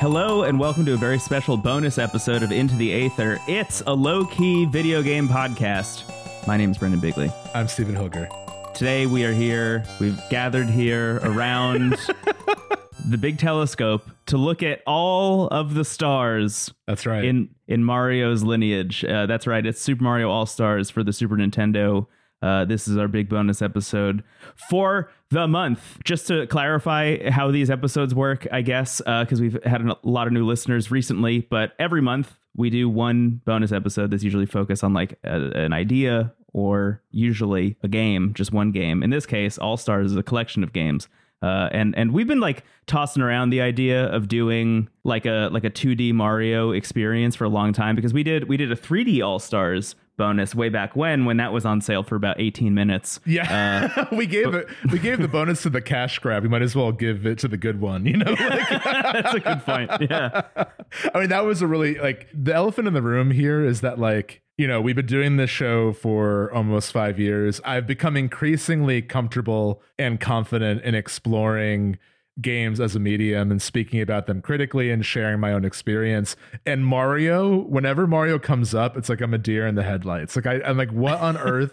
Hello and welcome to a very special bonus episode of Into the Aether. It's a low-key video game podcast. My name is Brendan Bigley. I'm Stephen Hooker. Today we are here, we've gathered here around the big telescope to look at all of the stars. That's right. In Mario's lineage. That's right. It's Super Mario All-Stars for the Super Nintendo. This is our big bonus episode for the month. Just to clarify how these episodes work, I guess, because we've had a lot of new listeners recently, but every month we do one bonus episode that's usually focused on like an idea or usually a game, just one game. In this case, All Stars is a collection of games. And we've been like tossing around the idea of doing like a 2D Mario experience for a long time, because we did a 3D All Stars bonus way back when that was on sale for about 18 minutes. Yeah, we gave the bonus to the cash grab. We might as well give it to the good one, you know. That's a good point. Yeah, I mean, that was a really like the elephant in the room here is that like, you know, we've been doing this show for almost 5 years. I've become increasingly comfortable and confident in exploring games as a medium and speaking about them critically and sharing my own experience. And Mario, whenever Mario comes up, it's like I'm a deer in the headlights. Like I'm like, what on earth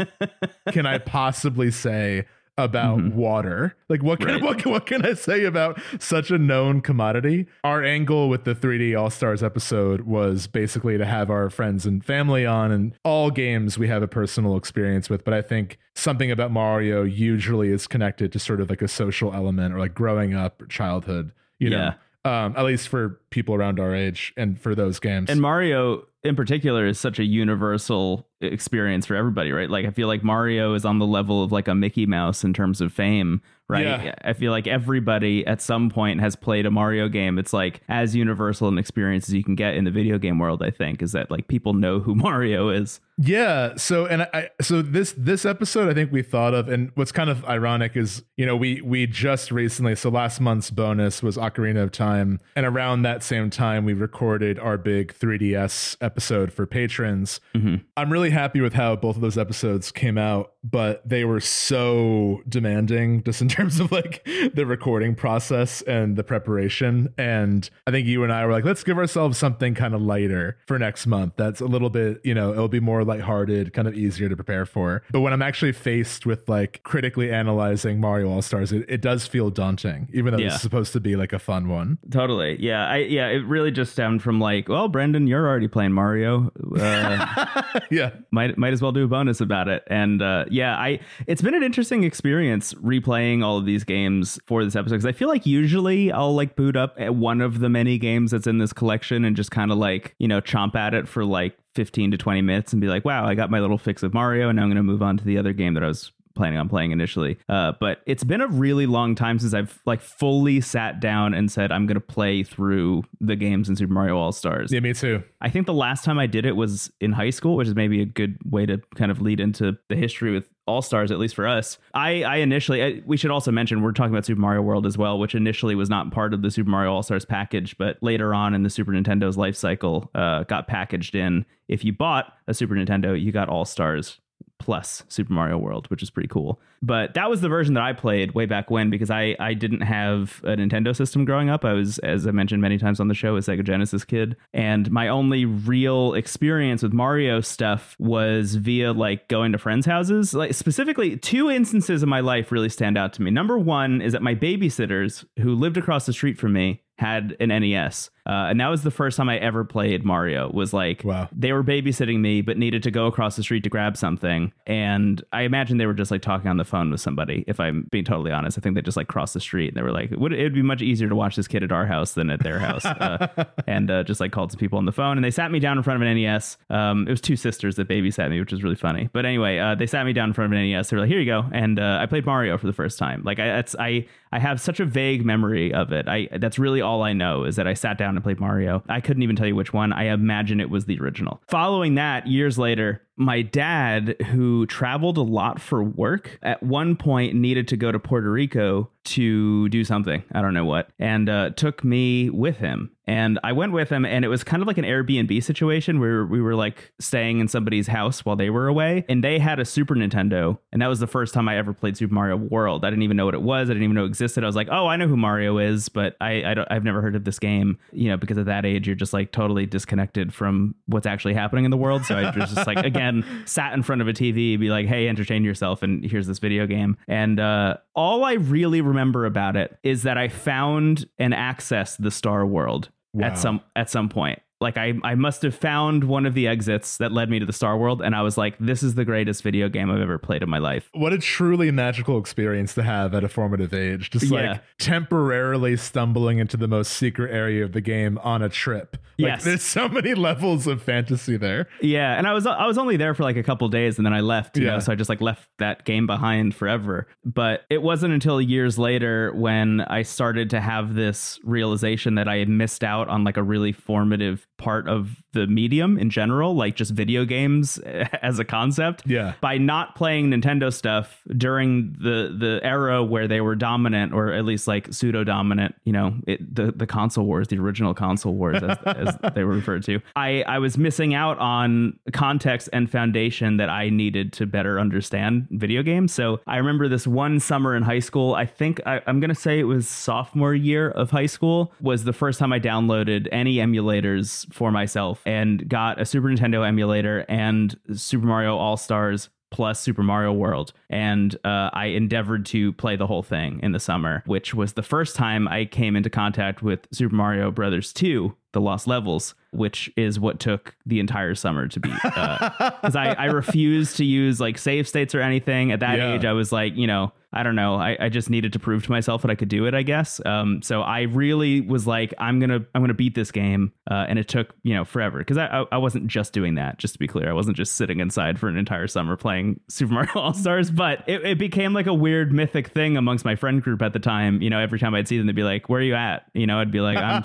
can I possibly say about water? Like what can I say about such a known commodity? Our angle with the 3D All-Stars episode was basically to have our friends and family on, and all games we have a personal experience with, but I think something about Mario usually is connected to sort of like a social element or like growing up or childhood, you know, at least for people around our age and for those games. And Mario in particular is such a universal experience for everybody, right? Like I feel like Mario is on the level of like a Mickey Mouse in terms of fame, right? Yeah. I feel like everybody at some point has played a Mario game. It's like as universal an experience as you can get in the video game world, I think, is that like people know who Mario is. Yeah. So this episode I think we thought of, and what's kind of ironic is, you know, we just recently, so last month's bonus was Ocarina of Time, and around that same time we recorded our big 3DS episode for patrons. I'm really happy with how both of those episodes came out, but they were so demanding just in terms of like the recording process and the preparation, and I think you and I were like, let's give ourselves something kind of lighter for next month that's a little bit, you know, it'll be more lighthearted, kind of easier to prepare for. But when I'm actually faced with like critically analyzing Mario All-Stars, it does feel daunting, even though it's supposed to be like a fun one. Totally. Yeah, it really just stemmed from like, well, Brendan, you're already playing Mario. Yeah, might as well do a bonus about it. And it's been an interesting experience replaying all of these games for this episode, because I feel like usually I'll like boot up at one of the many games that's in this collection and just kind of like, you know, chomp at it for like 15 to 20 minutes and be like, wow, I got my little fix of Mario, and now I'm going to move on to the other game that I was planning on playing initially, but it's been a really long time since I've like fully sat down and said I'm gonna play through the games in Super Mario All-Stars. Yeah, me too. I think the last time I did it was in high school, which is maybe a good way to kind of lead into the history with All-Stars, at least for us. We should also mention we're talking about Super Mario World as well, which initially was not part of the Super Mario All-Stars package, but later on in the Super Nintendo's life cycle got packaged in. If you bought a Super Nintendo, you got All-Stars plus Super Mario World, which is pretty cool. But that was the version that I played way back when, because I didn't have a Nintendo system growing up. I was, as I mentioned many times on the show, a Sega Genesis kid. And my only real experience with Mario stuff was via like going to friends' houses. Like specifically, two instances in my life really stand out to me. Number one is that my babysitters, who lived across the street from me, had an NES, and that was the first time I ever played Mario. Was like, wow. They were babysitting me but needed to go across the street to grab something, and I imagine they were just like talking on the phone with somebody, if I'm being totally honest. I think they just like crossed the street and they were like, it'd be much easier to watch this kid at our house than at their house, and just like called some people on the phone, and they sat me down in front of an NES. It was two sisters that babysat me, which was really funny, but anyway, they sat me down in front of an NES. They were like, here you go, and I played Mario for the first time. Like I have such a vague memory of it. That's really all I know is that I sat down and played Mario. I couldn't even tell you which one. I imagine it was the original. Following that, years later, my dad, who traveled a lot for work, at one point needed to go to Puerto Rico to do something. I don't know what. And took me with him. And I went with him, and it was kind of like an Airbnb situation where we were like staying in somebody's house while they were away, and they had a Super Nintendo. And that was the first time I ever played Super Mario World. I didn't even know what it was. I didn't even know it existed. I was like, oh, I know who Mario is, but I've never heard of this game, you know, because at that age, you're just like totally disconnected from what's actually happening in the world. So I was just like, again, sat in front of a TV, be like, hey, entertain yourself. And here's this video game. And all I really remember about it is that I found and accessed the Star World. Wow. At some point, like I must have found one of the exits that led me to the Star World. And I was like, this is the greatest video game I've ever played in my life. What a truly magical experience to have at a formative age. Just like temporarily stumbling into the most secret area of the game on a trip. Like, yes. There's so many levels of fantasy there. Yeah. And I was only there for like a couple days and then I left. You know, so I just like left that game behind forever. But it wasn't until years later when I started to have this realization that I had missed out on like a really formative part of the medium in general, like just video games as a concept. Yeah. By not playing Nintendo stuff during the era where they were dominant, or at least like pseudo dominant, you know, the console wars, the original console wars, as as they were referred to. I was missing out on context and foundation that I needed to better understand video games. So I remember this one summer in high school, I think I'm going to say it was sophomore year of high school, was the first time I downloaded any emulators for myself and got a Super Nintendo emulator and Super Mario All-Stars plus Super Mario World. And I endeavored to play the whole thing in the summer, which was the first time I came into contact with Super Mario Brothers 2, The Lost Levels, which is what took the entire summer to beat. Because I refused to use like save states or anything. At that age, I was like, you know, I don't know. I just needed to prove to myself that I could do it, I guess. So I really was like, I'm gonna beat this game. And it took, you know, forever, because I wasn't just doing that. Just to be clear, I wasn't just sitting inside for an entire summer playing Super Mario All-Stars. But it became like a weird mythic thing amongst my friend group at the time. You know, every time I'd see them, they'd be like, "Where are you at?" You know, I'd be like, "I'm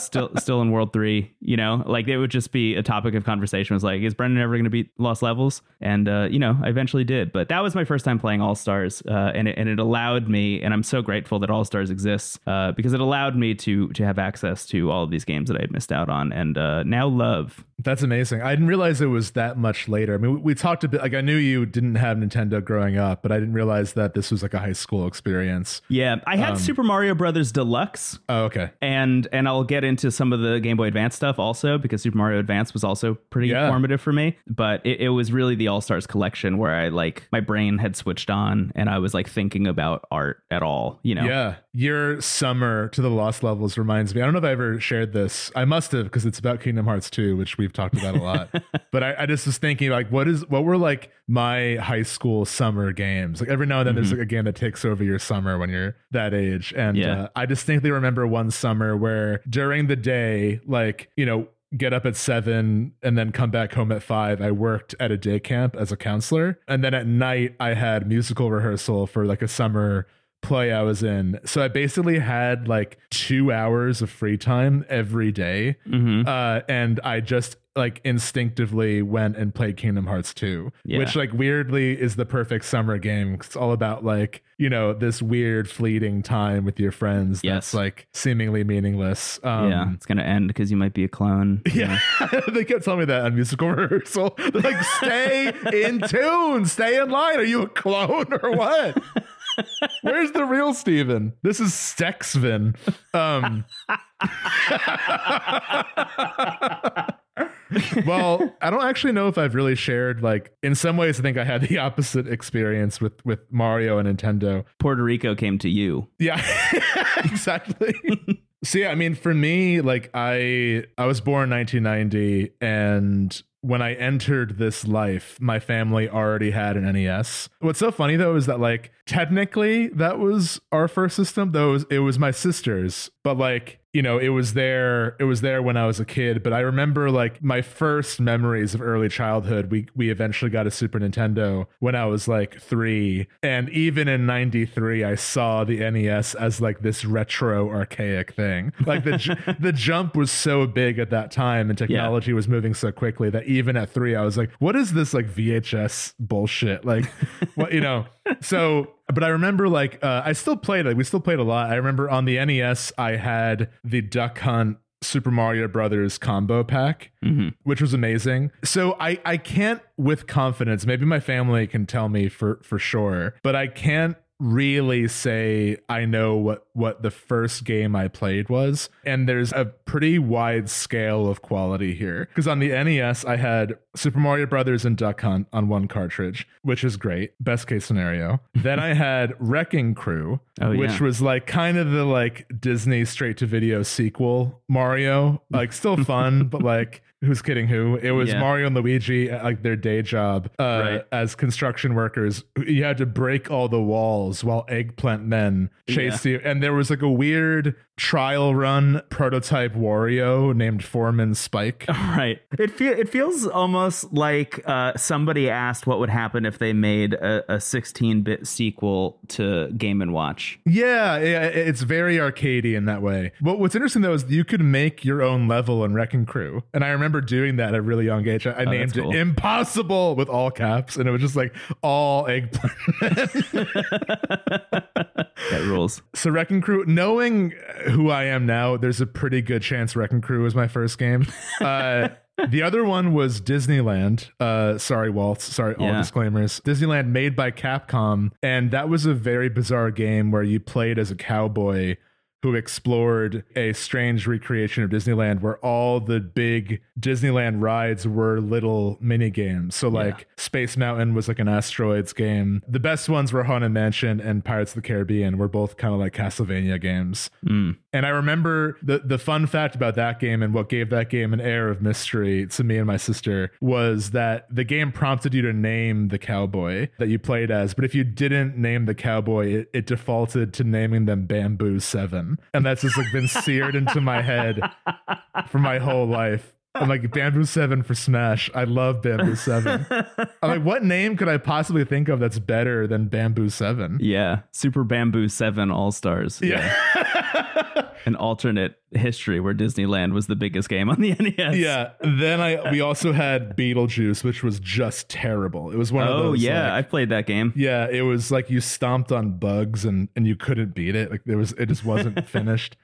still in World 3." You know, like it would just be a topic of conversation. It was like, "Is Brendan ever going to beat Lost Levels?" And you know, I eventually did. But that was my first time playing All-Stars. And it allowed me, and I'm so grateful that All-Stars exists, because it allowed me to have access to all of these games that I had missed out on and now love. That's amazing. I didn't realize it was that much later. I mean, we talked a bit, like I knew you didn't have Nintendo growing up, but I didn't realize that this was like a high school experience. Yeah, I had Super Mario Brothers Deluxe. Oh, okay. And I'll get into some of the Game Boy Advance stuff also, because Super Mario Advance was also pretty informative for me. But it was really the All-Stars collection where I like my brain had switched on and I was like thinking about art at all, you know? Yeah. Your summer to the Lost Levels reminds me, I don't know if I ever shared this. I must have, because it's about Kingdom Hearts 2, which we've talked about a lot. But I just was thinking like, what were like my high school summer games? Like every now and then there's like a game that takes over your summer when you're that age. And I distinctly remember one summer where during the day, like, you know, get up at 7 and then come back home at 5. I worked at a day camp as a counselor. And then at night I had musical rehearsal for like a summer play I was in. So I basically had like 2 hours of free time every day. And I just like instinctively went and played Kingdom Hearts 2, which like weirdly is the perfect summer game, because it's all about like, you know, this weird fleeting time with your friends that's like seemingly meaningless. It's gonna end because you might be a clone. They kept telling me that on musical rehearsal. They're like, stay in tune, stay in line, are you a clone or what? Where's the real Steven? This is Stexvin. Well, I don't actually know if I've really shared, like, in some ways I think I had the opposite experience with Mario and Nintendo. Puerto Rico came to you. Yeah, exactly. So yeah, I mean, for me, like I was born in 1990, and when I entered this life, my family already had an NES. What's so funny though is that like technically that was our first system, though it was my sister's, but like, you know, it was there when I was a kid. But I remember like my first memories of early childhood, we eventually got a Super Nintendo when I was like 3. And even in 93, I saw the NES as like this retro archaic thing. Like the jump was so big at that time and technology was moving so quickly that even at 3, I was like, what is this like VHS bullshit? Like, what, you know? So, but I remember like, we still played a lot. I remember on the NES, I had the Duck Hunt Super Mario Brothers combo pack, which was amazing. So I can't with confidence, maybe my family can tell me for sure, but I can't really say I know what the first game I played was. And there's a pretty wide scale of quality here, because on the NES I had Super Mario Brothers and Duck Hunt on one cartridge, which is great, best case scenario. Then I had Wrecking Crew, which was like kind of the like Disney straight to video sequel Mario, like still fun but like who's kidding who. It was Mario and Luigi at like their day job as construction workers. You had to break all the walls while eggplant men chased you, and there was like a weird trial run prototype Wario named Foreman Spike. It feels almost like somebody asked what would happen if they made a 16-bit sequel to Game & Watch. It's very arcadey in that way. But what's interesting though is you could make your own level in Wrecking Crew, and I remember doing that at a really young age. I named it Impossible with all caps, and it was just like all eggplant. That rules. So Wrecking Crew, knowing who I am now, there's a pretty good chance Wrecking Crew was my first game. The other one was Disneyland. Sorry, Waltz. Sorry, all disclaimers. Disneyland, made by Capcom. And that was a very bizarre game where you played as a cowboy who explored a strange recreation of Disneyland where all the big Disneyland rides were little mini games. So like Space Mountain was like an asteroids game. The best ones were Haunted Mansion and Pirates of the Caribbean, were both kind of like Castlevania games. And I remember the fun fact about that game, and what gave that game an air of mystery to me and my sister, was that the game prompted you to name the cowboy that you played as. But if you didn't name the cowboy, it defaulted to naming them Bamboo 7. And that's just like been seared into my head for my whole life. I'm like, Bamboo 7 for Smash. I love Bamboo 7. I'm like, what name could I possibly think of that's better than Bamboo 7? Yeah. Super Bamboo 7 All-Stars. Yeah. An alternate history where Disneyland was the biggest game on the NES. Yeah. Then we also had Beetlejuice, which was just terrible. It was one of those. Oh yeah, I played that game. Yeah, it was like you stomped on bugs and you couldn't beat it. Like it just wasn't finished.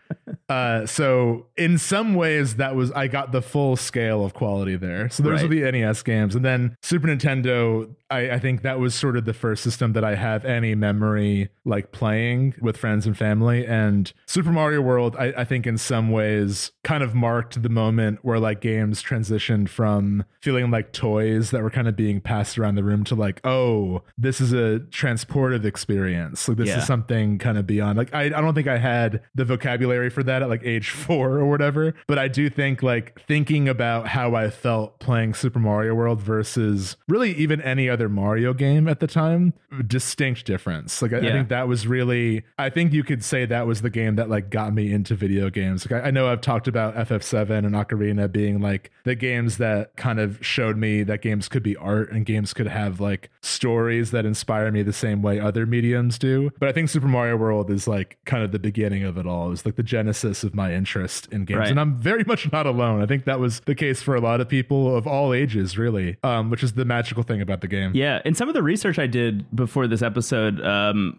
So in some ways I got the full scale of quality there. So those are the NES games. And then Super Nintendo, I think that was sort of the first system that I have any memory like playing with friends and family. And Super Mario World, I think in some ways kind of marked the moment where like games transitioned from feeling like toys that were kind of being passed around the room to like, oh, this is a transportive experience. Like this is something kind of beyond, like, I don't think I had the vocabulary for that at like age 4 or whatever, but I do think like thinking about how I felt playing Super Mario World versus really even any other Mario game at the time, distinct difference. Like I think that was really, I think you could say that was the game that like got me into video games. Like I know I've talked about FF7 and Ocarina being like the games that kind of showed me that games could be art and games could have like stories that inspire me the same way other mediums do. But I think Super Mario World is like kind of the beginning of it all. It's like the genesis of my interest in games. Right. And I'm very much not alone. I think that was the case for a lot of people of all ages, really, which is the magical thing about the game. Yeah. In some of the research I did before this episode,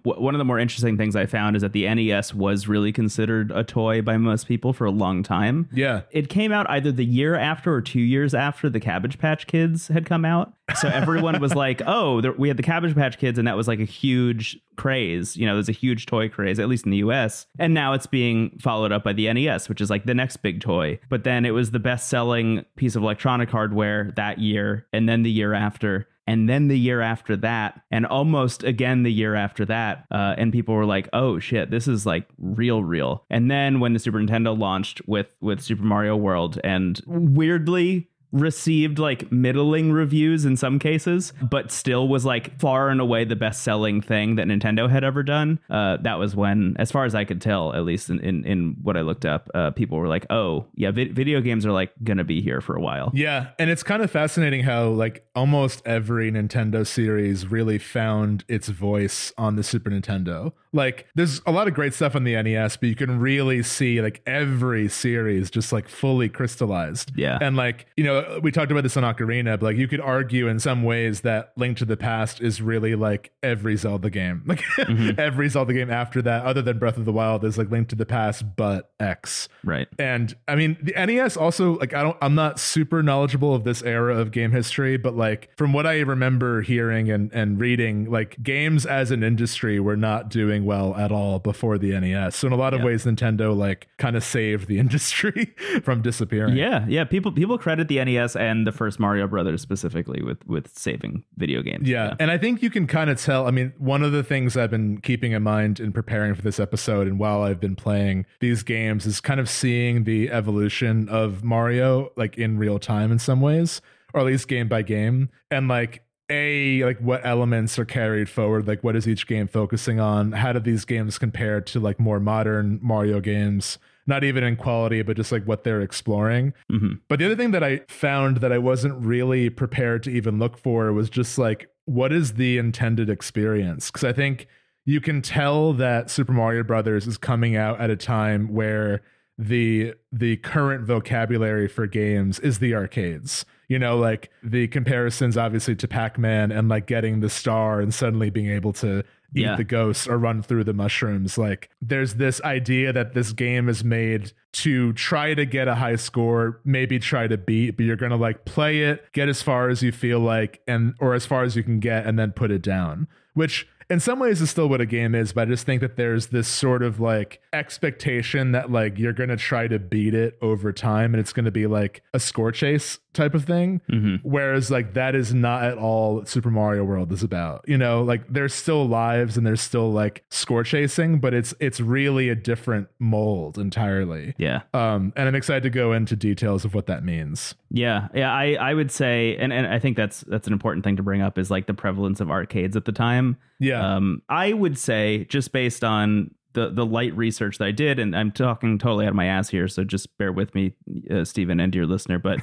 one of the more interesting things I found is that the NES was really considered a toy by most people for a long time. Yeah. It came out either the year after or 2 years after the Cabbage Patch Kids had come out. So everyone was like, oh, we had the Cabbage Patch Kids, and that was like a huge craze. You know, there's a huge toy craze, at least in the US. And now it's being followed up by the NES, which is like the next big toy. But then it was the best selling piece of electronic hardware that year, and then the year after. And then the year after that, and almost again the year after that, and people were like, oh shit, this is like real. And then when the Super Nintendo launched with Super Mario World, and weirdly received like middling reviews in some cases, but still was like far and away the best-selling thing that Nintendo had ever done. That was when, as far as I could tell, at least in what I looked up, people were like, oh yeah, video games are like gonna be here for a while. Yeah. And it's kind of fascinating how like almost every Nintendo series really found its voice on the Super Nintendo. Like, there's a lot of great stuff on the NES, but you can really see like every series just like fully crystallized. Yeah. And like, you know, we talked about this on Ocarina, but like you could argue in some ways that Link to the Past is really like every Zelda game. Like mm-hmm. every Zelda game after that, other than Breath of the Wild, is like Link to the Past, but X. Right. And I mean, the NES also, like, I'm not super knowledgeable of this era of game history, but like from what I remember hearing and reading, like games as an industry were not doing well at all before the NES. So in a lot of ways, Nintendo like kind of saved the industry from disappearing. Yeah, yeah. People credit the NES and the first Mario Brothers specifically with saving video games. Yeah. And I think you can kind of tell. I mean, one of the things I've been keeping in mind in preparing for this episode and while I've been playing these games is kind of seeing the evolution of Mario like in real time in some ways, or at least game by game. And like, like what elements are carried forward? Like what is each game focusing on? How do these games compare to like more modern Mario games? Not even in quality, but just like what they're exploring. Mm-hmm. But the other thing that I found that I wasn't really prepared to even look for was just like, what is the intended experience? Because I think you can tell that Super Mario Brothers is coming out at a time where the current vocabulary for games is the arcades. You know, like the comparisons obviously to Pac-Man and like getting the star and suddenly being able to eat the ghosts or run through the mushrooms. Like there's this idea that this game is made to try to get a high score, maybe try to beat, but you're going to like play it, get as far as you feel like, and or as far as you can get, and then put it down, which in some ways is still what a game is, but I just think that there's this sort of like expectation that like you're going to try to beat it over time and it's going to be like a score chase type of thing. Mm-hmm. Whereas like that is not at all what Super Mario World is about. You know, like there's still lives and there's still like score chasing, but it's really a different mold entirely. Yeah. And I'm excited to go into details of what that means. Yeah. Yeah. I would say, and I think that's an important thing to bring up is like the prevalence of arcades at the time. Yeah. I would say, just based on the light research that I did, and I'm talking totally out of my ass here, so just bear with me, Stephen, and dear listener, but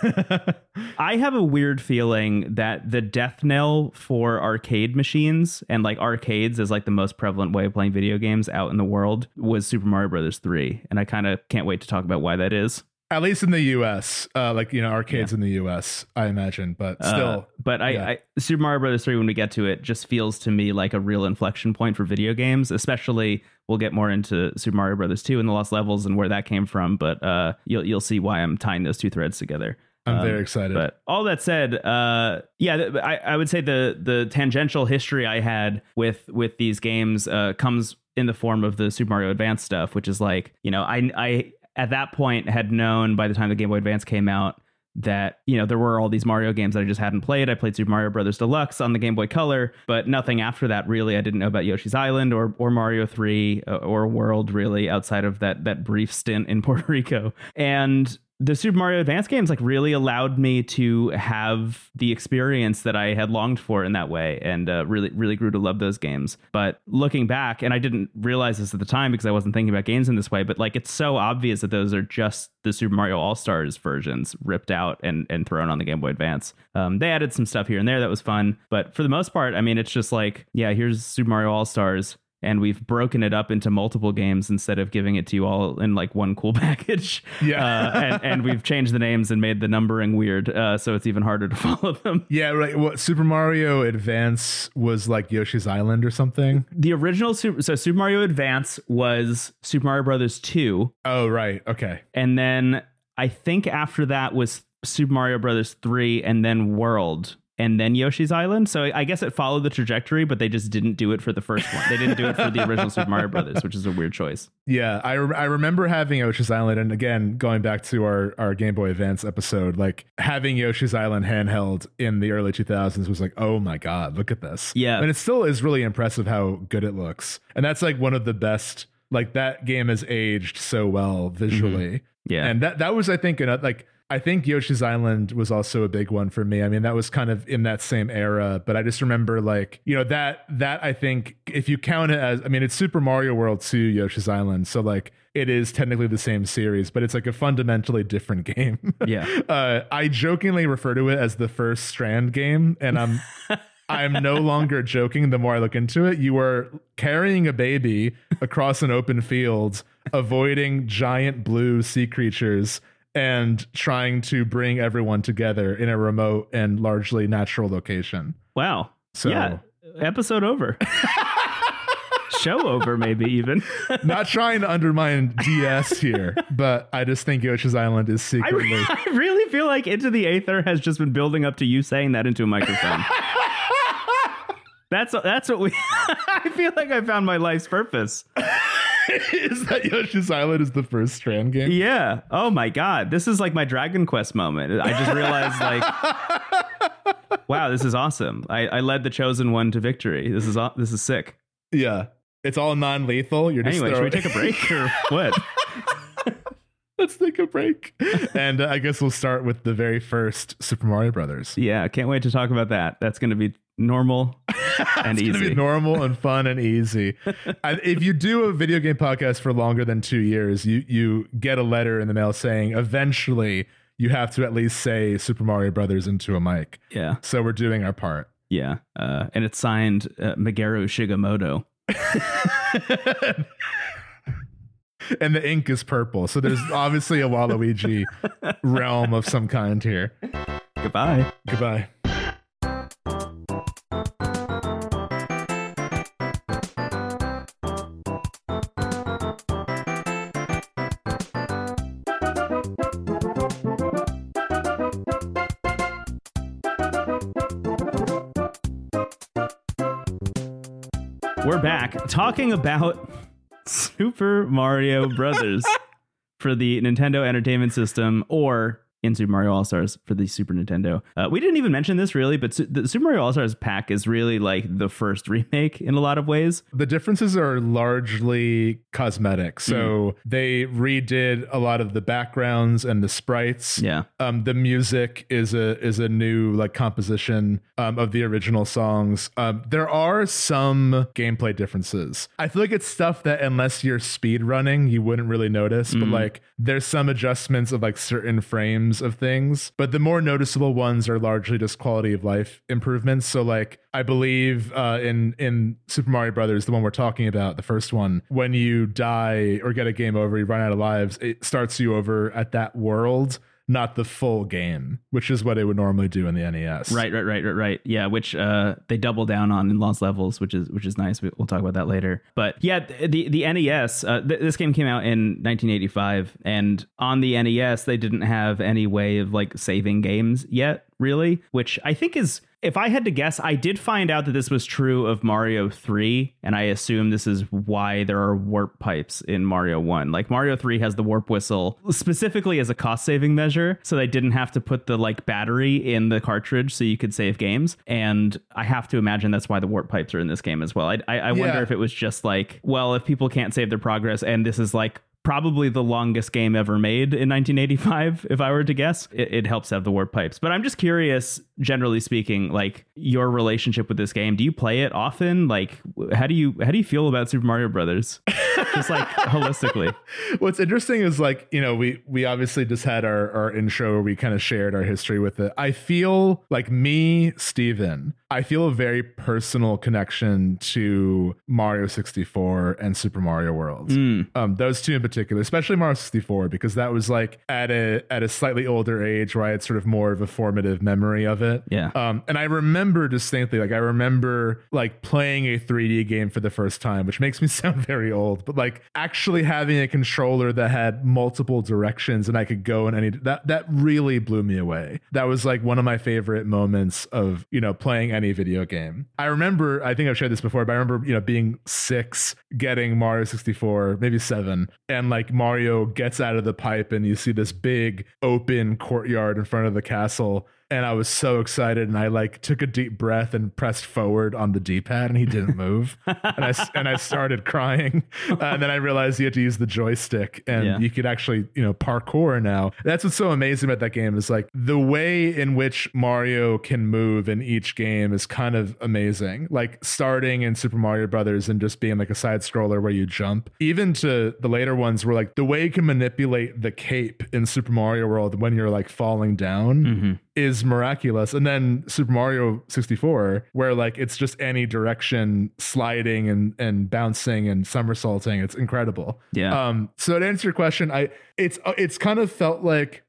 I have a weird feeling that the death knell for arcade machines and like arcades is like the most prevalent way of playing video games out in the world was Super Mario Brothers 3, and I kind of can't wait to talk about why that is. At least in the U.S., like, you know, arcades in the U.S., I imagine, but still. But Super Mario Bros. 3, when we get to it, just feels to me like a real inflection point for video games, especially. We'll get more into Super Mario Bros. 2 and the Lost Levels and where that came from, but you'll see why I'm tying those two threads together. I'm very excited. But all that said, I would say the tangential history I had with these games comes in the form of the Super Mario Advance stuff, which is like, you know, I at that point had known by the time the Game Boy Advance came out that, you know, there were all these Mario games that I just hadn't played. I played Super Mario Brothers Deluxe on the Game Boy Color, but nothing after that, really. I didn't know about Yoshi's Island or Mario 3 or World, really, outside of that brief stint in Puerto Rico. And the Super Mario Advance games like really allowed me to have the experience that I had longed for in that way, and really, really grew to love those games. But looking back, and I didn't realize this at the time because I wasn't thinking about games in this way, but like it's so obvious that those are just the Super Mario All-Stars versions ripped out and thrown on the Game Boy Advance. They added some stuff here and there that was fun, but for the most part, I mean, it's just like, yeah, here's Super Mario All-Stars. And we've broken it up into multiple games instead of giving it to you all in like one cool package. Yeah. and we've changed the names and made the numbering weird. So it's even harder to follow them. Yeah, right. Well, Super Mario Advance was like Yoshi's Island or something. The original Super Mario Advance was Super Mario Brothers 2. Oh, right. Okay. And then I think after that was Super Mario Brothers 3 and then World. And then Yoshi's Island. So I guess it followed the trajectory, but they just didn't do it for the first one. They didn't do it for the original Super Mario Brothers, which is a weird choice. Yeah, I remember having Yoshi's Island. And again, going back to our Game Boy Advance episode, like having Yoshi's Island handheld in the early 2000s was like, oh my God, look at this. Yeah. And it still is really impressive how good it looks. And that's like one of the best, like that game has aged so well visually. Mm-hmm. Yeah. And that was, I think, I think Yoshi's Island was also a big one for me. I mean, that was kind of in that same era, but I just remember like, you know, that I think if you count it as, I mean, it's Super Mario World 2, Yoshi's Island. So like it is technically the same series, but it's like a fundamentally different game. Yeah. I jokingly refer to it as the first Strand game, and I'm I'm no longer joking. The more I look into it, you were carrying a baby across an open field, avoiding giant blue sea creatures and trying to bring everyone together in a remote and largely natural location. Wow. So yeah, episode over. Show over, maybe even. Not trying to undermine DS here, but I just think Yoshi's Island is secretly... I really feel like Into the Aether has just been building up to you saying that into a microphone. That's what we... I feel like I found my life's purpose. Is that Yoshi's Island is the first Strand game? Yeah. Oh my God. This is like my Dragon Quest moment. I just realized like, wow, this is awesome. I led the chosen one to victory. This is sick. Yeah. It's all non-lethal. You're just anyway, should we take a break or what? Let's take a break. And I guess we'll start with the very first Super Mario Brothers. Yeah, I can't wait to talk about that. That's going to be normal and easy. It's going to be normal and fun and easy. If you do a video game podcast for longer than 2 years, you get a letter in the mail saying eventually you have to at least say Super Mario Brothers into a mic. Yeah. So we're doing our part. Yeah. And it's signed Mageru Shigemoto. And the ink is purple, so there's obviously a Waluigi realm of some kind here. Goodbye. We're back talking about Super Mario Brothers for the Nintendo Entertainment System, or in Super Mario All-Stars for the Super Nintendo. We didn't even mention this really, but the Super Mario All-Stars pack is really like the first remake in a lot of ways. The differences are largely cosmetic. So they redid a lot of the backgrounds and the sprites. Yeah. The music is a new like composition of the original songs. There are some gameplay differences. I feel like it's stuff that unless you're speed running, you wouldn't really notice. But like there's some adjustments of like certain frames of things, but the more noticeable ones are largely just quality of life improvements. So like I believe in Super Mario Brothers, the one we're talking about, the first one, when you die or get a game over, you run out of lives, it starts you over at that world, not the full game, which is what it would normally do in the NES. Right. Yeah, which they double down on in Lost Levels, which is nice. We'll talk about that later. But yeah, the NES, this game came out in 1985, and on the NES, they didn't have any way of like saving games yet, really, which I think is... If I had to guess, I did find out that this was true of Mario 3, and I assume this is why there are warp pipes in Mario 1. Like, Mario 3 has the warp whistle specifically as a cost-saving measure, so they didn't have to put the, like, battery in the cartridge so you could save games, and I have to imagine that's why the warp pipes are in this game as well. I wonder if it was just like, well, if people can't save their progress, and this is, like, probably the longest game ever made in 1985, if I were to guess, it helps have the warp pipes. But I'm just curious, generally speaking, like your relationship with this game. Do you play it often? Like, how do you feel about Super Mario Brothers? Just like holistically. What's interesting is like, you know, we obviously just had our intro where we kind of shared our history with it. I feel like Steven, I feel a very personal connection to Mario 64 and Super Mario World. Those two in particular. Especially Mario 64, because that was like at a slightly older age where I had sort of more of a formative memory of it. Yeah. And I remember distinctly, like I remember like playing a 3D game for the first time, which makes me sound very old, but like actually having a controller that had multiple directions and I could go in any that really blew me away. That was like one of my favorite moments of, you know, playing any video game. I remember, I think I've shared this before, but I remember, you know, being 6, getting Mario 64, maybe 7, and like Mario gets out of the pipe and you see this big open courtyard in front of the castle. And I was so excited, and I like took a deep breath and pressed forward on the D-pad, and he didn't move, and I started crying. And then I realized you had to use the joystick, and you could actually, you know, parkour now. That's what's so amazing about that game is like the way in which Mario can move in each game is kind of amazing. Like starting in Super Mario Brothers and just being like a side scroller where you jump, even to the later ones where like the way you can manipulate the cape in Super Mario World when you're like falling down is miraculous. And then Super Mario 64, where like it's just any direction sliding and bouncing and somersaulting. It's incredible. Yeah. So to answer your question, it's kind of felt like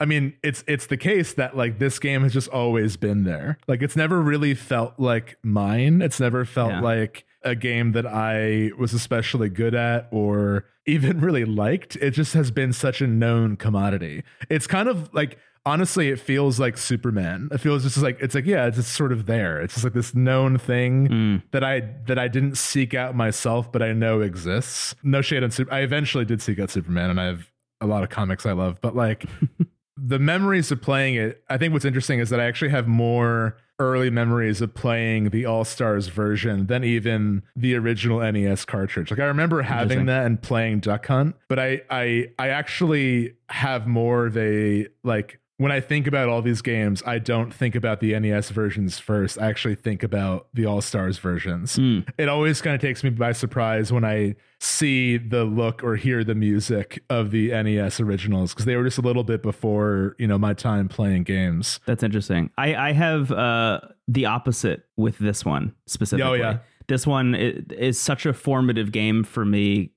I mean, it's the case that like this game has just always been there. Like it's never really felt like mine. It's never felt like a game that I was especially good at or even really liked. It just has been such a known commodity. It's kind of like, honestly, it feels like Superman. It feels just like, it's like, yeah, it's just sort of there. It's just like this known thing that I didn't seek out myself, but I know exists. No shade on I eventually did seek out Superman, and I have a lot of comics I love, but like the memories of playing it, I think what's interesting is that I actually have more early memories of playing the All-Stars version than even the original NES cartridge. Like I remember having that and playing Duck Hunt, but I actually have more of a like, when I think about all these games, I don't think about the NES versions first. I actually think about the All-Stars versions. It always kind of takes me by surprise when I see the look or hear the music of the NES originals, because they were just a little bit before, you know, my time playing games. That's interesting. I have the opposite with this one specifically. Oh, yeah. This one is such a formative game for me,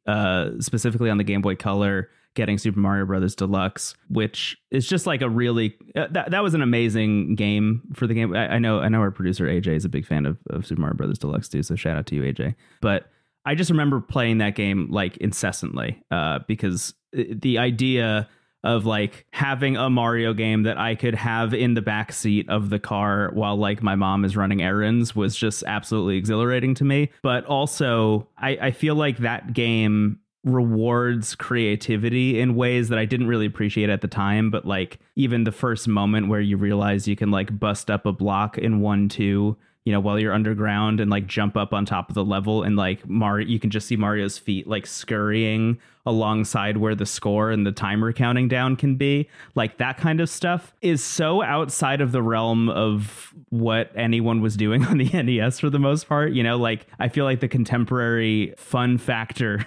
specifically on the Game Boy Color, getting Super Mario Brothers Deluxe, which is just like a really that was an amazing game for the game. I know our producer AJ is a big fan of Super Mario Brothers Deluxe too, so shout out to you, AJ. But I just remember playing that game like incessantly because the idea of like having a Mario game that I could have in the backseat of the car while like my mom is running errands was just absolutely exhilarating to me. But also I feel like that game rewards creativity in ways that I didn't really appreciate at the time, but like even the first moment where you realize you can like bust up a block in 1-2, you know, while you're underground and like jump up on top of the level and like Mario, you can just see Mario's feet like scurrying alongside where the score and the timer counting down can be, like that kind of stuff is so outside of the realm of what anyone was doing on the NES for the most part. You know, like I feel like the contemporary fun factor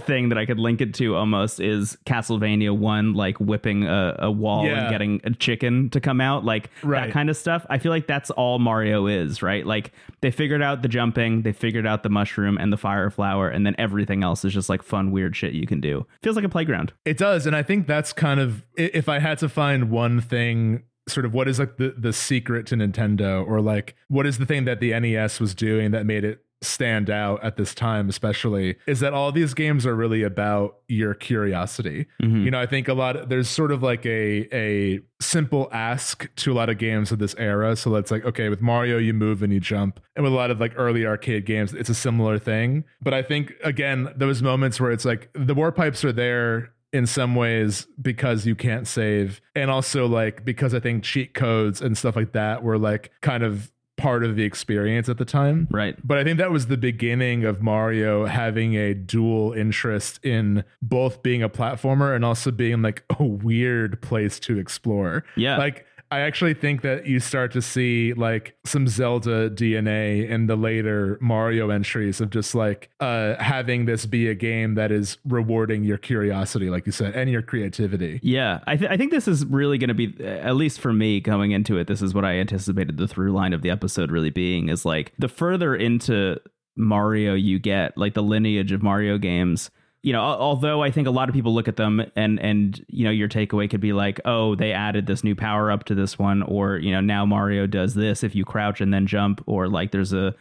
thing that I could link it to almost is Castlevania 1, like whipping a wall and getting a chicken to come out, like that kind of stuff. I feel like that's all Mario is, right? Like they figured out the jumping, they figured out the mushroom and the fire flower, and then everything else is just like fun, weird shit you can do. Feels like a playground. It does. And I think that's kind of, if I had to find one thing, sort of what is like the secret to Nintendo, or like what is the thing that the NES was doing that made it stand out at this time especially, is that all these games are really about your curiosity. You know, I think a lot of, there's sort of like a simple ask to a lot of games of this era. So that's like, okay, with Mario you move and you jump, and with a lot of like early arcade games it's a similar thing. But I think again those moments where it's like the war pipes are there in some ways because you can't save, and also like because I think cheat codes and stuff like that were like kind of part of the experience at the time. Right. But I think that was the beginning of Mario having a dual interest in both being a platformer and also being like a weird place to explore. Yeah. Like I actually think that you start to see like some Zelda DNA in the later Mario entries of just like having this be a game that is rewarding your curiosity, like you said, and your creativity. Yeah, I think this is really going to be, at least for me going into it, this is what I anticipated the through line of the episode really being, is like the further into Mario you get, like the lineage of Mario games, you know, although I think a lot of people look at them and, you know, your takeaway could be like, oh, they added this new power up to this one, or, you know, now Mario does this if you crouch and then jump, or like there's a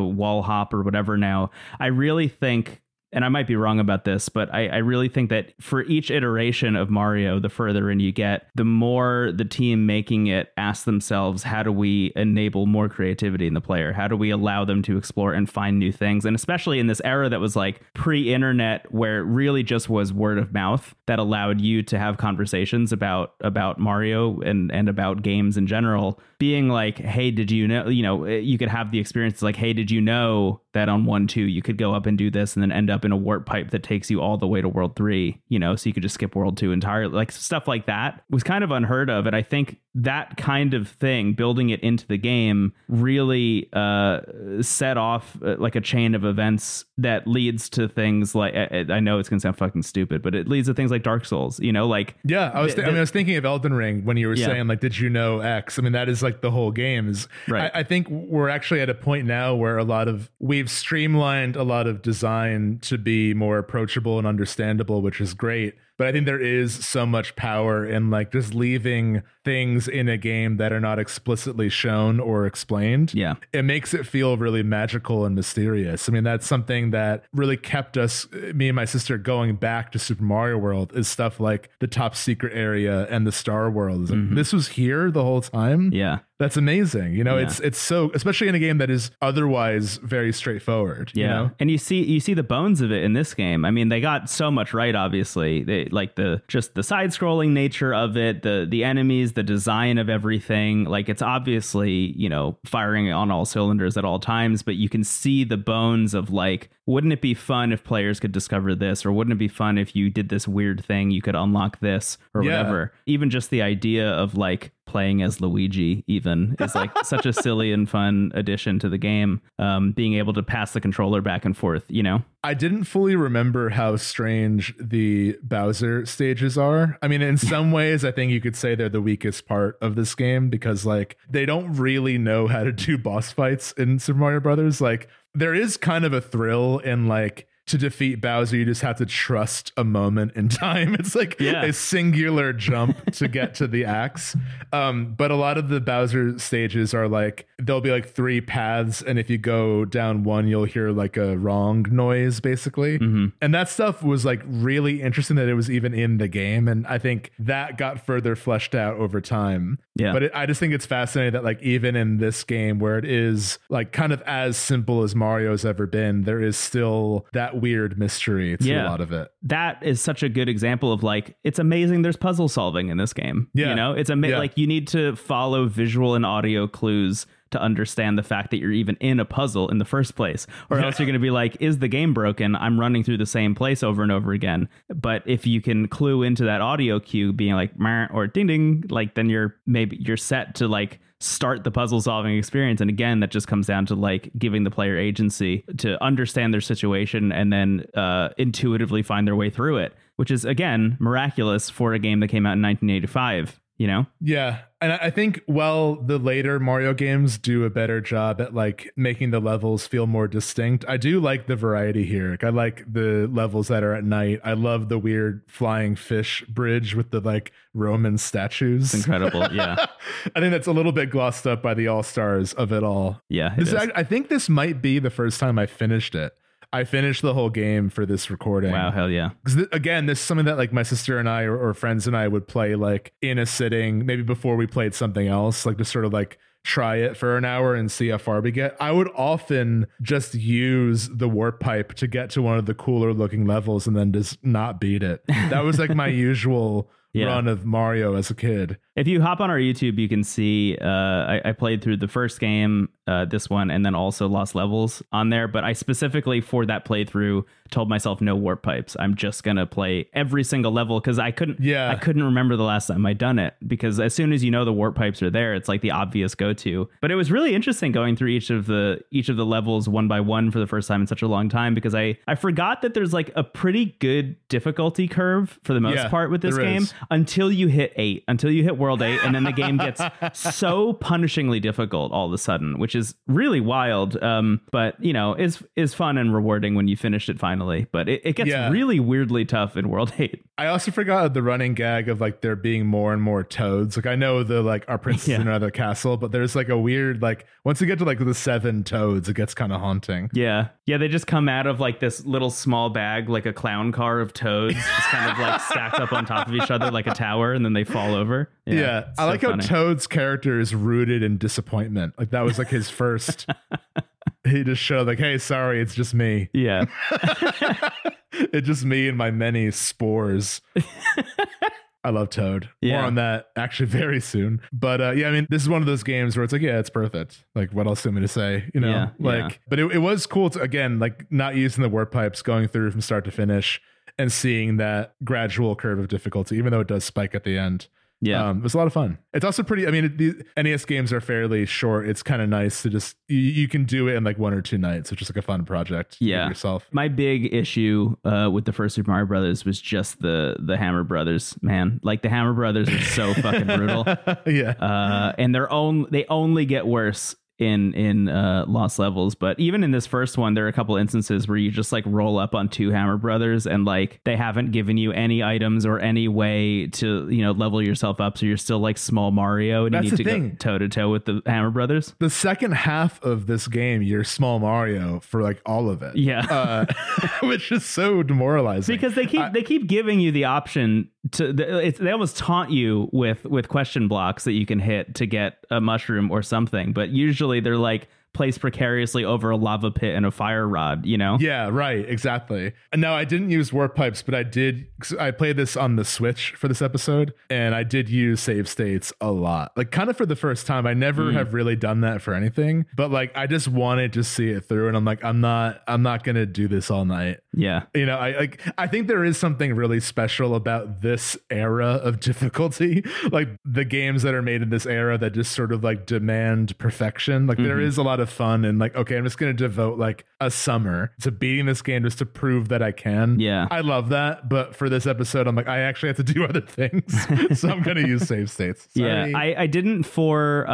wall hop or whatever. Now, I really think, and I might be wrong about this, but I really think that for each iteration of Mario, the further in you get, the more the team making it asks themselves, how do we enable more creativity in the player? How do we allow them to explore and find new things? And especially in this era that was like pre-internet, where it really just was word of mouth that allowed you to have conversations about Mario and about games in general, being like, hey, did you know, you know, you could have the experience like, hey, did you know that on 1-2 you could go up and do this and then end up in a warp pipe that takes you all the way to world 3, you know, so you could just skip world 2 entirely. Like stuff like that was kind of unheard of. And I think that kind of thing, building it into the game, really set off like a chain of events that leads to things like, I know it's gonna sound fucking stupid, but it leads to things like Dark Souls, you know, like, yeah, I was thinking of Elden Ring when you were saying like, did you know X? I mean, that is like the whole game is right. I think we're actually at a point now where we've streamlined a lot of design to be more approachable and understandable, which is great. But I think there is so much power in like just leaving things in a game that are not explicitly shown or explained. Yeah. It makes it feel really magical and mysterious. I mean, that's something that really kept us, me and my sister, going back to Super Mario World, is stuff like the top secret area and the Star World. Mm-hmm. This was here the whole time. Yeah. That's amazing. You know, it's so, especially in a game that is otherwise very straightforward. Yeah. You know? And you see the bones of it in this game. I mean, they got so much right, obviously. They like the side scrolling nature of it, the enemies, the design of everything. Like, it's obviously, you know, firing on all cylinders at all times, but you can see the bones of like, wouldn't it be fun if players could discover this? Or wouldn't it be fun if you did this weird thing, you could unlock this or whatever? Even just the idea of like playing as Luigi even is like such a silly and fun addition to the game. Being able to pass the controller back and forth, you know? I didn't fully remember how strange the Bowser stages are. I mean, in some ways, I think you could say they're the weakest part of this game because like they don't really know how to do boss fights in Super Mario Brothers. Like, there is kind of a thrill in like, to defeat Bowser, you just have to trust a moment in time. It's like a singular jump to get to the axe. But a lot of the Bowser stages are like, there'll be like three paths, and if you go down one, you'll hear like a wrong noise, basically. Mm-hmm. And that stuff was like really interesting that it was even in the game. And I think that got further fleshed out over time. Yeah. But I just think it's fascinating that like, even in this game where it is like kind of as simple as Mario's ever been, there is still that weird mystery to a lot of it. That is such a good example of like, it's amazing there's puzzle solving in this game. Yeah. You know, it's like you need to follow visual and audio clues to understand the fact that you're even in a puzzle in the first place, or else you're going to be like, is the game broken? I'm running through the same place over and over again. But if you can clue into that audio cue being like, or ding ding, like then you're set to like start the puzzle solving experience. And again, that just comes down to like giving the player agency to understand their situation and then intuitively find their way through it, which is again, miraculous for a game that came out in 1985. You know? Yeah. And I think while the later Mario games do a better job at like making the levels feel more distinct, I do like the variety here. Like, I like the levels that are at night. I love the weird flying fish bridge with the like Roman statues. It's incredible. Yeah. I think that's a little bit glossed up by the all-stars of it all. Yeah. I think this might be the first time I finished it. I finished the whole game for this recording. Wow, hell yeah. Because again, this is something that like my sister and I or friends and I would play like in a sitting, maybe before we played something else, like to sort of like try it for an hour and see how far we get. I would often just use the warp pipe to get to one of the cooler looking levels and then just not beat it. That was like my usual run of Mario as a kid. If you hop on our YouTube, you can see I played through the first game, this one, and then also Lost Levels on there. But I specifically for that playthrough told myself no warp pipes. I'm just going to play every single level because I couldn't remember the last time I'd done it, because as soon as you know the warp pipes are there, it's like the obvious go to. But it was really interesting going through each of the levels one by one for the first time in such a long time, because I forgot that there's like a pretty good difficulty curve for the most part with this game until you hit 8, until you hit World 8, and then the game gets so punishingly difficult all of a sudden, which is really wild. But you know, is fun and rewarding when you finished it finally. But it gets really weirdly tough in World 8. I also forgot the running gag of like there being more and more toads. Like, I know the like our princess in another castle, but there's like a weird like once you get to like the 7 toads, it gets kind of haunting. Yeah, they just come out of like this little small bag, like a clown car of toads, just kind of like stacked up on top of each other like a tower, and then they fall over. Yeah, I so like funny how Toad's character is rooted in disappointment. Like, that was like his first. He just showed like, hey, sorry, it's just me. Yeah. It's just me and my many spores. I love Toad. Yeah. More on that actually very soon. But I mean, this is one of those games where it's like, yeah, it's perfect. Like, what else am I to say? You know, but it was cool to, again, like not using the warp pipes, going through from start to finish and seeing that gradual curve of difficulty, even though it does spike at the end. Yeah. It was a lot of fun. It's also pretty, I mean, the NES games are fairly short. It's kind of nice to just, you can do it in like one or two nights, which is like a fun project. Yeah. Yourself. My big issue with the first Super Mario Brothers was just the Hammer Brothers, man. Like the Hammer Brothers are so fucking brutal. Yeah. And they only get worse in Lost Levels, but even in this first one there are a couple instances where you just like roll up on two Hammer Brothers and like they haven't given you any items or any way to, you know, level yourself up, so you're still like small Mario and that's you need to go toe to toe with the Hammer Brothers. The second half of this game you're small Mario for like all of it. Yeah. Which is so demoralizing because they keep giving you the option to they almost taunt you with question blocks that you can hit to get a mushroom or something, but usually they're like placed precariously over a lava pit and a fire rod, you know? Yeah, right. Exactly. No, I didn't use warp pipes, but I played this on the Switch for this episode and I did use save states a lot, like kind of for the first time. I never have really done that for anything, but like, I just wanted to see it through and I'm like, I'm not going to do this all night. Yeah. You know, I think there is something really special about this era of difficulty, like the games that are made in this era that just sort of like demand perfection. Like there is a lot of fun and like, okay, I'm just gonna devote like a summer to beating this game just to prove that I can. Yeah, I love that, but for this episode I'm like, I actually have to do other things. So I'm gonna use save states. Sorry. Yeah, I didn't for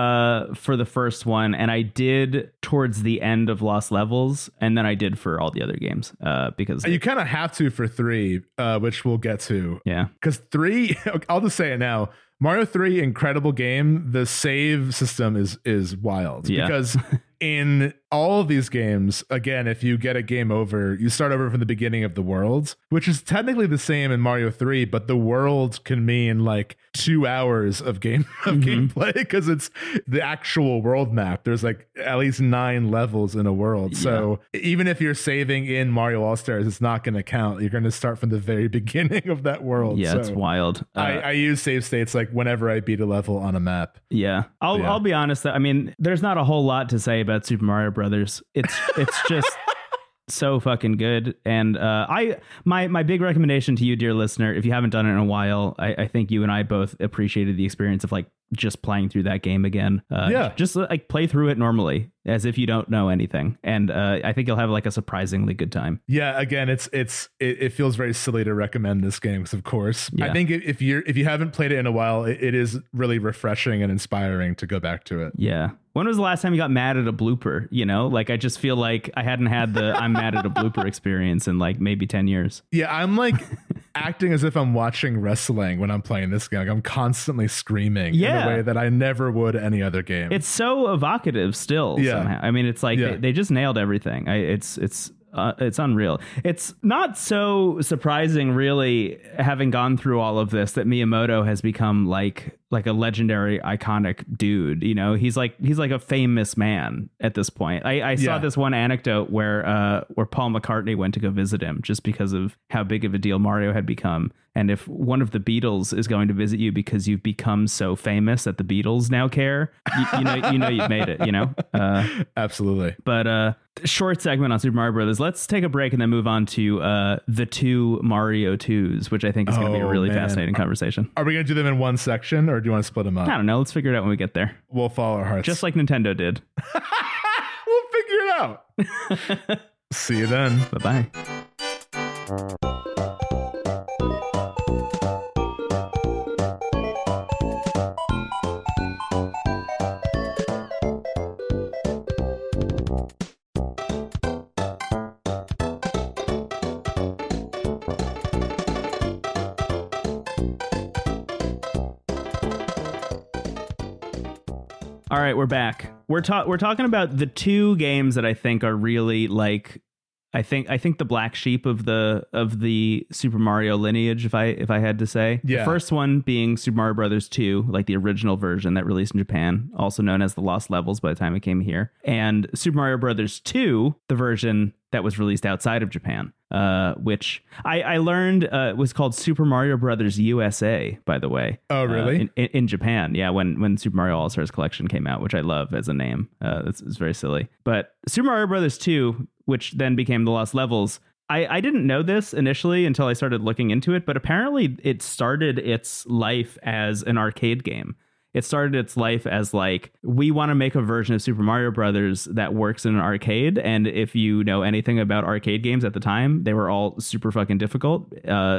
the first one, and I did towards the end of Lost Levels, and then I did for all the other games because you kind of have to for 3, which we'll get to. Yeah, because 3 I'll just say it now, Mario 3, incredible game. The save system is wild. Yeah. Because in all of these games, again, if you get a game over, you start over from the beginning of the world, which is technically the same in Mario 3, but the world can mean like 2 hours of gameplay because it's the actual world map. There's like at least 9 levels in a world. Yeah. So even if you're saving in Mario All-Stars, it's not going to count. You're going to start from the very beginning of that world. Yeah, so it's wild. I use save states like whenever I beat a level on a map. Yeah. I'll be honest, though, I mean, there's not a whole lot to say about Super Mario Brothers. It's just so fucking good. And my big recommendation to you, dear listener, if you haven't done it in a while, I think you and I both appreciated the experience of like just playing through that game again. Yeah, just like play through it normally as if you don't know anything, and I think you'll have like a surprisingly good time. Yeah, again, it feels very silly to recommend this game because of course. Yeah. I think if you haven't played it in a while, it is really refreshing and inspiring to go back to it. Yeah. When was the last time you got mad at a blooper? You know, like I just feel like I hadn't had the I'm mad at a blooper experience in like maybe 10 years. Yeah, I'm like acting as if I'm watching wrestling when I'm playing this game. Like I'm constantly screaming in a way that I never would any other game. It's so evocative still. Yeah. Somehow. I mean, it's like they just nailed everything. It's unreal. It's not so surprising, really, having gone through all of this, that Miyamoto has become like a legendary, iconic dude. You know, he's like a famous man at this point. I saw this one anecdote where Paul McCartney went to go visit him just because of how big of a deal Mario had become. And if one of the Beatles is going to visit you because you've become so famous that the Beatles now care, you know you've made it, you know? Absolutely. But short segment on Super Mario Brothers. Let's take a break and then move on to the 2 Mario 2s, which I think is going to be a really fascinating conversation. Are we going to do them in one section or do you want to split them up? I don't know. Let's figure it out when we get there. We'll follow our hearts. Just like Nintendo did. We'll figure it out. See you then. Bye-bye. All right, we're back. We're talking about the 2 games that I think are really like, I think the black sheep of the Super Mario lineage, if I had to say. Yeah. The first one being Super Mario Brothers 2, like the original version that released in Japan, also known as the Lost Levels by the time it came here, and Super Mario Brothers 2, the version that was released outside of Japan, which I learned was called Super Mario Brothers USA, by the way. Oh, really? In Japan. Yeah, when Super Mario All-Stars Collection came out, which I love as a name. It's very silly. But Super Mario Brothers 2, which then became the Lost Levels, I didn't know this initially until I started looking into it, but apparently it started its life as an arcade game. It started its life as like, we want to make a version of Super Mario Brothers that works in an arcade. And if you know anything about arcade games at the time, they were all super fucking difficult,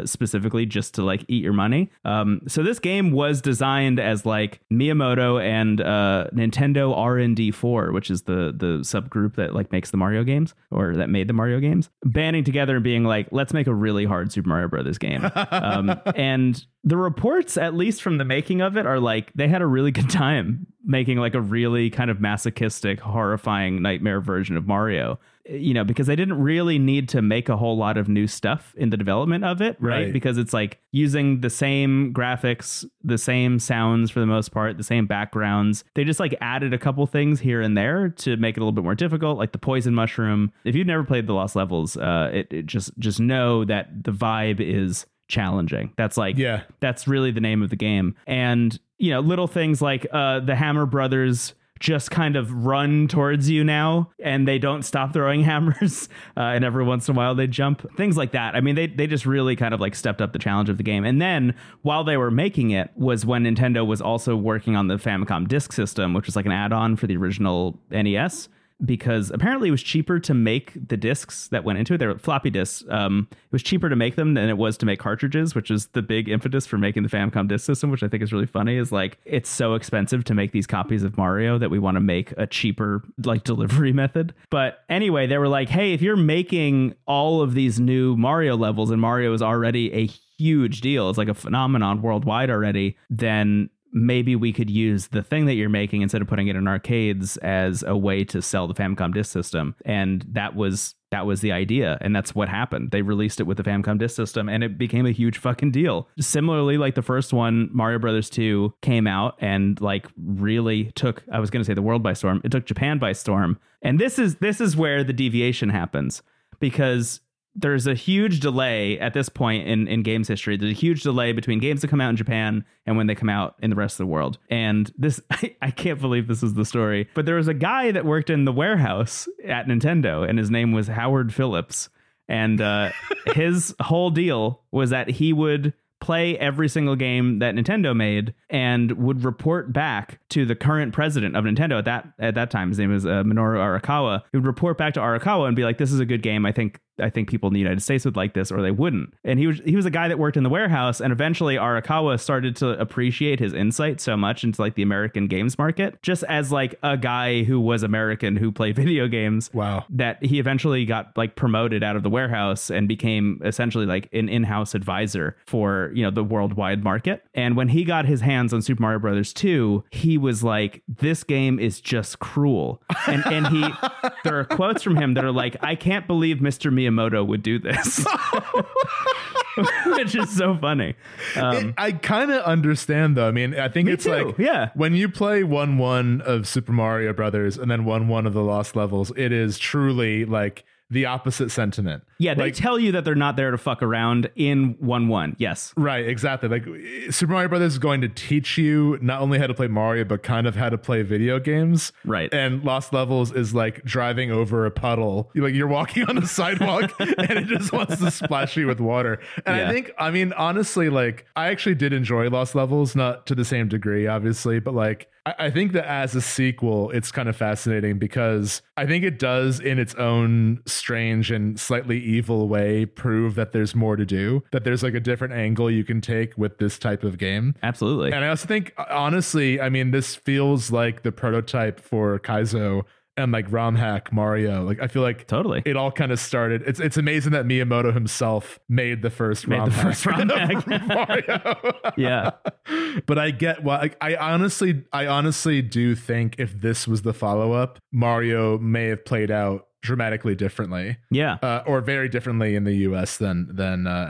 specifically just to like eat your money. So this game was designed as like Miyamoto and Nintendo R&D4, which is the subgroup that like makes the Mario games, or that made the Mario games, banding together and being like, let's make a really hard Super Mario Brothers game. And the reports, at least from the making of it, are like they had a really good time making like a really kind of masochistic, horrifying nightmare version of Mario, you know, because they didn't really need to make a whole lot of new stuff in the development of it. Right. Because it's like using the same graphics, the same sounds for the most part, the same backgrounds. They just like added a couple things here and there to make it a little bit more difficult, like the poison mushroom. If you've never played the Lost Levels, it just know that the vibe is challenging. That's like, yeah, that's really the name of the game. And, you know, little things like the Hammer Brothers just kind of run towards you now, and they don't stop throwing hammers, and every once in a while they jump, things like that. I mean, they just really kind of like stepped up the challenge of the game. And then while they were making it was when Nintendo was also working on the Famicom Disk System, which was like an add-on for the original NES, because apparently it was cheaper to make the discs that went into it. They were floppy disks. It was cheaper to make them than it was to make cartridges, which is the big impetus for making the Famicom Disk System, which I think is really funny, is like, it's so expensive to make these copies of Mario that we want to make a cheaper like delivery method. But anyway, they were like, hey, if you're making all of these new Mario levels, and Mario is already a huge deal, it's like a phenomenon worldwide already, then maybe we could use the thing that you're making instead of putting it in arcades as a way to sell the Famicom Disk System. And that was the idea. And that's what happened. They released it with the Famicom Disk System, and it became a huge fucking deal. Similarly, like the first one, Mario Brothers 2 came out and like really took, I was going to say the world by storm. It took Japan by storm. And this is where the deviation happens, because there's a huge delay at this point in games history. There's a huge delay between games that come out in Japan and when they come out in the rest of the world. And this, I can't believe this is the story, but there was a guy that worked in the warehouse at Nintendo, and his name was Howard Phillips. And his whole deal was that he would play every single game that Nintendo made and would report back to the current president of Nintendo at that time. His name was Minoru Arakawa. He would report back to Arakawa and be like, this is a good game. I think people in the United States would like this, or they wouldn't. And he was a guy that worked in the warehouse, and eventually Arakawa started to appreciate his insight so much into like the American games market, just as like a guy who was American who played video games. Wow. That he eventually got like promoted out of the warehouse and became essentially like an in-house advisor for, you know, the worldwide market. And when he got his hands on Super Mario Brothers 2, he was like, this game is just cruel. And he, there are quotes from him that are like, I can't believe Mr. Miyamoto would do this, which is so funny. I kind of understand, though. I mean, I think it's too, like, yeah, when you play 1-1 of Super Mario Brothers and then 1-1 of the Lost Levels, it is truly like the opposite sentiment. Yeah, they like, tell you that they're not there to fuck around in 1-1. Yes. Right, exactly. Like, Super Mario Brothers is going to teach you not only how to play Mario, but kind of how to play video games. Right. And Lost Levels is like driving over a puddle. Like, you're walking on a sidewalk and it just wants to splash you with water. And yeah. I think, I mean, honestly, like, I actually did enjoy Lost Levels, not to the same degree, obviously, but like, I think that as a sequel, it's kind of fascinating, because I think it does, in its own strange and slightly evil way, prove that there's more to do, that there's like a different angle you can take with this type of game. Absolutely. And I also think, honestly, I mean, this feels like the prototype for Kaizo and like ROM hack Mario. Like, I feel like totally it all kind of started. It's amazing that Miyamoto himself made the first ROM hack Mario. Yeah. But I get why. Like, I honestly do think if this was the follow up, Mario may have played out dramatically differently. Yeah. Or very differently in the US than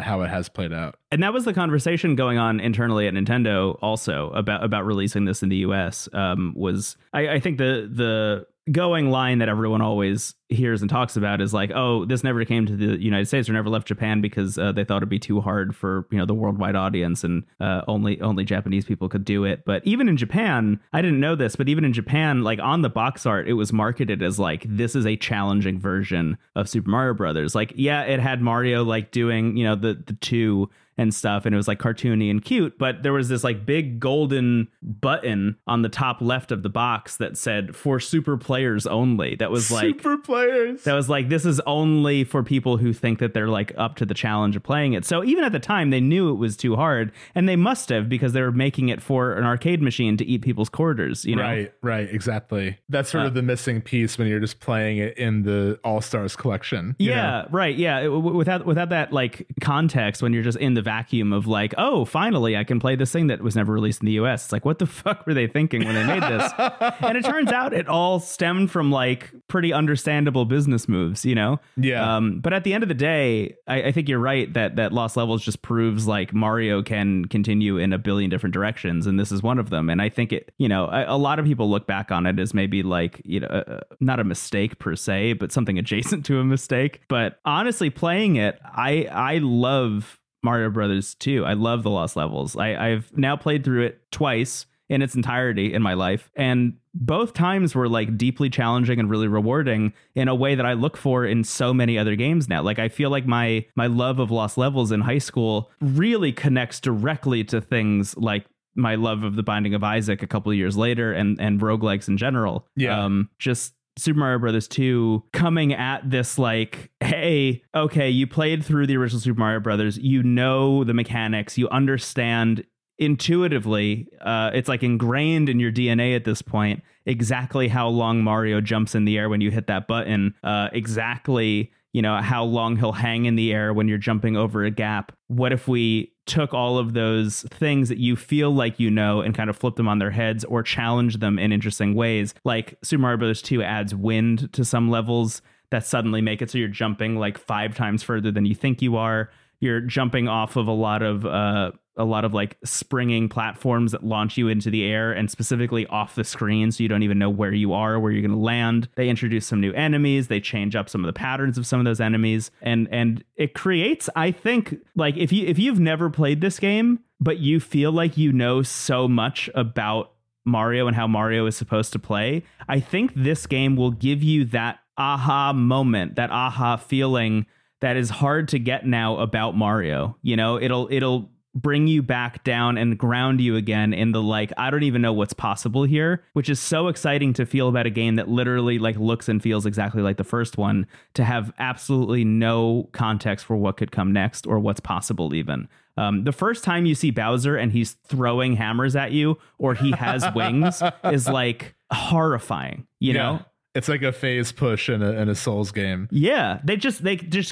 how it has played out. And that was the conversation going on internally at Nintendo also about releasing this in the US. I think the going line that everyone always hears and talks about is like, oh, this never came to the United States or never left Japan because they thought it'd be too hard for, you know, the worldwide audience, and only Japanese people could do it. But even in Japan, I didn't know this, but even in Japan, like on the box art, it was marketed as like, this is a challenging version of Super Mario Brothers. Like, yeah, it had Mario like doing, you know, the two and stuff, and it was like cartoony and cute, but there was this like big golden button on the top left of the box that said for super players only. That was like super players. That was like, this is only for people who think that they're like up to the challenge of playing it. So even at the time they knew it was too hard, and they must have, because they were making it for an arcade machine to eat people's quarters, you know? Right, exactly. That's sort of the missing piece when you're just playing it in the All-Stars collection. You know? Right. Yeah. Without that like context, when you're just in the vacuum of like, oh, finally I can play this thing that was never released in the US. It's like, what the fuck were they thinking when they made this? And it turns out it all stemmed from like pretty understandable business moves, you know? Yeah. But at the end of the day, I think you're right that Lost Levels just proves like Mario can continue in a billion different directions, and this is one of them. And I think it, you know, a lot of people look back on it as maybe like, you know, not a mistake per se, but something adjacent to a mistake. But honestly, playing it, I love Mario Brothers 2. I love the Lost Levels. I've now played through it twice in its entirety in my life, and both times were like deeply challenging and really rewarding in a way that I look for in so many other games now. Like, I feel like my love of Lost Levels in high school really connects directly to things like my love of The Binding of Isaac a couple of years later, and roguelikes in general. Yeah. Just Super Mario Brothers 2 coming at this like, hey, okay, you played through the original Super Mario Brothers, you know the mechanics, you understand intuitively, it's like ingrained in your DNA at this point, exactly how long Mario jumps in the air when you hit that button, exactly, you know, how long he'll hang in the air when you're jumping over a gap. What if we took all of those things that you feel like you know and kind of flip them on their heads or challenge them in interesting ways? Like, Super Mario Bros. 2 adds wind to some levels that suddenly make it so you're jumping like 5 times further than you think you are. You're jumping off of a lot of like springing platforms that launch you into the air, and specifically off the screen, so you don't even know where you are, where you're going to land. They introduce some new enemies. They change up some of the patterns of some of those enemies, and it creates, I think, like, if you've never played this game but you feel like you know so much about Mario and how Mario is supposed to play, I think this game will give you that aha moment, that aha feeling that is hard to get now about Mario. You know, it'll bring you back down and ground you again in the like, I don't even know what's possible here, which is so exciting to feel about a game that literally like looks and feels exactly like the first one, to have absolutely no context for what could come next or what's possible even. The first time you see Bowser and he's throwing hammers at you, or he has wings, is like horrifying, you know? It's like a phase push in a Souls game. Yeah, they just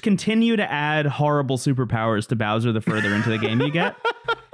continue to add horrible superpowers to Bowser the further into the game you get.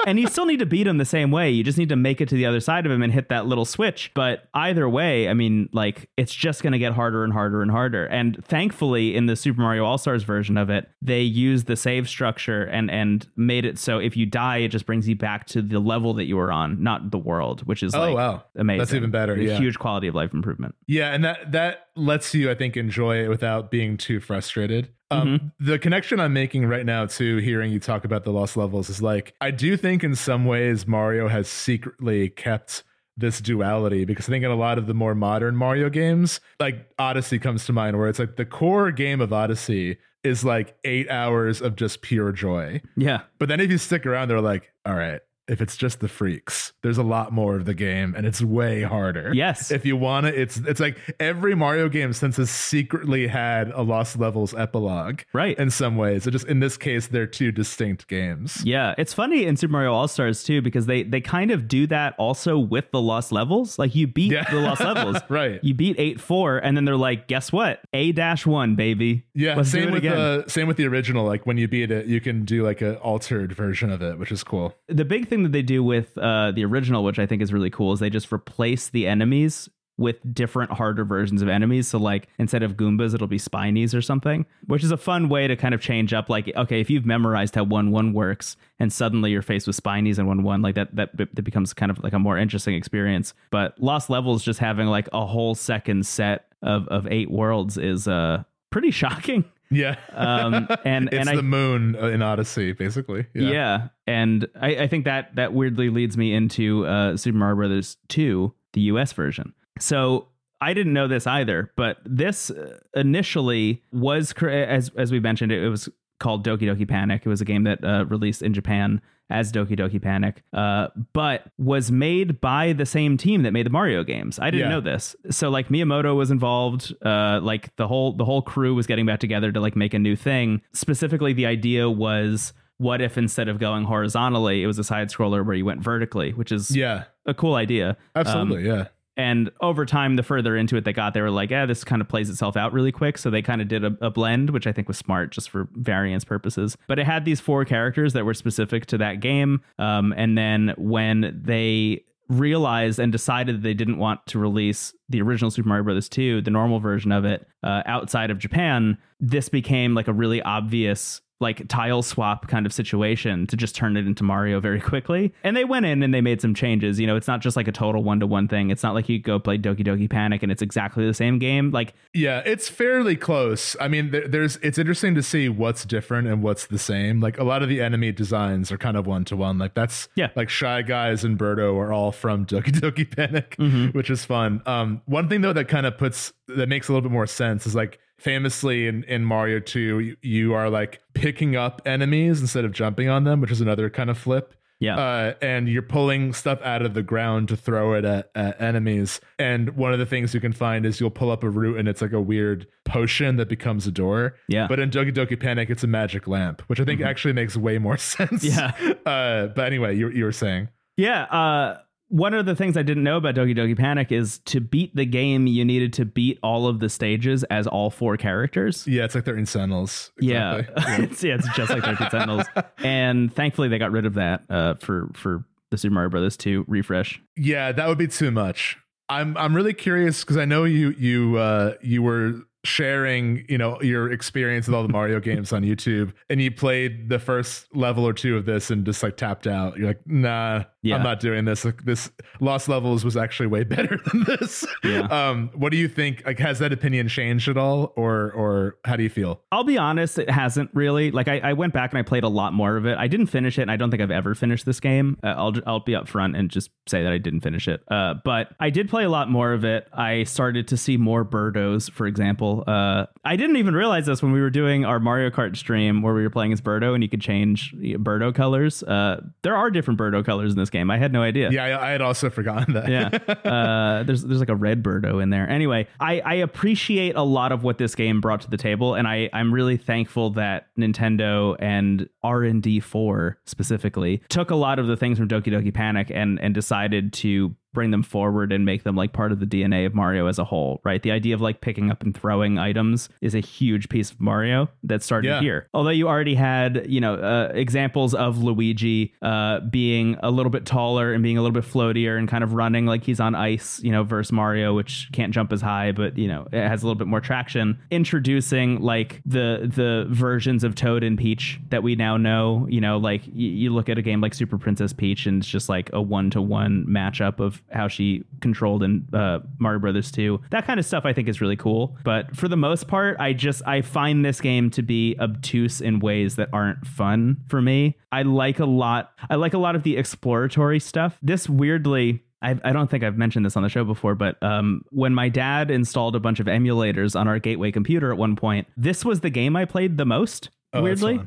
And you still need to beat him the same way. You just need to make it to the other side of him and hit that little switch. But either way, I mean, like, it's just going to get harder and harder and harder. And thankfully, in the Super Mario All-Stars version of it, they used the save structure and made it so if you die, it just brings you back to the level that you were on, not the world, which is amazing. That's even better. Yeah. Huge quality of life improvement. Yeah, and that lets you, I think, enjoy it without being too frustrated. The connection I'm making right now to hearing you talk about the Lost Levels is like, I do think in some ways Mario has secretly kept this duality, because I think in a lot of the more modern Mario games, like Odyssey comes to mind, where it's like the core game of Odyssey is like 8 hours of just pure joy. Yeah. But then if you stick around, they're like, all right, if it's just the freaks, there's a lot more of the game and it's way harder. Yes. If you want it, it's like every Mario game since has secretly had a Lost Levels epilogue. Right. In some ways. It just, in this case, they're two distinct games. Yeah. It's funny in Super Mario All-Stars too, because they kind of do that also with the Lost Levels. Like, you beat the Lost Levels. Right. You beat 8-4, and then they're like, guess what? A-1, baby. Yeah. Let's do it again. Same with the original. Like, when you beat it, you can do like an altered version of it, which is cool. The big thing that they do with the original, which I think is really cool, is they just replace the enemies with different harder versions of enemies. So like, instead of Goombas, it'll be Spinies or something, which is a fun way to kind of change up, like, okay, if you've memorized how 1-1 works and suddenly you're faced with Spinies and 1-1, like that becomes kind of like a more interesting experience. But Lost Levels just having like a whole second set of Eight Worlds is pretty shocking. Yeah. And it's the moon in Odyssey, basically. Yeah. Yeah. And I think that weirdly leads me into Super Mario Brothers 2, the US version. So I didn't know this either, but this initially was, as we mentioned, it was called Doki Doki Panic. It was a game that released in Japan as Doki Doki Panic, but was made by the same team that made the Mario games. I didn't know this. So like Miyamoto was involved, like the whole crew was getting back together to like make a new thing. Specifically, the idea was, what if instead of going horizontally, it was a side scroller where you went vertically, which is a cool idea. Absolutely. Yeah. And over time, the further into it they got, they were like, this kind of plays itself out really quick. So they kind of did a blend, which I think was smart just for variance purposes. But it had these 4 characters that were specific to that game. And then when they realized and decided they didn't want to release the original Super Mario Bros. 2, the normal version of it, outside of Japan, this became like a really obvious like tile swap kind of situation to just turn it into Mario very quickly. And they went in and they made some changes. You know, it's not just like a total 1-to-1 thing. It's not like you go play Doki Doki Panic and it's exactly the same game. Like, yeah, it's fairly close. I mean, it's interesting to see what's different and what's the same. Like a lot of the enemy designs are kind of 1-to-1. Like that's like Shy Guys and Birdo are all from Doki Doki Panic, which is fun. One thing though, that kind of makes a little bit more sense is like, famously in Mario 2, you are like picking up enemies instead of jumping on them, which is another kind of flip. Yeah. And you're pulling stuff out of the ground to throw it at enemies. And one of the things you can find is you'll pull up a root and it's like a weird potion that becomes a door. Yeah. But in Doki Doki Panic, it's a magic lamp, which I think actually makes way more sense. Yeah. But anyway, you were saying. Yeah. One of the things I didn't know about Doki Doki Panic is to beat the game, you needed to beat all of the stages as all 4 characters. Yeah, it's like 13 Sentinels. Exactly. Yeah. It's just like 13 Sentinels. And thankfully, they got rid of that for the Super Mario Bros. 2 refresh. Yeah, that would be too much. I'm really curious because I know you were sharing, you know, your experience with all the Mario games on YouTube, and you played the first level or 2 of this and just like tapped out. You're like, nah, I'm not doing this. Like, this Lost Levels was actually way better than this. Yeah. What do you think? Like, has that opinion changed at all, or how do you feel? I'll be honest, it hasn't really. Like, I went back and I played a lot more of it. I didn't finish it, and I don't think I've ever finished this game. I'll be upfront and just say that I didn't finish it. But I did play a lot more of it. I started to see more Birdos, for example. I didn't even realize this when we were doing our Mario Kart stream where we were playing as Birdo and you could change Birdo colors. There are different Birdo colors in this game. I had no idea. Yeah, I had also forgotten that. Yeah. There's like a red Birdo in there. Anyway, I appreciate a lot of what this game brought to the table, and I'm really thankful that Nintendo and R&D 4 specifically took a lot of the things from Doki Doki Panic and decided to bring them forward and make them like part of the DNA of Mario as a whole, right? The idea of like picking up and throwing items is a huge piece of Mario that started here. Although you already had, you know, examples of Luigi being a little bit taller and being a little bit floatier and kind of running like he's on ice, you know, versus Mario, which can't jump as high, but, you know, it has a little bit more traction. Introducing like the versions of Toad and Peach that we now know, you know, like you look at a game like Super Princess Peach and it's just like a 1-to-1 matchup of how she controlled in Mario Brothers 2. That kind of stuff I think is really cool. But for the most part, I find this game to be obtuse in ways that aren't fun for me. I like a lot of the exploratory stuff. This weirdly, I don't think I've mentioned this on the show before, but when my dad installed a bunch of emulators on our Gateway computer at one point, this was the game I played the most, weirdly.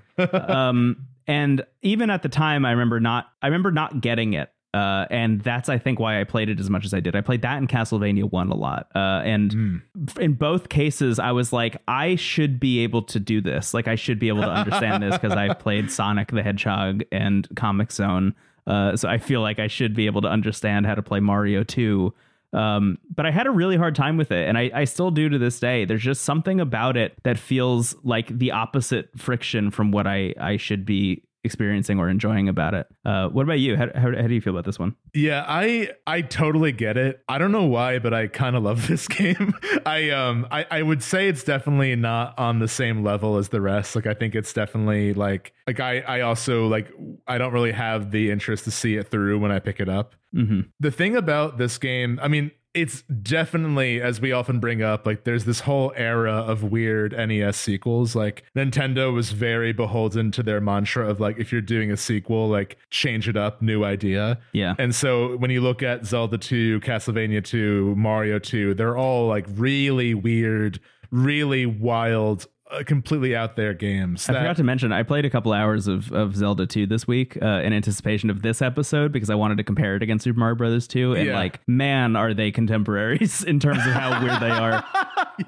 And even at the time, I remember not getting it. And that's, I think, why I played it as much as I did. I played that in Castlevania 1 a lot. In both cases, I was like, I should be able to do this. Like, I should be able to understand this because I've played Sonic the Hedgehog and Comic Zone. So I feel like I should be able to understand how to play Mario 2. But I had a really hard time with it, and I still do to this day. There's just something about it that feels like the opposite friction from what I should be experiencing or enjoying about it. What about you? How do you feel about this one? Yeah, I totally get it. I don't know why, but I kind of love this game. I would say it's definitely not on the same level as the rest. Like, I think it's definitely like I also like, I don't really have the interest to see it through when I pick it up. The thing about this game, I mean, it's definitely, as we often bring up, like there's this whole era of weird NES sequels. Like Nintendo was very beholden to their mantra of like, if you're doing a sequel, like change it up, new idea. Yeah. And so when you look at Zelda 2, Castlevania 2, Mario 2, they're all like really weird, really wild, completely out there games. I forgot to mention, I played a couple hours of Zelda 2 this week in anticipation of this episode because I wanted to compare it against Super Mario Brothers 2. And like, man, are they contemporaries in terms of how weird they are.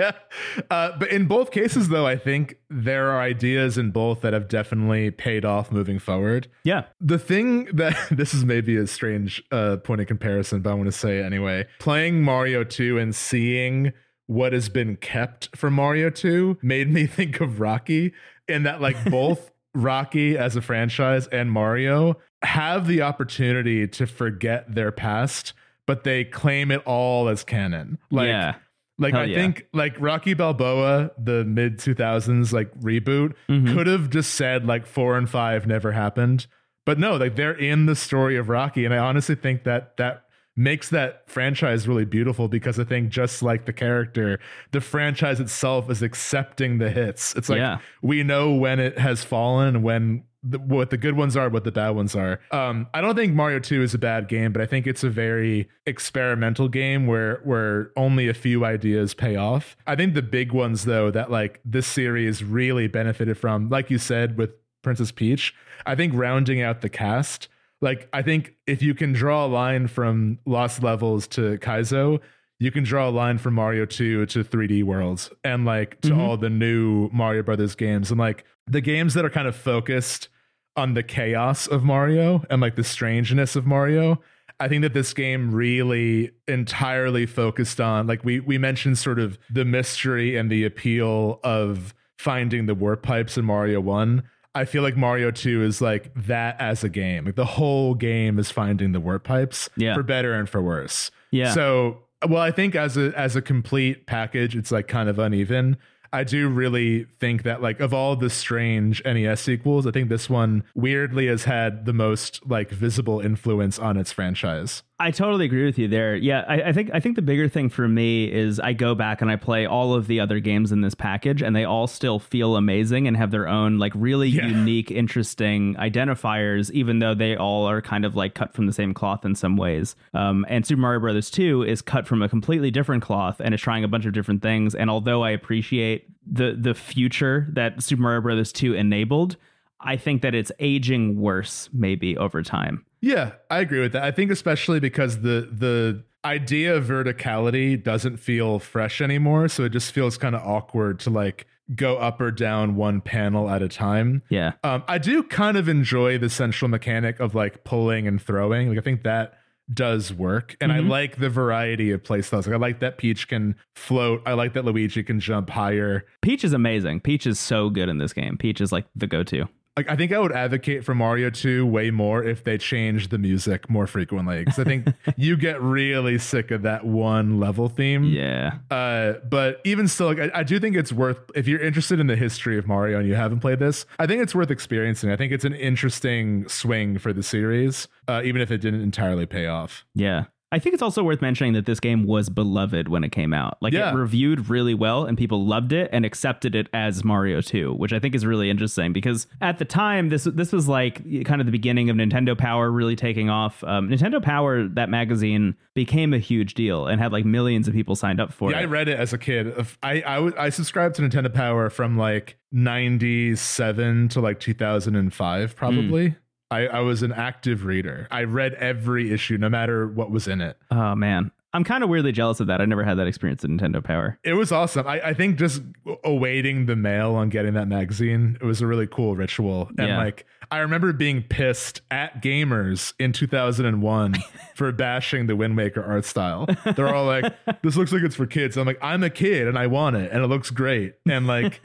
Yeah. But in both cases, though, I think there are ideas in both that have definitely paid off moving forward. Yeah. The thing that this is maybe a strange point of comparison, but I want to say it anyway, playing Mario 2 and seeing what has been kept from Mario 2 made me think of Rocky, and that like both Rocky as a franchise and Mario have the opportunity to forget their past, but they claim it all as canon. Like, yeah. Like I think like Rocky Balboa, the mid 2000s, like reboot could have just said like 4 and 5 never happened, but no, like they're in the story of Rocky. And I honestly think that that makes that franchise really beautiful, because I think just like the character, the franchise itself is accepting the hits. It's like, we know when it has fallen, when what the good ones are, what the bad ones are. I don't think Mario 2 is a bad game, but I think it's a very experimental game where only a few ideas pay off. I think the big ones, though, that like this series really benefited from, like you said, with Princess Peach, I think rounding out the cast. Like, I think if you can draw a line from Lost Levels to Kaizo, you can draw a line from Mario 2 to 3D Worlds and like to all the new Mario Brothers games, and like the games that are kind of focused on the chaos of Mario and like the strangeness of Mario. I think that this game really entirely focused on, like we mentioned sort of the mystery and the appeal of finding the warp pipes in Mario 1. I feel like Mario 2 is like that as a game. Like the whole game is finding the warp pipes, for better and for worse. Yeah. So, well, I think as a complete package, it's like kind of uneven. I do really think that like of all the strange NES sequels, I think this one weirdly has had the most like visible influence on its franchise. I totally agree with you there. Yeah, I think the bigger thing for me is I go back and I play all of the other games in this package, and they all still feel amazing and have their own like really unique, interesting identifiers, even though they all are kind of like cut from the same cloth in some ways. And Super Mario Brothers 2 is cut from a completely different cloth and is trying a bunch of different things. And although I appreciate the future that Super Mario Brothers 2 enabled, I think that it's aging worse maybe over time. Yeah, I agree with that. I think especially because the idea of verticality doesn't feel fresh anymore. So it just feels kind of awkward to like go up or down one panel at a time. Yeah. I do kind of enjoy the central mechanic of like pulling and throwing. Like I think that does work. And I like the variety of playstyles. Like I like that Peach can float. I like that Luigi can jump higher. Peach is amazing. Peach is so good in this game. Peach is like the go-to. Like I think I would advocate for Mario 2 way more if they changed the music more frequently, because I think you get really sick of that one level theme. Yeah. But even still, like, I do think it's worth, if you're interested in the history of Mario and you haven't played this, I think it's worth experiencing. I think it's an interesting swing for the series, even if it didn't entirely pay off. Yeah. I think it's also worth mentioning that this game was beloved when it came out. Like it reviewed really well and people loved it and accepted it as Mario 2, which I think is really interesting, because at the time, this was like kind of the beginning of Nintendo Power really taking off. Nintendo Power, that magazine, became a huge deal and had like millions of people signed up for it. Yeah, I read it as a kid. I subscribed to Nintendo Power from like 97 to like 2005, probably. I was an active reader. I read every issue, no matter what was in it. Oh, man. I'm kind of weirdly jealous of that. I never had that experience at Nintendo Power. It was awesome. I think just awaiting the mail on getting that magazine, it was a really cool ritual. And like, I remember being pissed at gamers in 2001 for bashing the Wind Waker art style. They're all like, this looks like it's for kids. I'm like, I'm a kid and I want it. And it looks great. And like,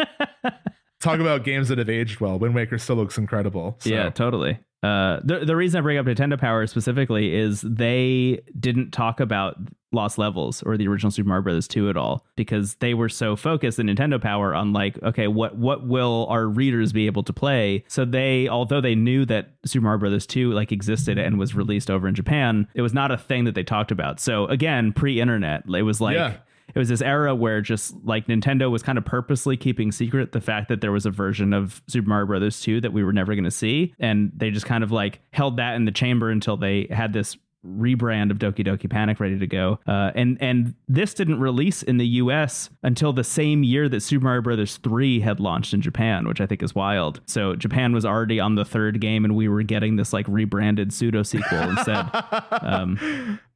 talk about games that have aged well. Wind Waker still looks incredible. So. Yeah, totally. The reason I bring up Nintendo Power specifically is they didn't talk about Lost Levels or the original Super Mario Brothers 2 at all, because they were so focused in Nintendo Power on like, okay, what will our readers be able to play? So they, although they knew that Super Mario Brothers 2 like existed and was released over in Japan, it was not a thing that they talked about. So again, pre-internet, it was like, yeah. It was this era where just like Nintendo was kind of purposely keeping secret the fact that there was a version of Super Mario Brothers 2 that we were never going to see. And they just kind of like held that in the chamber until they had this rebrand of Doki Doki Panic ready to go. And this didn't release in the US until the same year that Super Mario Brothers 3 had launched in Japan, which I think is wild. So Japan was already on the third game and we were getting this like rebranded pseudo sequel instead.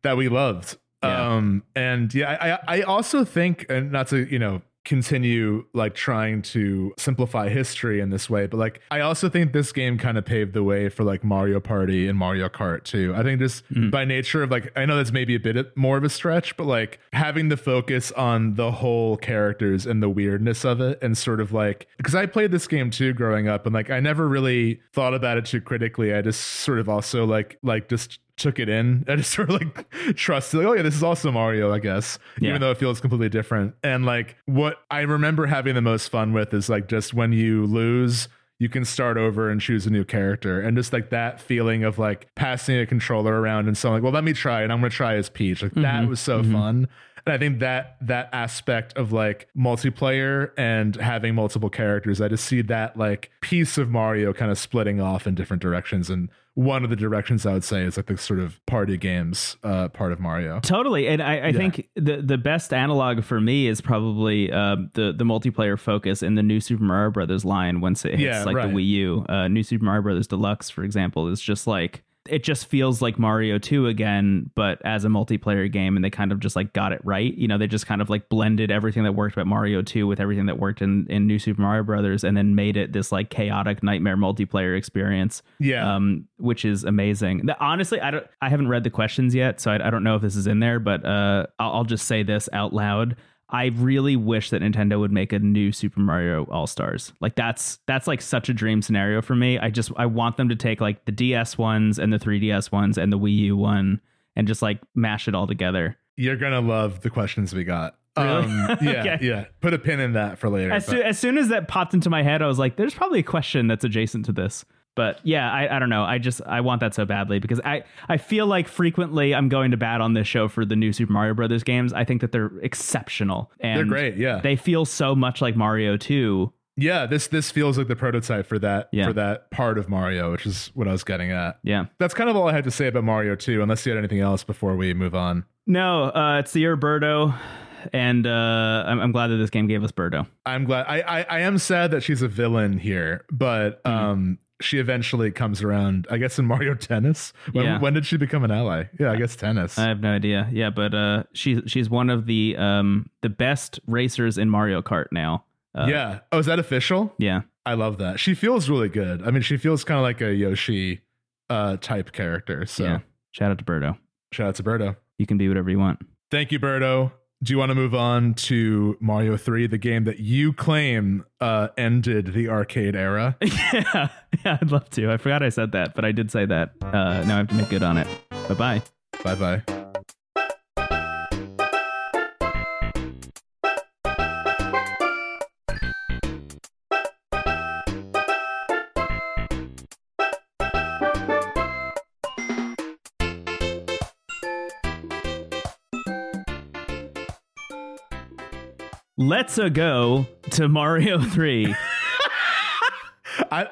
That we loved. Yeah. And yeah, I also think, and not to, you know, continue like trying to simplify history in this way, but like, I also think this game kind of paved the way for like Mario Party and Mario Kart too. I think just by nature of like, I know that's maybe a bit more of a stretch, but like having the focus on the whole characters and the weirdness of it and sort of like, because I played this game too growing up and like, I never really thought about it too critically. I just sort of also like just took it in. I just sort of like trusted, like, oh yeah, this is also Mario, I guess, yeah. Even though it feels completely different. And like what I remember having the most fun with is like just when you lose, you can start over and choose a new character. And just like that feeling of like passing a controller around and so like, well, let me try and I'm going to try as Peach. Like that was so fun. And I think that aspect of like multiplayer and having multiple characters, I just see that like piece of Mario kind of splitting off in different directions. And one of the directions I would say is like the sort of party games part of Mario. Totally. And I yeah. think the best analog for me is probably the multiplayer focus in the new Super Mario Brothers line once it hits the Wii U. New Super Mario Brothers Deluxe, for example, is just like, it just feels like Mario 2 again, but as a multiplayer game, and they kind of just like got it right. You know, they just kind of like blended everything that worked about Mario 2 with everything that worked in New Super Mario Brothers, and then made it this like chaotic nightmare multiplayer experience. Yeah, which is amazing. Honestly, I haven't read the questions yet, so I don't know if this is in there, but I'll just say this out loud. I really wish that Nintendo would make a new Super Mario All-Stars. Like that's like such a dream scenario for me. I want them to take like the DS ones and the 3DS ones and the Wii U one and just like mash it all together. You're going to love the questions we got. Really? Yeah, okay. Yeah. Put a pin in that for later. As soon as that popped into my head, I was like, there's probably a question that's adjacent to this. But yeah, I don't know. I want that so badly because I feel like frequently I'm going to bat on this show for the new Super Mario Brothers games. I think that they're exceptional. And they're great. Yeah, they feel so much like Mario 2. Yeah, this feels like the prototype for that for that part of Mario, which is what I was getting at. Yeah, that's kind of all I had to say about Mario 2, unless you had anything else before we move on. No, it's the Birdo. And I'm glad that this game gave us Birdo. I'm glad. I am sad that she's a villain here, but she eventually comes around, I guess, in Mario Tennis. When did she become an ally? Yeah, I guess tennis. I have no idea. Yeah, but she's one of the best racers in Mario Kart now. Yeah. Oh, is that official? Yeah. I love that. She feels really good. I mean, she feels kind of like a Yoshi type character. So yeah. Shout out to Birdo. Shout out to Birdo. You can be whatever you want. Thank you, Birdo. Do you want to move on to Mario 3, the game that you claim ended the arcade era? Yeah, I'd love to. I forgot I said that, but I did say that. Now I have to make good on it. Bye-bye. Bye-bye. Let's go to Mario 3.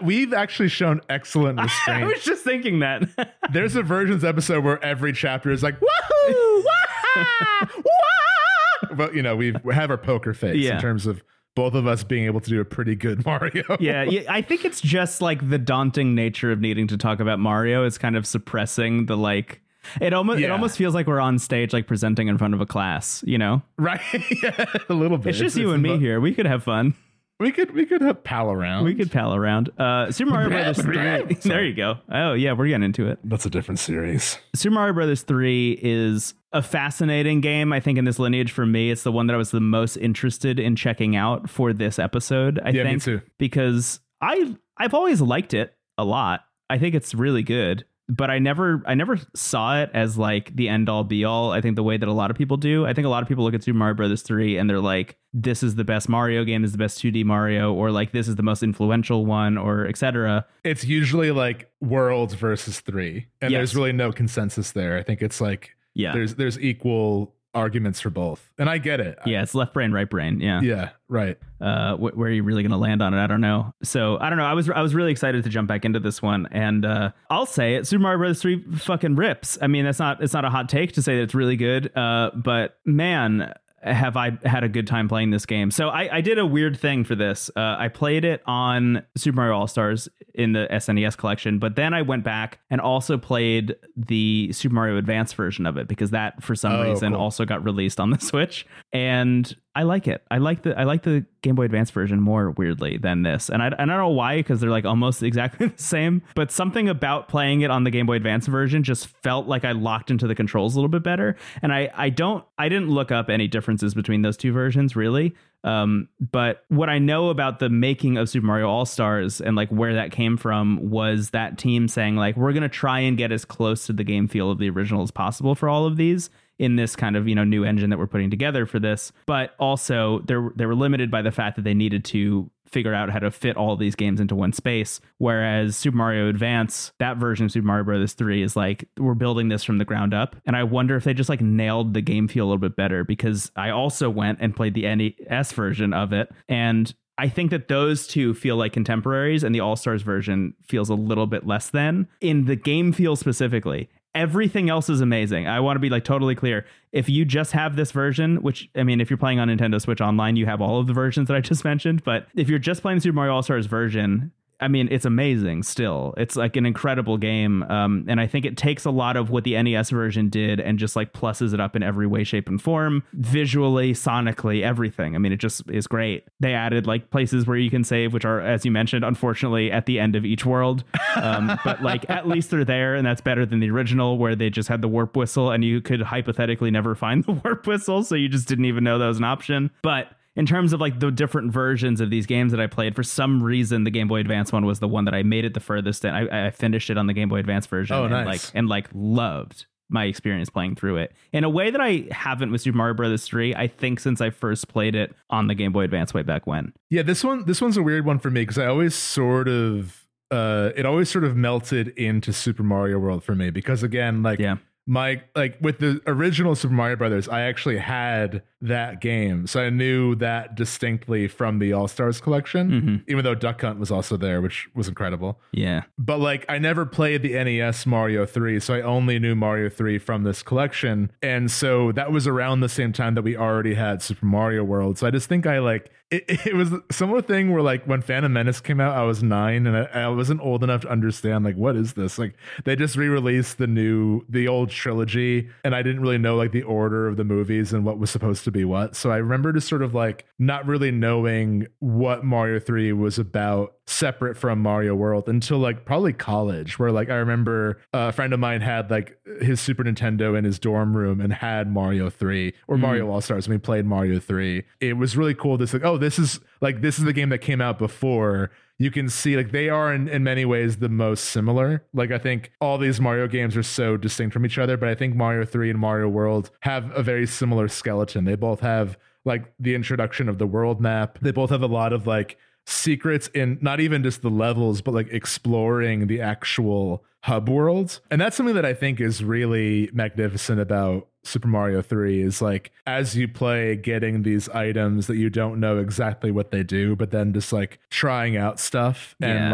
We've actually shown excellent restraint. I was just thinking that. There's a versions episode where every chapter is like, woohoo, wah, wah. But, you know, we have our poker face in terms of both of us being able to do a pretty good Mario. Yeah, I think it's just like the daunting nature of needing to talk about Mario is kind of suppressing the like... It almost feels like we're on stage, like presenting in front of a class, you know? Right. Yeah, a little bit. It's just you and me here. We could have fun. We could have pal around. Super Mario Brothers 3. There you go. Oh, yeah. We're getting into it. That's a different series. Super Mario Brothers 3 is a fascinating game. I think in this lineage for me, it's the one that I was the most interested in checking out for this episode. I think me too. Because I've always liked it a lot. I think it's really good. But I never saw it as like the end all be all. I think the way that a lot of people do. I think a lot of people look at Super Mario Brothers 3 and they're like, this is the best Mario game, this is the best 2D Mario, or like this is the most influential one, or etc. It's usually like World versus 3. And yes, there's really no consensus there. I think it's like, yeah, there's equal arguments for both. And I get it. Yeah, it's left brain, right brain. Yeah. Yeah, right. Where are you really going to land on it? I don't know. So I don't know. I was really excited to jump back into this one, and I'll say it, Super Mario Bros. 3 fucking rips. I mean, it's not a hot take to say that it's really good, but man, have I had a good time playing this game. So I did a weird thing for this. I played it on Super Mario All-Stars in the SNES collection, but then I went back and also played the Super Mario Advance version of it, because that, for some reason, cool, also got released on the Switch. And I like it. I like the Game Boy Advance version more, weirdly, than this. And I don't know why, because they're like almost exactly the same. But something about playing it on the Game Boy Advance version just felt like I locked into the controls a little bit better. And I didn't look up any differences between those two versions, really. But what I know about the making of Super Mario All-Stars and like where that came from was that team saying like, we're going to try and get as close to the game feel of the original as possible for all of these in this kind of, you know, new engine that we're putting together for this. But also they were limited by the fact that they needed to figure out how to fit all these games into one space. Whereas Super Mario Advance, that version of Super Mario Bros. 3 is like, we're building this from the ground up. And I wonder if they just like nailed the game feel a little bit better, because I also went and played the NES version of it. And I think that those two feel like contemporaries, and the All-Stars version feels a little bit less than in the game feel specifically. Everything else is amazing. I want to be like totally clear. If you just have this version, which, I mean, if you're playing on Nintendo Switch Online, you have all of the versions that I just mentioned. But if you're just playing Super Mario All-Stars version, I mean, it's amazing still. It's like an incredible game. And I think it takes a lot of what the NES version did and just like pluses it up in every way, shape, and form. Visually, sonically, everything. I mean, it just is great. They added like places where you can save, which are, as you mentioned, unfortunately, at the end of each world. But like, at least they're there. And that's better than the original, where they just had the warp whistle and you could hypothetically never find the warp whistle. So you just didn't even know that was an option. But in terms of like the different versions of these games that I played, for some reason, the Game Boy Advance one was the one that I made it the furthest. And I finished it on the Game Boy Advance version. Oh, nice. and loved my experience playing through it in a way that I haven't with Super Mario Bros. 3, I think, since I first played it on the Game Boy Advance way back when. Yeah, this one's a weird one for me, because I always sort of it always sort of melted into Super Mario World for me, because, again, like, yeah, my, like, with the original Super Mario Brothers, I actually had that game, so I knew that distinctly from the All-Stars collection, mm-hmm, even though Duck Hunt was also there, which was incredible. Yeah, but like, I never played the NES Mario 3, so I only knew Mario 3 from this collection. And so that was around the same time that we already had Super Mario World, so I just think I like it was a similar thing where, like, when Phantom Menace came out, I was 9, and I wasn't old enough to understand, like, what is this? Like, they just re-released the old trilogy, and I didn't really know, like, the order of the movies and what was supposed to be what. So I remember just sort of, like, not really knowing what Mario 3 was about separate from Mario World until, like, probably college, where, like, I remember a friend of mine had, like, his Super Nintendo in his dorm room and had Mario 3 or Mario All-Stars, and we played Mario 3. It was really cool. This, like, oh, this is the game that came out before. You can see, like, they are in many ways the most similar. Like, I think all these Mario games are so distinct from each other, but I think Mario 3 and Mario World have a very similar skeleton. They both have, like, the introduction of the world map. They both have a lot of, like, secrets in not even just the levels, but, like, exploring the actual hub worlds. And that's something that I think is really magnificent about Super Mario 3, is, like, as you play, getting these items that you don't know exactly what they do, but then just, like, trying out stuff. And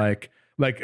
like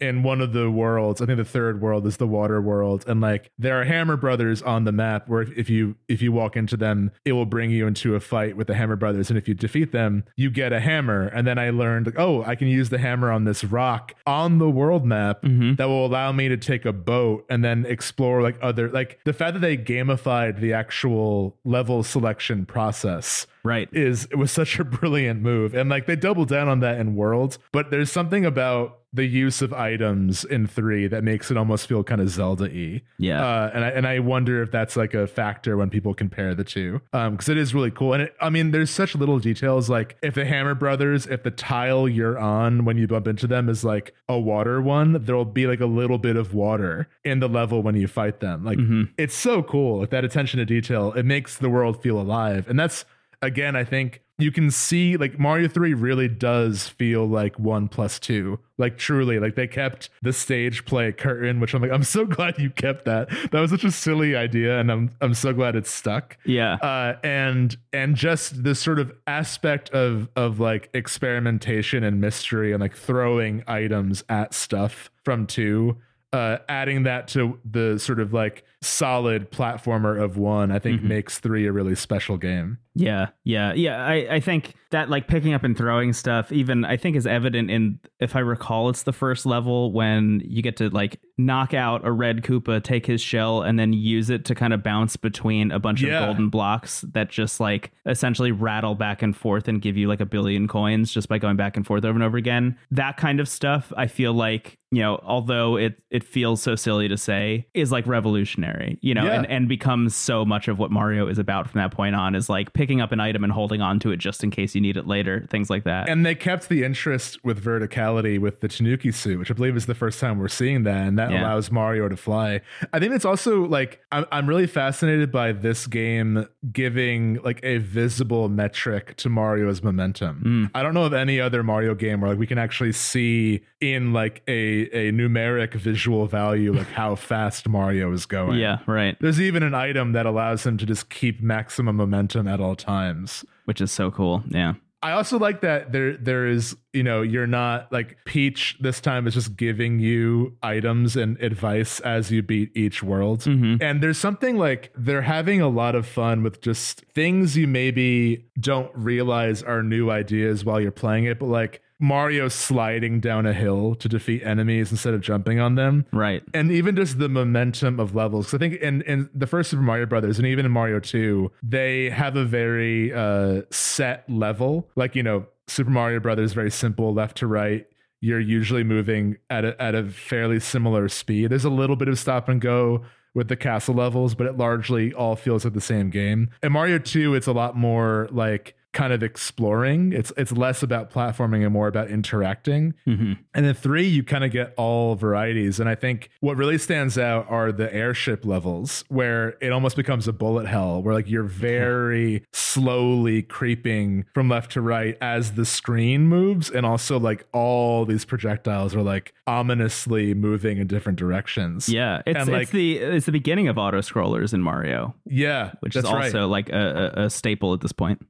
in one of the worlds, I think the third world is the water world, and, like, there are Hammer Brothers on the map where if you walk into them, it will bring you into a fight with the Hammer Brothers, and if you defeat them, you get a hammer. And then I learned, like, oh, I can use the hammer on this rock on the world map, mm-hmm, that will allow me to take a boat and then explore, like, other, like, the fact that they gamified the actual level selection process right, it was such a brilliant move. And like they double down on that in Worlds, but there's something about the use of items in 3 that makes it almost feel kind of Zelda-y. Yeah. And I wonder if that's like a factor when people compare the two, because it is really cool. And there's such little details, like if the Hammer Brothers, if the tile you're on when you bump into them is like a water one, there'll be like a little bit of water in the level when you fight them. Like It's so cool. Like that attention to detail, it makes the world feel alive. And that's, again, I think you can see like Mario 3 really does feel like 1 plus 2, like truly, like they kept the stage play curtain, which I'm so glad you kept that. That was such a silly idea, and I'm so glad it's stuck. Yeah. And just this sort of aspect of like experimentation and mystery and like throwing items at stuff from 2. Adding that to the sort of like solid platformer of 1, I think makes 3 a really special game. Yeah. I think that like picking up and throwing stuff even I think is evident in, if I recall, it's the first level when you get to like knock out a red Koopa, take his shell, and then use it to kind of bounce between a bunch of golden blocks that just like essentially rattle back and forth and give you like 1 billion coins just by going back and forth over and over again. That kind of stuff, I feel like, you know, although it feels so silly to say, is like revolutionary, you know, and becomes so much of what Mario is about from that point on, is like picking up an item and holding on to it just in case you need it later, things like that. And they kept the interest with verticality with the Tanuki suit, which I believe is the first time we're seeing that, and that allows Mario to fly. I think it's also like, I'm really fascinated by this game giving like a visible metric to Mario's momentum. I don't know of any other Mario game where like we can actually see in like a numeric visual value like how fast Mario is going. Yeah, right. There's even an item that allows him to just keep maximum momentum at all times, which is so cool. Yeah. I also like that there is, you know, you're not like Peach this time is just giving you items and advice as you beat each world. And there's something like they're having a lot of fun with just things you maybe don't realize are new ideas while you're playing it, but like Mario sliding down a hill to defeat enemies instead of jumping on them. Right. And even just the momentum of levels. So I think in the first Super Mario Brothers and even in Mario 2, they have a very set level. Like, you know, Super Mario Brothers, very simple, left to right. You're usually moving at a fairly similar speed. There's a little bit of stop and go with the castle levels, but it largely all feels like the same game. In Mario 2, it's a lot more like kind of exploring. It's less about platforming and more about interacting. And then 3, you kind of get all varieties. And I think what really stands out are the airship levels, where it almost becomes a bullet hell, where like you're very slowly creeping from left to right as the screen moves, and also like all these projectiles are like ominously moving in different directions. Yeah, it's like, it's the beginning of auto scrollers in Mario. Yeah, which is also like a staple at this point.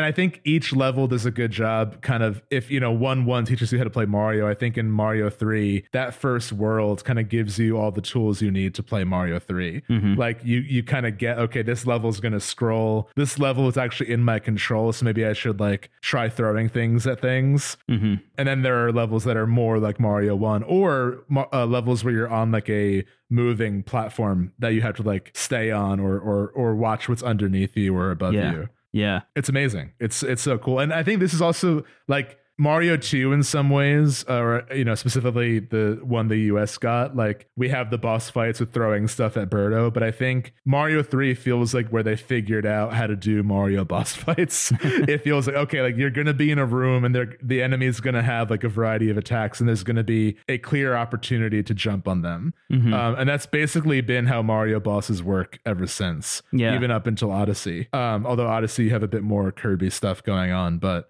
And I think each level does a good job kind of, if, you know, 1-1 teaches you how to play Mario. I think in Mario 3, that first world kind of gives you all the tools you need to play Mario 3. Like you kind of get, okay, this level is going to scroll. This level is actually in my control, so maybe I should like try throwing things at things. And then there are levels that are more like Mario 1, or levels where you're on like a moving platform that you have to like stay on or watch what's underneath you or above you. Yeah, it's amazing. It's so cool. And I think this is also like Mario 2 in some ways, or, you know, specifically the one the US got, like we have the boss fights with throwing stuff at Birdo, but I think Mario 3 feels like where they figured out how to do Mario boss fights. It feels like, okay, like you're going to be in a room and the enemy is going to have like a variety of attacks, and there's going to be a clear opportunity to jump on them. And that's basically been how Mario bosses work ever since, even up until Odyssey. Although Odyssey, you have a bit more Kirby stuff going on, but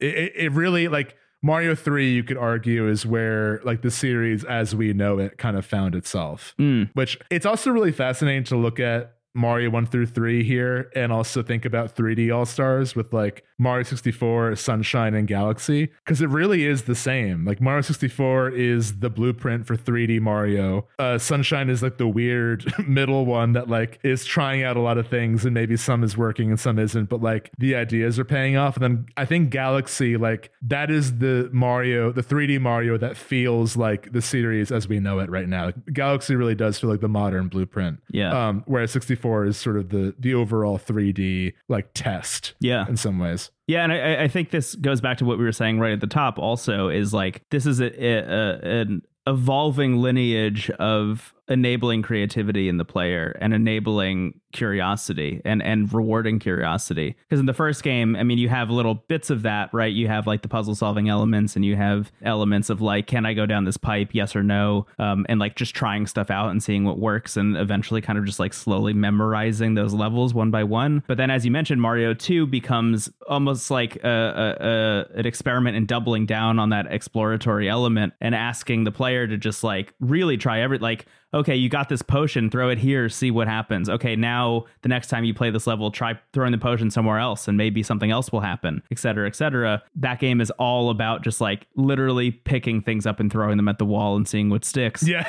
it really, like Mario 3, you could argue, is where like the series as we know it kind of found itself, which it's also really fascinating to look at Mario 1 through 3 here, and also think about 3D All-Stars with like Mario 64, Sunshine, and Galaxy, because it really is the same. Like Mario 64 is the blueprint for 3D Mario. Sunshine is like the weird middle one that like is trying out a lot of things, and maybe some is working and some isn't, but like the ideas are paying off. And then I think Galaxy, like that is the Mario, the 3D Mario that feels like the series as we know it right now. Like, Galaxy really does feel like the modern blueprint. Whereas 64 4 is sort of the overall 3D like test. Yeah. In some ways. Yeah, and I think this goes back to what we were saying right at the top also, is like this is an evolving lineage of enabling creativity in the player and enabling curiosity and rewarding curiosity. Because in the first game, I mean, you have little bits of that, right? You have like the puzzle solving elements, and you have elements of like, can I go down this pipe? Yes or no? And like just trying stuff out and seeing what works, and eventually kind of just like slowly memorizing those levels one by one. But then, as you mentioned, Mario 2 becomes almost like an experiment in doubling down on that exploratory element and asking the player to just like really try every, like, okay, you got this potion, throw it here, see what happens. Okay, now the next time you play this level, try throwing the potion somewhere else and maybe something else will happen, et cetera, et cetera. That game is all about just like literally picking things up and throwing them at the wall and seeing what sticks. Yeah.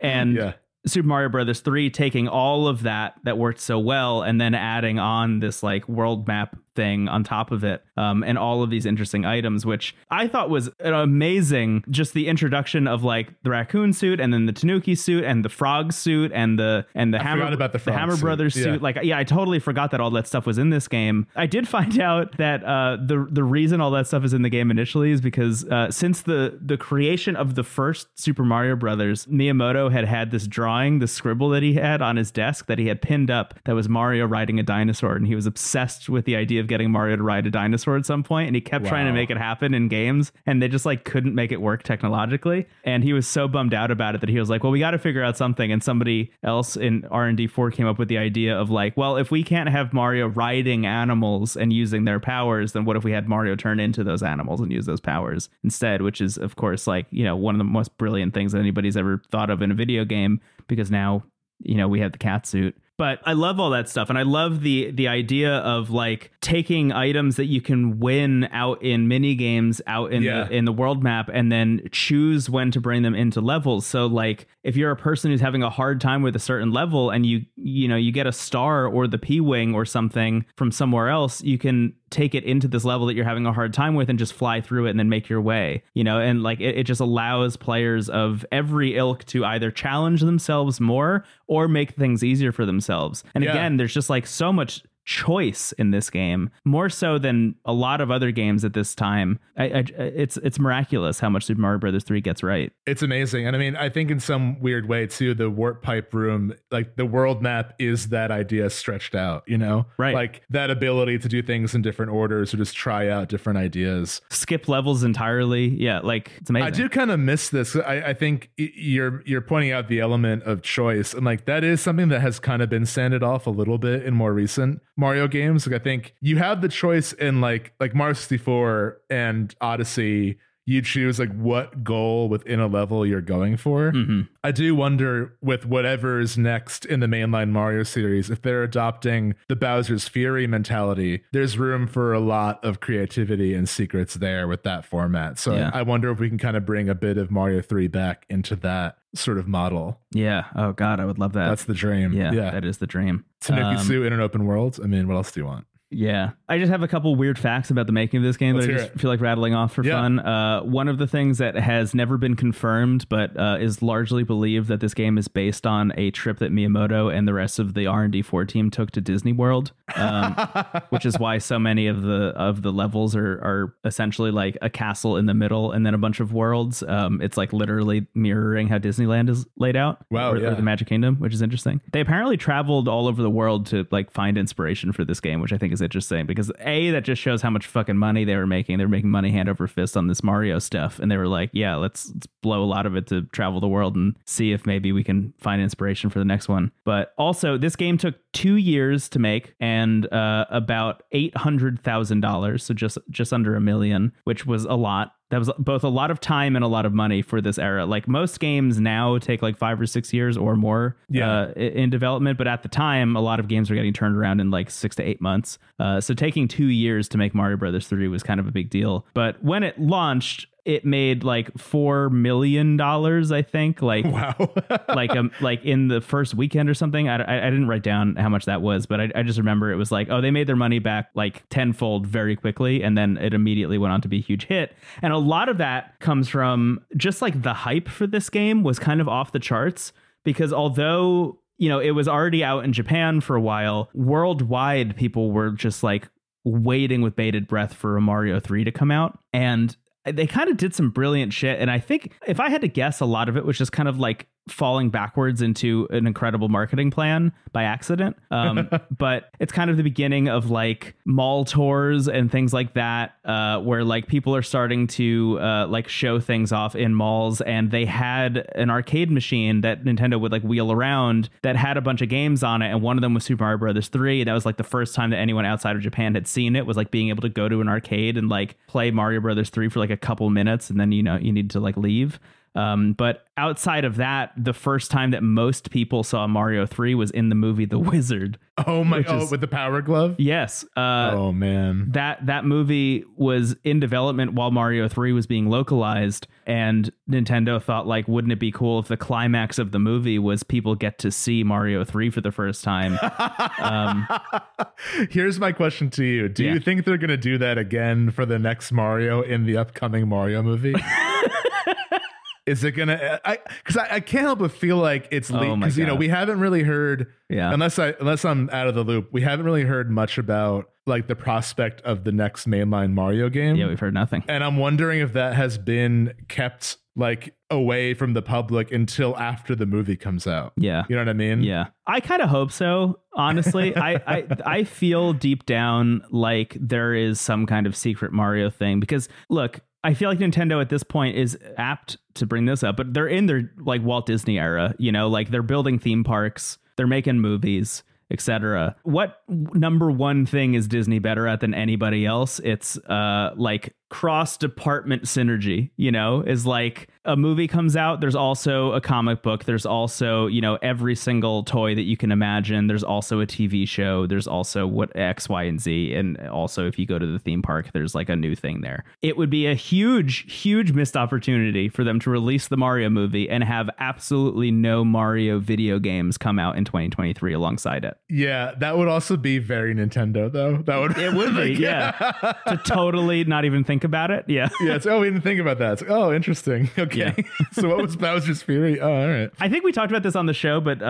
And yeah. Super Mario Brothers 3 taking all of that worked so well and then adding on this like world map thing on top of it, and all of these interesting items, which I thought was amazing. Just the introduction of like the raccoon suit and then the Tanuki suit and the frog suit and the Hammer Brothers suit. Yeah. Like, yeah, I totally forgot that all that stuff was in this game. I did find out that the reason all that stuff is in the game initially is because since the creation of the first Super Mario Brothers, Miyamoto had this drawing, the scribble that he had on his desk that he had pinned up, that was Mario riding a dinosaur, and he was obsessed with the idea of getting Mario to ride a dinosaur at some point, and he kept trying to make it happen in games, and they just like couldn't make it work technologically, and he was so bummed out about it that he was like, well, we got to figure out something. And somebody else in R&D 4 came up with the idea of like, well, if we can't have Mario riding animals and using their powers, then what if we had Mario turn into those animals and use those powers instead, which is of course like, you know, one of the most brilliant things that anybody's ever thought of in a video game, because now, you know, we have the cat suit. But I love all that stuff. And I love the idea of like taking items that you can win out in mini games out in the world map, and then choose when to bring them into levels. So like if you're a person who's having a hard time with a certain level and you get a star or the P-Wing or something from somewhere else, you can take it into this level that you're having a hard time with and just fly through it and then make your way, you know. And like it just allows players of every ilk to either challenge themselves more or make things easier for themselves. And again, there's just like so much choice in this game, more so than a lot of other games at this time. It's miraculous how much Super Mario Brothers 3 gets right. It's amazing. And I mean, I think in some weird way too, the warp pipe room, like the world map is that idea stretched out, you know, right? Like that ability to do things in different orders or just try out different ideas, skip levels entirely. Yeah, like it's amazing. I do kind of miss this. I think you're pointing out the element of choice, and like that is something that has kind of been sanded off a little bit in more recent Mario games. Like I think you have the choice in like Mario 64 and Odyssey. You choose like what goal within a level you're going for. Mm-hmm. I do wonder with whatever is next in the mainline Mario series, if they're adopting the Bowser's Fury mentality, there's room for a lot of creativity and secrets there with that format. So I wonder if we can kind of bring a bit of Mario 3 back into that sort of model. Yeah. Oh God, I would love that. That's the dream. Yeah. That is the dream. Tanuki Sue in an open world. I mean, what else do you want? Yeah, I just have a couple weird facts about the making of this game that I just feel like rattling off for fun. One of the things that has never been confirmed, but is largely believed, that this game is based on a trip that Miyamoto and the rest of the R&D 4 team took to Disney World, which is why so many of the levels are essentially like a castle in the middle and then a bunch of worlds. It's like literally mirroring how Disneyland is laid out, or the Magic Kingdom, which is interesting. They apparently traveled all over the world to like find inspiration for this game, which I think is interesting, because that just shows how much fucking money they were making. They were making money hand over fist on this Mario stuff, and they were like, yeah, let's blow a lot of it to travel the world and see if maybe we can find inspiration for the next one. But also, this game took 2 years to make, and about $800,000, so just under $1 million, which was a lot. That was both a lot of time and a lot of money for this era. Like most games now take like 5 or 6 years or more in development. But at the time, a lot of games were getting turned around in like 6 to 8 months. So taking 2 years to make Mario Brothers 3 was kind of a big deal. But when it launched, it made like $4 million, I think, like wow. Like in the first weekend or something. I didn't write down how much that was, but I just remember it was like, oh, they made their money back like tenfold very quickly, and then it immediately went on to be a huge hit. And a lot of that comes from just like the hype for this game was kind of off the charts, because although you know, it was already out in Japan for a while. Worldwide, people were just like waiting with bated breath for a Mario 3 to come out. And they kind of did some brilliant shit. And I think if I had to guess, a lot of it was just kind of like falling backwards into an incredible marketing plan by accident. But it's kind of the beginning of like mall tours and things like that, where like people are starting to like show things off in malls. And they had an arcade machine that Nintendo would like wheel around that had a bunch of games on it. And one of them was Super Mario Brothers 3. That was like the first time that anyone outside of Japan had seen it, was like being able to go to an arcade and like play Mario Brothers 3 for like a couple minutes. And then, you know, you need to like leave. But outside of that, the first time that most people saw Mario 3 was in the movie The Wizard. Oh my god, with the power glove? Yes. Oh man. That movie was in development while Mario 3 was being localized, and Nintendo thought like, wouldn't it be cool if the climax of the movie was people get to see Mario 3 for the first time? Here's my question to you. Do you think they're going to do that again for the next Mario in the upcoming Mario movie? Is it gonna? Because I can't help but feel like it's leaked, because you know we haven't really heard, unless I'm out of the loop, we haven't really heard much about like the prospect of the next mainline Mario game. Yeah, we've heard nothing, and I'm wondering if that has been kept like away from the public until after the movie comes out. Yeah, you know what I mean? Yeah, I kind of hope so. Honestly, I feel deep down like there is some kind of secret Mario thing, because look, I feel like Nintendo at this point is apt to bring this up, but they're in their like Walt Disney era, you know, like they're building theme parks, they're making movies, etc. What number one thing is Disney better at than anybody else? It's like cross department synergy, you know, is like a movie comes out, there's also a comic book, there's also, you know, every single toy that you can imagine, there's also a TV show, there's also what X, Y, and Z, and also if you go to the theme park, there's like a new thing there. It would be a huge missed opportunity for them to release the Mario movie and have absolutely no Mario video games come out in 2023 alongside it. Yeah, that would also be very Nintendo though. That would it would be yeah. To totally not even think about it. Yeah. Yeah. It's, oh, we didn't think about that. It's, oh, interesting. Okay. Yeah. So what was that? Was just Fury. Oh, all right. I think we talked about this on the show, but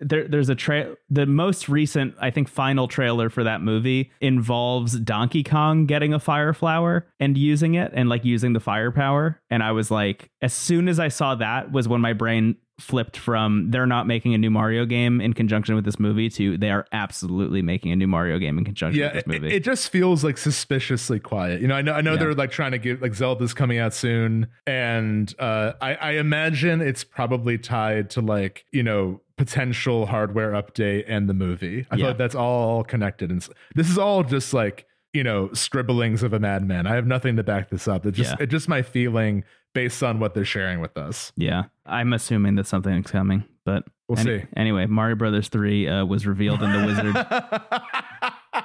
there's a trail. The most recent, I think, final trailer for that movie involves Donkey Kong getting a fire flower and using it, and like using the firepower. And I was like, as soon as I saw that, was when my brain flipped from they're not making a new Mario game in conjunction with this movie to they are absolutely making a new Mario game in conjunction with this movie. It just feels like suspiciously quiet. You know, I know they're like trying to give like Zelda's coming out soon, and I imagine it's probably tied to like, you know, potential hardware update and the movie. I thought that's all connected, and this is all just like, you know, scribblings of a madman. I have nothing to back this up. It's just my feeling based on what they're sharing with us. Yeah, I'm assuming that something's coming, but we'll see. Anyway, Mario Brothers 3 was revealed in The Wizard.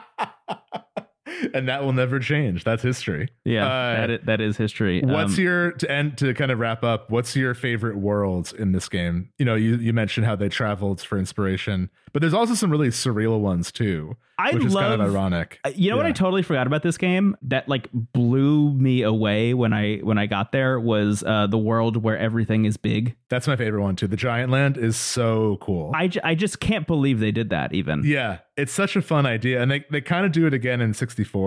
And that will never change. That's history. Yeah, that is history. What's your, to kind of wrap up, what's your favorite worlds in this game? You know, you mentioned how they traveled for inspiration, but there's also some really surreal ones too, which is kind of ironic. You know what I totally forgot about this game that like blew me away when I got there was the world where everything is big. That's my favorite one too. The Giant Land is so cool. I just can't believe they did that even. Yeah, it's such a fun idea, and they kind of do it again in 64.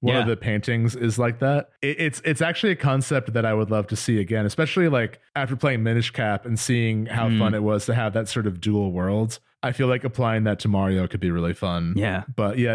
One of the paintings is like that. It's actually a concept that I would love to see again, especially like after playing Minish Cap and seeing how fun it was to have that sort of dual worlds. I feel like applying that to Mario could be really fun. Yeah. But yeah,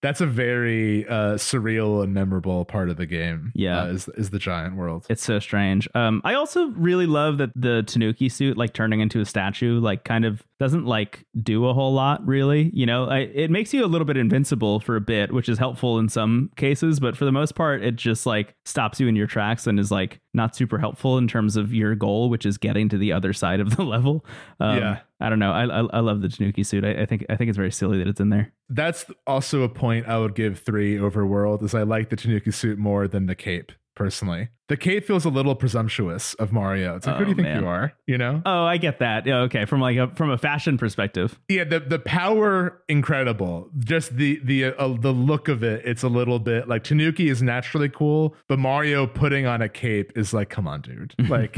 that's a very surreal and memorable part of the game. Yeah. Is the giant world. It's so strange. I also really love that the Tanuki suit, like turning into a statue, like kind of doesn't like do a whole lot really. You know, it makes you a little bit invincible for a bit, which is helpful in some cases, but for the most part, it just like stops you in your tracks and is like not super helpful in terms of your goal, which is getting to the other side of the level. Yeah. I don't know. I love the Tanuki suit. I think it's very silly that it's in there. That's also a point I would give 3 over World, is I like the Tanuki suit more than the cape personally. The cape feels a little presumptuous of Mario. It's like, who do you think you are? You know? Oh, I get that. Yeah, okay, from a fashion perspective. Yeah, the power incredible. Just the look of it. It's a little bit like Tanuki is naturally cool, but Mario putting on a cape is like, come on, dude. Like.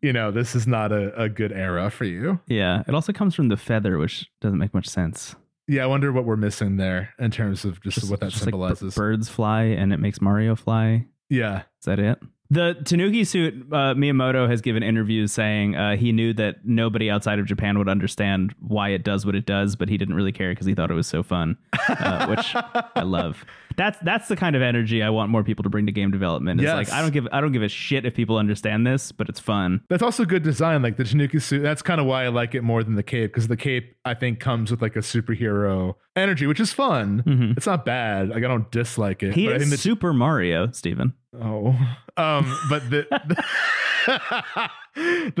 you know, this is not a good era for you. Yeah. It also comes from the feather, which doesn't make much sense. Yeah. I wonder what we're missing there in terms of just what that just symbolizes. Like birds fly and it makes Mario fly. Yeah. Is that it? The Tanuki suit, Miyamoto has given interviews saying he knew that nobody outside of Japan would understand why it does what it does, but he didn't really care because he thought it was so fun, which I love. That's the kind of energy I want more people to bring to game development. It's yes. Like I don't give a shit if people understand this, but it's fun. That's also good design, like the Tanuki suit. That's kind of why I like it more than the cape, because the cape I think comes with like a superhero energy, which is fun. Mm-hmm. It's not bad. Like I don't dislike it. He is I think Super Mario, Steven. Oh, but the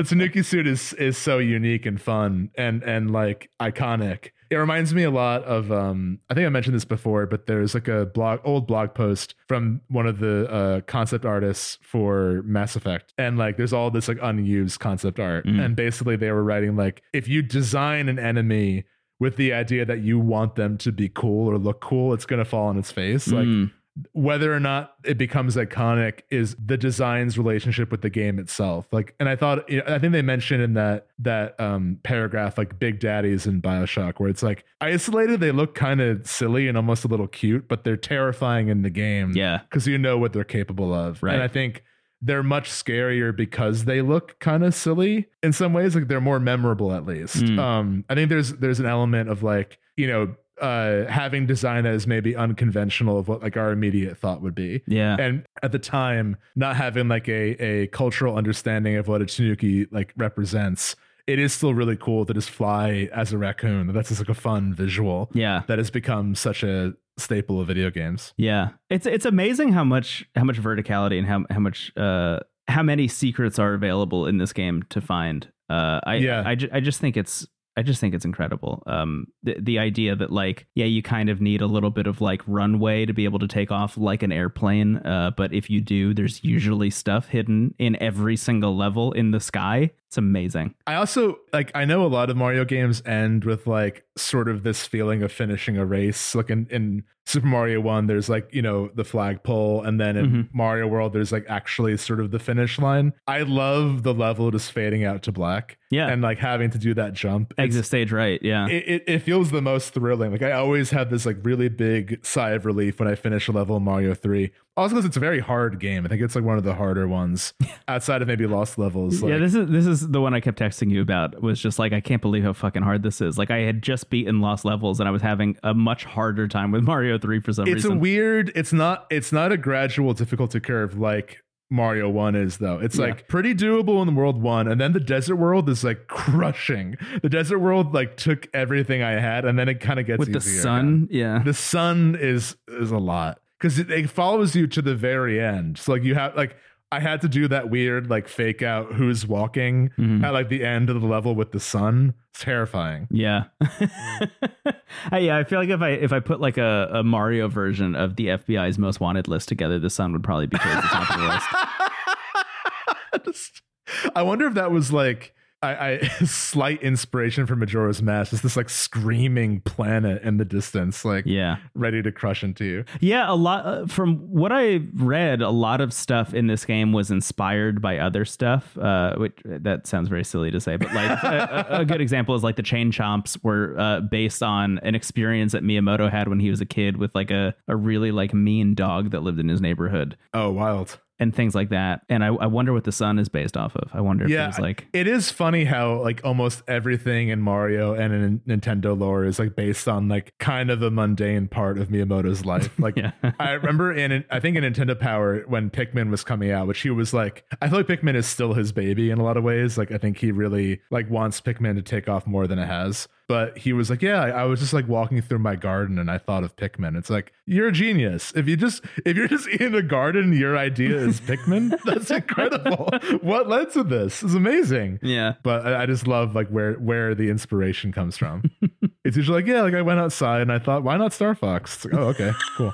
Tanuki suit is so unique and fun and like iconic. It reminds me a lot of, I think I mentioned this before, but there's like a old blog post from one of the concept artists for Mass Effect. And like, there's all this like unused concept art. Mm. And basically they were writing like, if you design an enemy with the idea that you want them to be cool or look cool, it's going to fall on its face. Mm. Like, whether or not it becomes iconic is the design's relationship with the game itself. Like, and I think they mentioned in that paragraph, like Big Daddies in BioShock, where it's like isolated, they look kind of silly and almost a little cute, but they're terrifying in the game. Yeah, because you know what they're capable of. Right. And I think they're much scarier because they look kind of silly in some ways. Like they're more memorable at least. Mm. I think there's an element of like, you know, having design that is maybe unconventional of what like our immediate thought would be. Yeah. And at the time, not having like a cultural understanding of what a Tanuki like represents, it is still really cool to just fly as a raccoon. That's just like a fun visual. Yeah. That has become such a staple of video games. Yeah. It's amazing how much verticality and how many secrets are available in this game to find. I just think it's incredible. The idea that like, yeah, you kind of need a little bit of like runway to be able to take off like an airplane. But if you do, there's usually stuff hidden in every single level in the sky. It's amazing. I also like, I know a lot of Mario games end with like sort of this feeling of finishing a race. Like in Super Mario 1, there's like, you know, the flagpole. And then in mm-hmm. Mario World, there's like actually sort of the finish line. I love the level just fading out to black. Yeah. And like having to do that jump. Exit stage right. Yeah. It feels the most thrilling. Like I always have this like really big sigh of relief when I finish a level in Mario 3. Also because it's a very hard game. I think it's like one of the harder ones outside of maybe Lost Levels. Like, yeah, this is the one I kept texting you about, was just like, I can't believe how fucking hard this is. Like I had just beaten Lost Levels and I was having a much harder time with Mario 3 for some reason. It's a weird, it's not a gradual difficulty curve like Mario 1 is, though. It's like pretty doable in World 1, and then the Desert World is like crushing. The Desert World like took everything I had, and then it kind of gets with easier. The sun. Yeah, the sun is a lot because it follows you to the very end. So like you have like, I had to do that weird like fake out who's walking at like the end of the level with the sun. It's terrifying. Yeah. I feel like if I put like a Mario version of the FBI's most wanted list together, the sun would probably be towards the top of the list. I wonder if that was like I slight inspiration for Majora's Mask, is this like screaming planet in the distance, like ready to crush into you. Yeah, a lot from what I read, a lot of stuff in this game was inspired by other stuff. Which that sounds very silly to say, but like a good example is like the Chain Chomps were based on an experience that Miyamoto had when he was a kid with like a really like mean dog that lived in his neighborhood. Oh, wild. And things like that. And I wonder what the sun is based off of. I wonder if it's like... It is funny how like almost everything in Mario and in Nintendo lore is like based on like kind of a mundane part of Miyamoto's life. Like I remember I think in Nintendo Power when Pikmin was coming out, which he was like, I feel like Pikmin is still his baby in a lot of ways. Like I think he really like wants Pikmin to take off more than it has. But he was like, yeah, I was just like walking through my garden and I thought of Pikmin. It's like, you're a genius. If you're just in a garden, your idea is Pikmin. That's incredible. What led to this is amazing. Yeah. But I just love like where the inspiration comes from. It's usually like, yeah, like I went outside and I thought, why not Star Fox? It's like, oh, okay, cool.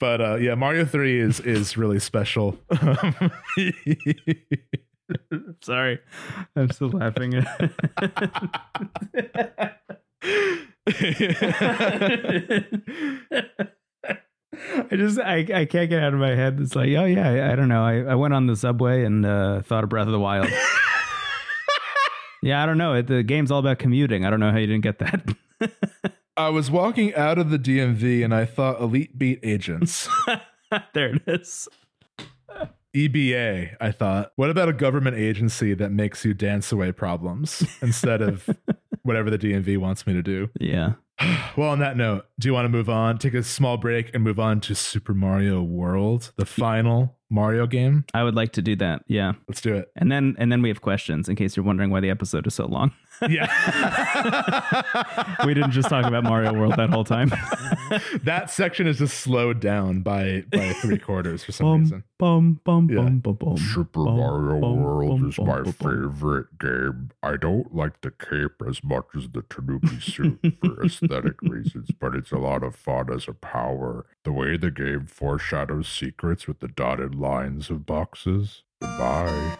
But yeah, Mario 3 is really special. Sorry, I'm still laughing. I I can't get out of my head. It's like, oh yeah, I don't know. I went on the subway and thought of Breath of the Wild. Yeah, I don't know. The game's all about commuting. I don't know how you didn't get that. I was walking out of the DMV and I thought Elite Beat Agents. There it is. EBA, I thought. What about a government agency that makes you dance away problems instead of whatever the DMV wants me to do? Yeah. Well, on that note, do you want to move on? Take a small break and move on to Super Mario World, the final Mario game? I would like to do that. Yeah. Let's do it. And then we have questions in case you're wondering why the episode is so long. Yeah. We didn't just talk about Mario World that whole time. That section is just slowed down by 3/4 for some reason. Super Mario World is my favorite game. I don't like the cape as much as the Tanuki suit for aesthetic reasons, but it's a lot of fun as a power. The way the game foreshadows secrets with the dotted lines of boxes. Goodbye.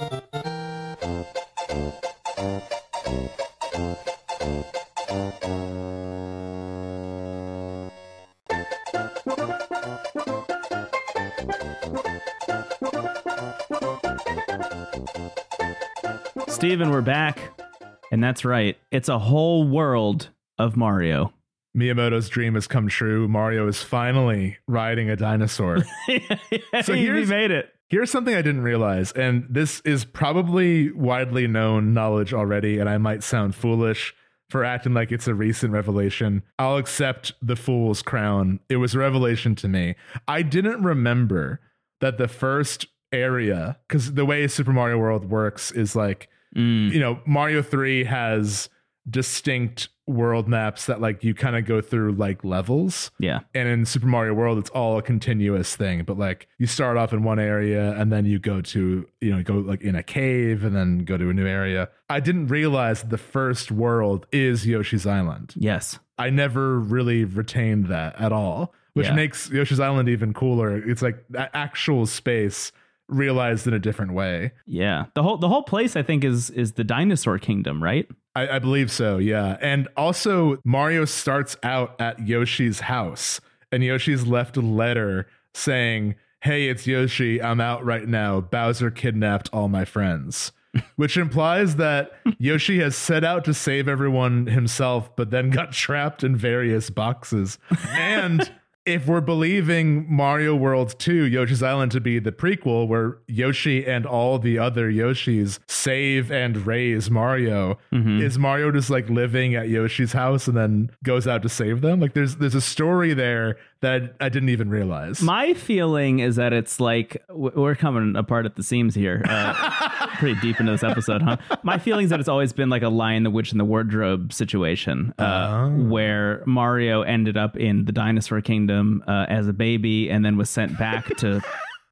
Steven, we're back. And that's right. It's a whole world of Mario. Miyamoto's dream has come true. Mario is finally riding a dinosaur. So he made it. Here's something I didn't realize, and this is probably widely known knowledge already, and I might sound foolish for acting like it's a recent revelation. I'll accept the fool's crown. It was a revelation to me. I didn't remember that the first area, because the way Super Mario World works is like, Mario 3 has distinct world maps that like you kind of go through like levels, and in Super Mario World it's all a continuous thing, but like you start off in one area and then you go to go like in a cave and then go to a new area. I didn't realize the first world is Yoshi's Island. Yes, I never really retained that at all, which makes Yoshi's Island even cooler. It's like that actual space realized in a different way. Yeah, the whole place I think is the dinosaur kingdom, right? I believe so, yeah. And also, Mario starts out at Yoshi's house, and Yoshi's left a letter saying, "Hey, it's Yoshi. I'm out right now. Bowser kidnapped all my friends," which implies that Yoshi has set out to save everyone himself, but then got trapped in various boxes. And if we're believing Mario World 2, Yoshi's Island, to be the prequel where Yoshi and all the other Yoshis save and raise Mario, is Mario just like living at Yoshi's house and then goes out to save them? Like there's a story there that I didn't even realize. My feeling is that it's like we're coming apart at the seams here. Pretty deep into this episode, huh? My feeling is that it's always been like a Lion, the Witch, and the Wardrobe situation, where Mario ended up in the dinosaur kingdom as a baby and then was sent back to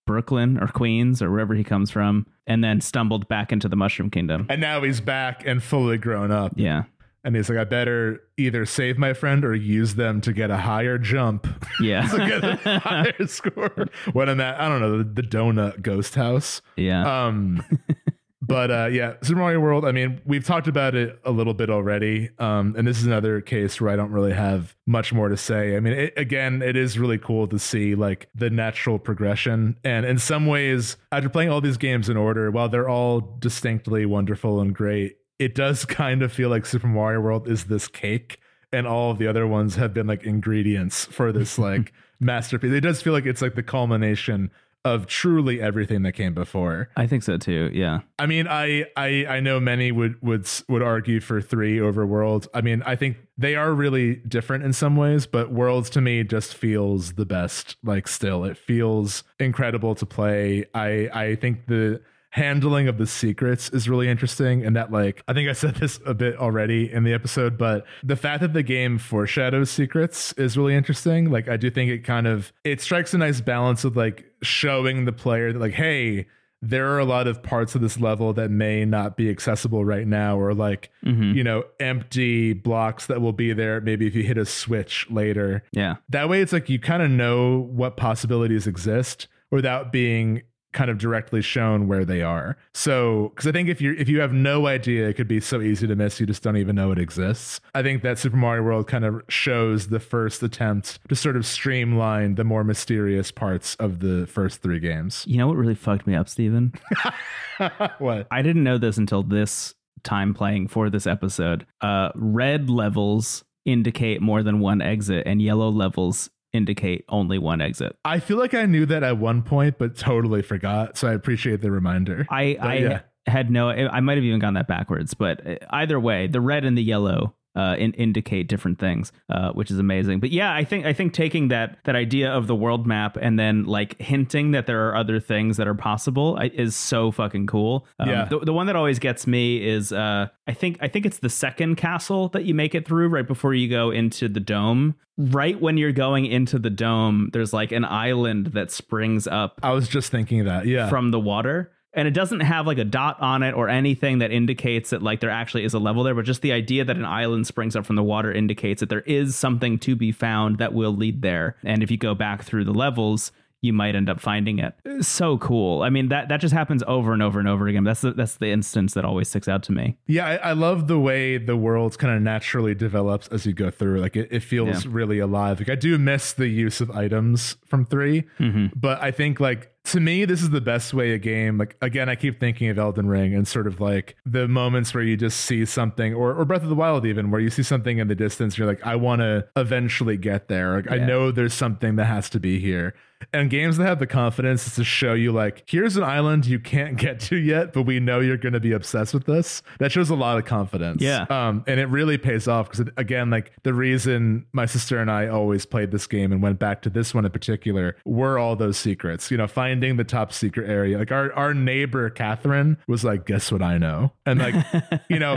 Brooklyn or Queens or wherever he comes from and then stumbled back into the Mushroom Kingdom. And now he's back and fully grown up. Yeah. And he's like, I better either save my friend or use them to get a higher jump. Yeah. To get a higher score. When I'm at, I don't know, the donut ghost house. Yeah. But yeah, Super Mario World, I mean, we've talked about it a little bit already, and this is another case where I don't really have much more to say. I mean, it is really cool to see like the natural progression. And in some ways, after playing all these games in order, while they're all distinctly wonderful and great, it does kind of feel like Super Mario World is this cake, and all of the other ones have been like ingredients for this like masterpiece. It does feel like it's like the culmination of truly everything that came before. I think so too. Yeah. I mean, I know many would argue for 3 over Worlds. I mean, I think they are really different in some ways, but Worlds to me just feels the best. Like still, it feels incredible to play. I think the handling of the secrets is really interesting, and that like I think I said this a bit already in the episode, but the fact that the game foreshadows secrets is really interesting. Like I do think it kind of it strikes a nice balance of like showing the player that like, hey, there are a lot of parts of this level that may not be accessible right now, or like empty blocks that will be there maybe if you hit a switch later. Yeah, that way it's like you kind of know what possibilities exist without being kind of directly shown where they are. So, because I think if you have no idea, it could be so easy to miss. You just don't even know it exists. I think that Super Mario World kind of shows the first attempt to sort of streamline the more mysterious parts of the first three games. You know what really fucked me up, Steven? What? I didn't know this until this time playing for this episode. Red levels indicate more than one exit, and yellow levels indicate only one exit. I feel like I knew that at one point, but totally forgot. So I appreciate the reminder. I might have even gone that backwards, but either way, the red and the yellow indicate different things, which is amazing. But yeah, I think taking that idea of the world map and then like hinting that there are other things that are possible is so fucking cool. Yeah. The one that always gets me is I think it's the second castle that you make it through right before you go into the dome. Right when you're going into the dome, there's like an island that springs up. I was just thinking that, yeah, from the water. And it doesn't have like a dot on it or anything that indicates that like there actually is a level there. But just the idea that an island springs up from the water indicates that there is something to be found that will lead there. And if you go back through the levels, you might end up finding it. So cool. I mean, that just happens over and over and over again. That's the instance that always sticks out to me. Yeah, I love the way the world kind of naturally develops as you go through. Like it feels really alive. Like I do miss the use of items from 3, but I think like, to me, this is the best way a game, like, again, I keep thinking of Elden Ring and sort of like the moments where you just see something or Breath of the Wild, even where you see something in the distance. You're like, I want to eventually get there. Like, yeah. I know there's something that has to be here. And games that have the confidence is to show you like, here's an island you can't get to yet, but we know you're going to be obsessed with this. That shows a lot of confidence. Yeah. And it really pays off because, again, like the reason my sister and I always played this game and went back to this one in particular were all those secrets, you know, finding the top secret area. Like our neighbor Catherine was like, guess what I know. And like, you know,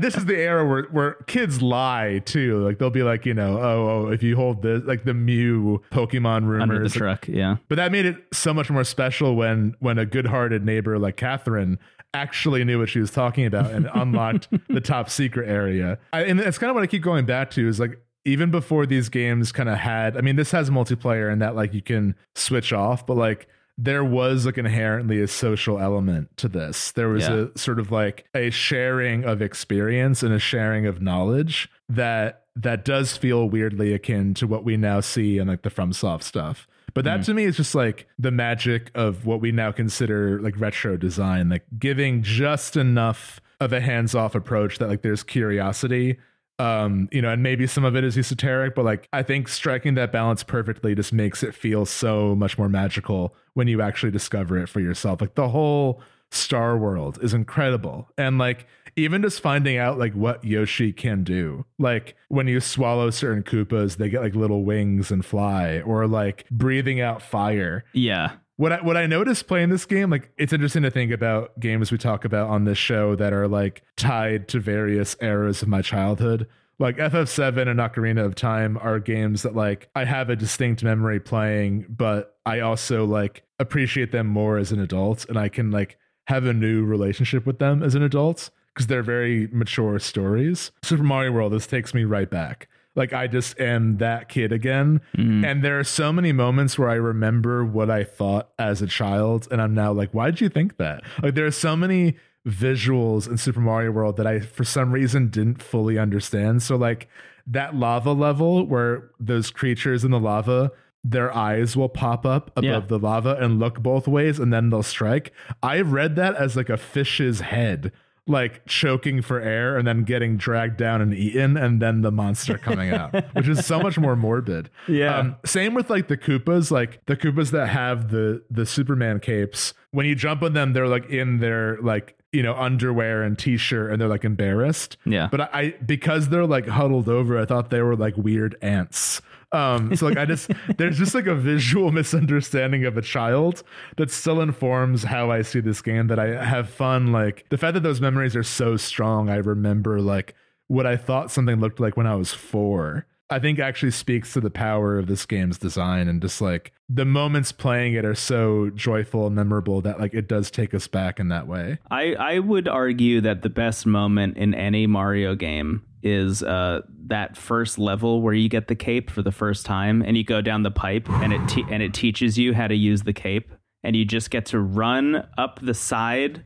this is the era where kids lie too. Like they'll be like, you know, oh, if you hold this, like the Mew Pokemon rumors under the truck, yeah. But that made it so much more special when a good-hearted neighbor like Catherine actually knew what she was talking about and unlocked the top secret area. And that's kind of what I keep going back to is like, even before these games kind of had, I mean, this has multiplayer and that like you can switch off, but like, there was like inherently a social element to this. There was a sort of like a sharing of experience and a sharing of knowledge that does feel weirdly akin to what we now see in like the FromSoft stuff. But that to me is just like the magic of what we now consider like retro design, like giving just enough of a hands-off approach that like there's curiosity. You know, and maybe some of it is esoteric, but like I think striking that balance perfectly just makes it feel so much more magical when you actually discover it for yourself. Like the whole Star World is incredible. And like even just finding out like what Yoshi can do, like when you swallow certain Koopas, they get like little wings and fly, or like breathing out fire. Yeah. What I noticed playing this game, like it's interesting to think about games we talk about on this show that are like tied to various eras of my childhood. Like FF7 and Ocarina of Time are games that like I have a distinct memory playing, but I also like appreciate them more as an adult, and I can like have a new relationship with them as an adult because they're very mature stories. Super Mario World, this takes me right back. Like I just am that kid again. And there are so many moments where I remember what I thought as a child, and I'm now like, why did you think that? Like there are so many visuals in Super Mario World that I for some reason didn't fully understand. So like that lava level where those creatures in the lava, their eyes will pop up above the lava and look both ways and then they'll strike. I read that as like a fish's head like choking for air and then getting dragged down and eaten and then the monster coming out, which is so much more morbid. Yeah. Same with like the Koopas that have the Superman capes. When you jump on them, they're like in their like, you know, underwear and t-shirt and they're like embarrassed. Yeah. But I because they're like huddled over, I thought they were like weird ants. So like I just there's just like a visual misunderstanding of a child that still informs how I see this game, that I have fun. Like the fact that those memories are so strong, I remember like what I thought something looked like when I was 4, I think actually speaks to the power of this game's design. And just like the moments playing it are so joyful and memorable that like it does take us back in that way. I would argue that the best moment in any Mario game is that first level where you get the cape for the first time and you go down the pipe and it teaches you how to use the cape. and you just get to run up the side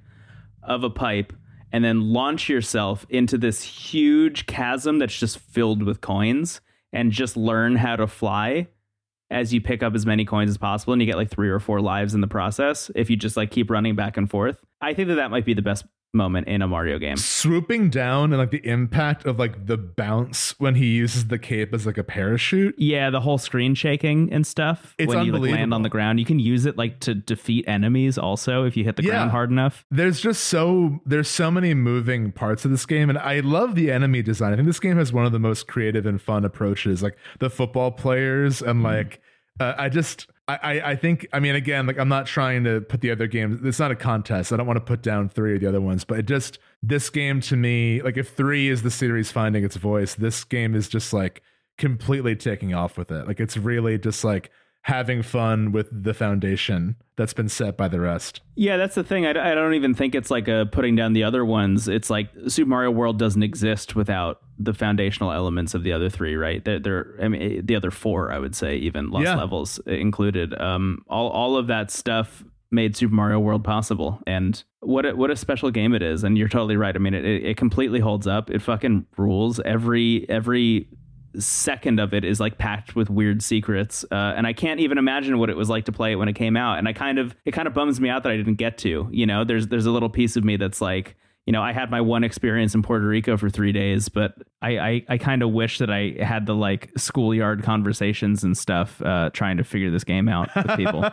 of a pipe and then launch yourself into this huge chasm that's just filled with coins, and just learn how to fly as you pick up as many coins as possible. And you get like 3 or 4 lives in the process if you just like keep running back and forth. I think that that might be the best moment in a Mario game. Swooping down and like the impact of like the bounce when he uses the cape as like a parachute. Yeah, the whole screen shaking and stuff. It's when you like land on the ground. You can use it like to defeat enemies also if you hit the ground hard enough. There's so many moving parts of this game, and I love the enemy design. I think this game has one of the most creative and fun approaches, like the football players and like I think I'm not trying to put the other games, it's not a contest. I don't want to put down 3 of the other ones, but this game to me, like if 3 is the series finding its voice, this game is just like completely taking off with it. Like it's really just like having fun with the foundation that's been set by the rest. Yeah, that's the thing. I don't even think it's like a putting down the other ones. It's like Super Mario World doesn't exist without the foundational elements of the other 3, right? The other 4, I would say, even Lost Levels included. All of that stuff made Super Mario World possible, and what a special game it is. And you're totally right. I mean, it completely holds up. It fucking rules. Every second of it is like packed with weird secrets, and I can't even imagine what it was like to play it when it came out. And it kind of bums me out that I didn't get to, you know, there's a little piece of me that's like, you know, I had my one experience in Puerto Rico for 3 days, but I kind of wish that I had the like schoolyard conversations and stuff, trying to figure this game out with people.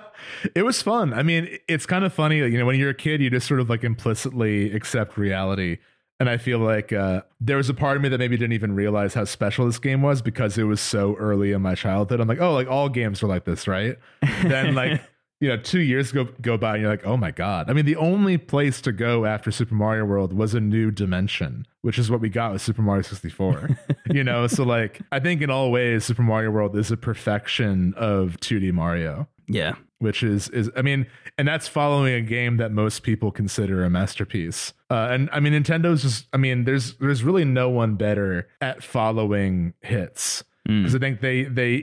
It was fun. I mean, it's kind of funny, you know, when you're a kid, you just sort of like implicitly accept reality. And I feel like there was a part of me that maybe didn't even realize how special this game was because it was so early in my childhood. I'm like, oh, like all games were like this, right? Then like, you know, 2 years go by and you're like, oh my God. I mean, the only place to go after Super Mario World was a new dimension, which is what we got with Super Mario 64, you know? So like, I think in all ways, Super Mario World is a perfection of 2D Mario. Yeah. Which is I mean, and that's following a game that most people consider a masterpiece. And I mean, Nintendo's just, I mean, there's really no one better at following hits. Because I think they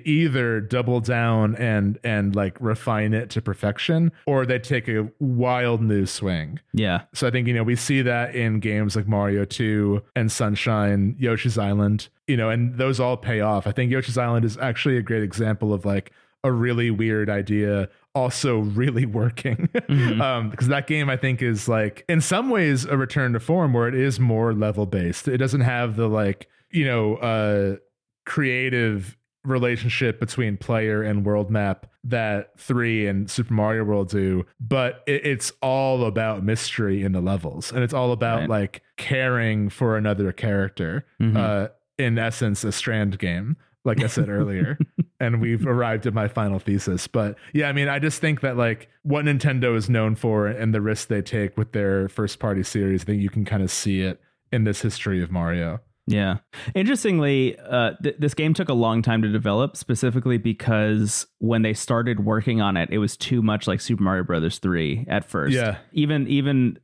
either double down and like refine it to perfection, or they take a wild new swing. Yeah. So I think, you know, we see that in games like Mario 2 and Sunshine, Yoshi's Island, you know, and those all pay off. I think Yoshi's Island is actually a great example of like a really weird idea also really working. Mm-hmm. Because that game I think is like in some ways a return to form where it is more level based. It doesn't have the like, you know, creative relationship between player and world map that 3 and Super Mario World do, but it's all about mystery in the levels, and it's all about like caring for another character. Mm-hmm. In essence, a Strand game, like I said earlier, and we've arrived at my final thesis. But yeah, I mean, I just think that like what Nintendo is known for and the risks they take with their first party series, I think you can kind of see it in this history of Mario. Yeah. Interestingly, this game took a long time to develop, specifically because when they started working on it, it was too much like Super Mario Brothers 3 at first. Yeah. Even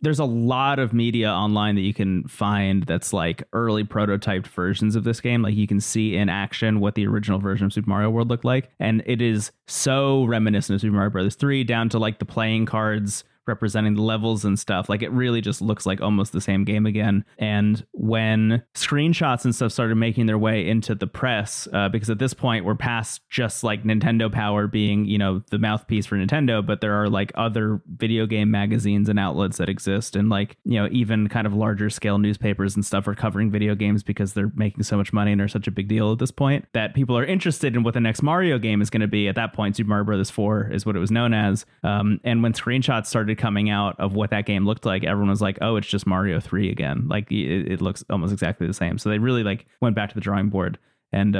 there's a lot of media online that you can find that's like early prototyped versions of this game. Like you can see in action what the original version of Super Mario World looked like. And it is so reminiscent of Super Mario Brothers 3 down to like the playing cards representing the levels and stuff. Like it really just looks like almost the same game again. And when screenshots and stuff started making their way into the press, because at this point we're past just like Nintendo Power being, you know, the mouthpiece for Nintendo, but there are like other video game magazines and outlets that exist, and like, you know, even kind of larger scale newspapers and stuff are covering video games because they're making so much money and are such a big deal at this point that people are interested in what the next Mario game is going to be. At that point, Super Mario Brothers 4 is what it was known as. And when screenshots started coming out of what that game looked like, everyone was like, oh, it's just Mario 3 again. Like it looks almost exactly the same. So they really like went back to the drawing board and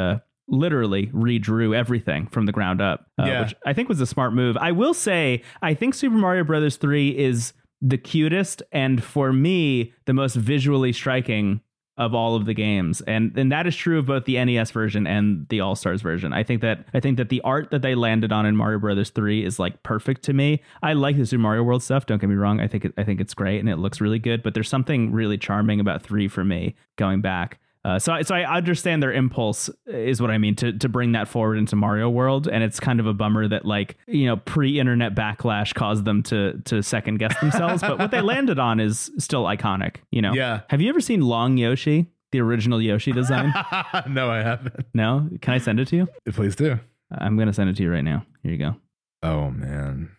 literally redrew everything from the ground up, which I think was a smart move. I will say, I think Super Mario Brothers 3 is the cutest and for me, the most visually striking of all of the games. And that is true of both the NES version and the All-Stars version. I think that the art that they landed on in Mario Brothers 3 is like perfect to me. I like the Super Mario World stuff, don't get me wrong. I think it's great and it looks really good, but there's something really charming about 3 for me going back. So I understand their impulse is what I mean to bring that forward into Mario World. And it's kind of a bummer that, like, you know, pre-internet backlash caused them to second guess themselves. But what they landed on is still iconic, you know? Yeah. Have you ever seen Long Yoshi, the original Yoshi design? No, I haven't. No? Can I send it to you? Please do. I'm going to send it to you right now. Here you go. Oh, man.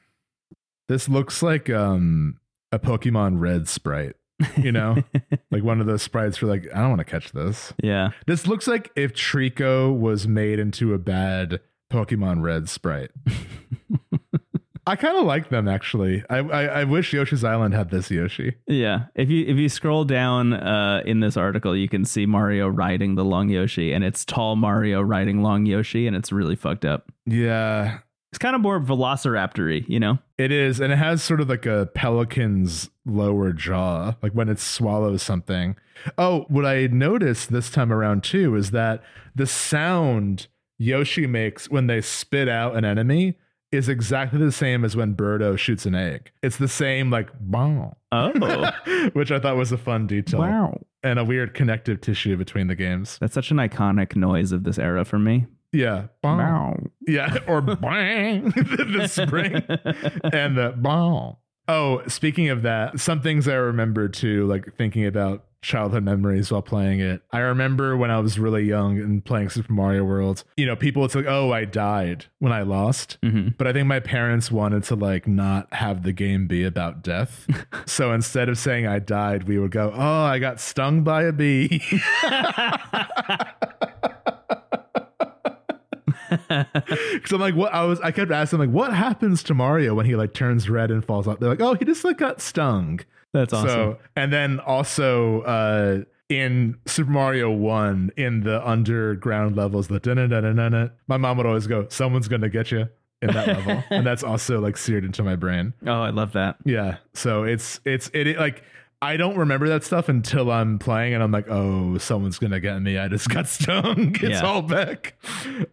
This looks like a Pokemon Red sprite. You know, like one of those sprites where, like, I don't want to catch this. Yeah. This looks like if Trico was made into a bad Pokemon Red sprite. I kind of like them, actually. I wish Yoshi's Island had this Yoshi. Yeah. If you scroll down in this article, you can see Mario riding the Long Yoshi, and it's tall Mario riding Long Yoshi, and it's really fucked up. Yeah. It's kind of more velociraptor-y, you know? It is, and it has sort of like a pelican's lower jaw, like when it swallows something. Oh, what I noticed this time around, too, is that the sound Yoshi makes when they spit out an enemy is exactly the same as when Birdo shoots an egg. It's the same, like, boom. Oh. Which I thought was a fun detail. Wow. And a weird connective tissue between the games. That's such an iconic noise of this era for me. Yeah. Bong. Yeah. Or bang. The spring and the bong. Oh, speaking of that, some things I remember too, like thinking about childhood memories while playing it. I remember when I was really young and playing Super Mario World, you know, people, it's like, oh, I died when I lost. Mm-hmm. But I think my parents wanted to, like, not have the game be about death. So instead of saying I died, we would go, oh, I got stung by a bee. Because I'm like, what? I kept asking, like, what happens to Mario when he, like, turns red and falls off? They're like, oh, he just, like, got stung. That's awesome. So, and then also in Super Mario 1, in the underground levels, the da-na-na-na-na, my mom would always go, someone's gonna get you in that level. And that's also, like, seared into my brain. Oh, I love that. Yeah. So it's like, I don't remember that stuff until I'm playing and I'm like, oh, someone's going to get me. I just got stung. It's all back.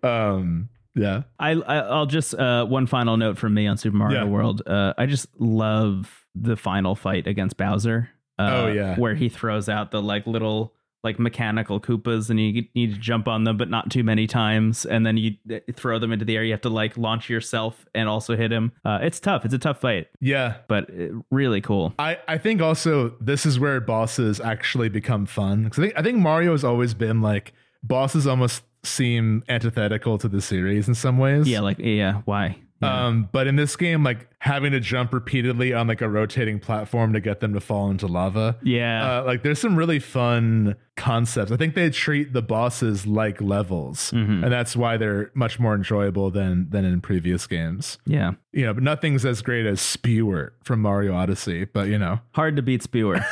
Yeah. I'll just one final note from me on Super Mario World. I just love the final fight against Bowser. Where he throws out the, like, little, like, mechanical Koopas, and you need to jump on them, but not too many times. And then you throw them into the air. You have to, like, launch yourself and also hit him. It's tough. It's a tough fight. Yeah. But really cool. I think also this is where bosses actually become fun. Because I think Mario has always been, like, bosses almost seem antithetical to the series in some ways. Yeah. Like, yeah. Why? Yeah. But in this game, like, having to jump repeatedly on, like, a rotating platform to get them to fall into lava. Yeah. Like, there's some really fun concepts. I think they treat the bosses like levels, and that's why they're much more enjoyable than in previous games. Yeah. You know, but nothing's as great as Spewert from Mario Odyssey, but, you know. Hard to beat Spewert.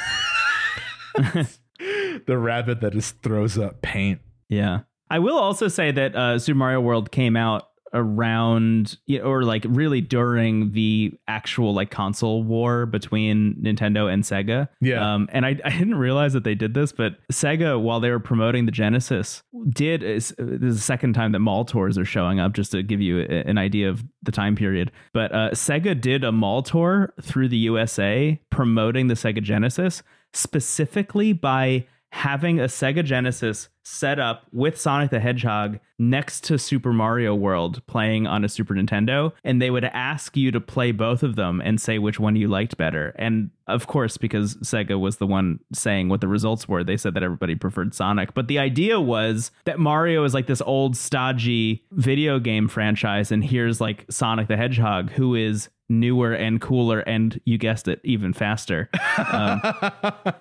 The rabbit that just throws up paint. Yeah. I will also say that Super Mario World came out around, or, like, really during the actual, like, console war between Nintendo and Sega. Yeah. And I didn't realize that they did this, but Sega, while they were promoting the Genesis, this is the second time that mall tours are showing up, just to give you an idea of the time period. But Sega did a mall tour through the USA promoting the Sega Genesis, specifically by having a Sega Genesis set up with Sonic the Hedgehog next to Super Mario World playing on a Super Nintendo, and they would ask you to play both of them and say which one you liked better. And of course, because Sega was the one saying what the results were, they said that everybody preferred Sonic. But the idea was that Mario is, like, this old stodgy video game franchise, and here's, like, Sonic the Hedgehog, who is newer and cooler and, you guessed it, even faster.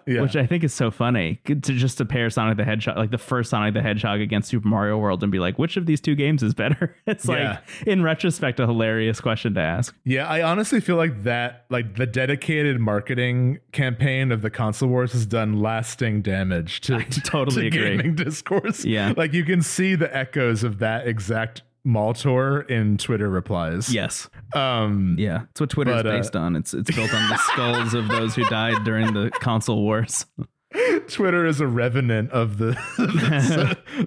Which I think is so funny to pair Sonic the Hedgehog, like the first Sonic the Hedgehog, against Super Mario World and be like, which of these two games is better? It's like, in retrospect, a hilarious question to ask. Yeah, I honestly feel like that, like, the dedicated marketing campaign of the console wars has done lasting damage to gaming discourse. Yeah, like, you can see the echoes of that exact mall tour in Twitter replies. Yes. Yeah, it's what Twitter's based on. It's built on the skulls of those who died during the console wars. Twitter is a revenant of the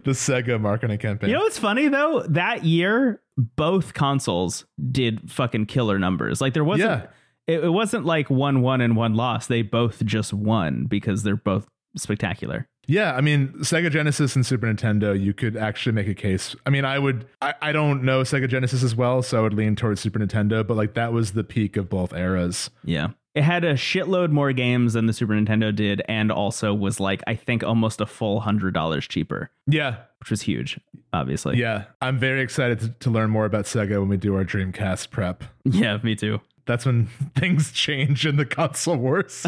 Sega marketing campaign. You know what's funny, though? That year, both consoles did fucking killer numbers. Like, there wasn't... Yeah. It wasn't like one won and one lost. They both just won because they're both spectacular. Yeah, I mean, Sega Genesis and Super Nintendo, you could actually make a case. I mean, I don't know Sega Genesis as well, so I would lean towards Super Nintendo, but like that was the peak of both eras. Yeah. It had a shitload more games than the Super Nintendo did, and also was like, I think almost a full $100 cheaper. Yeah. Which was huge, obviously. Yeah. I'm very excited to learn more about Sega when we do our Dreamcast prep. Yeah, me too. That's when things change in the console wars.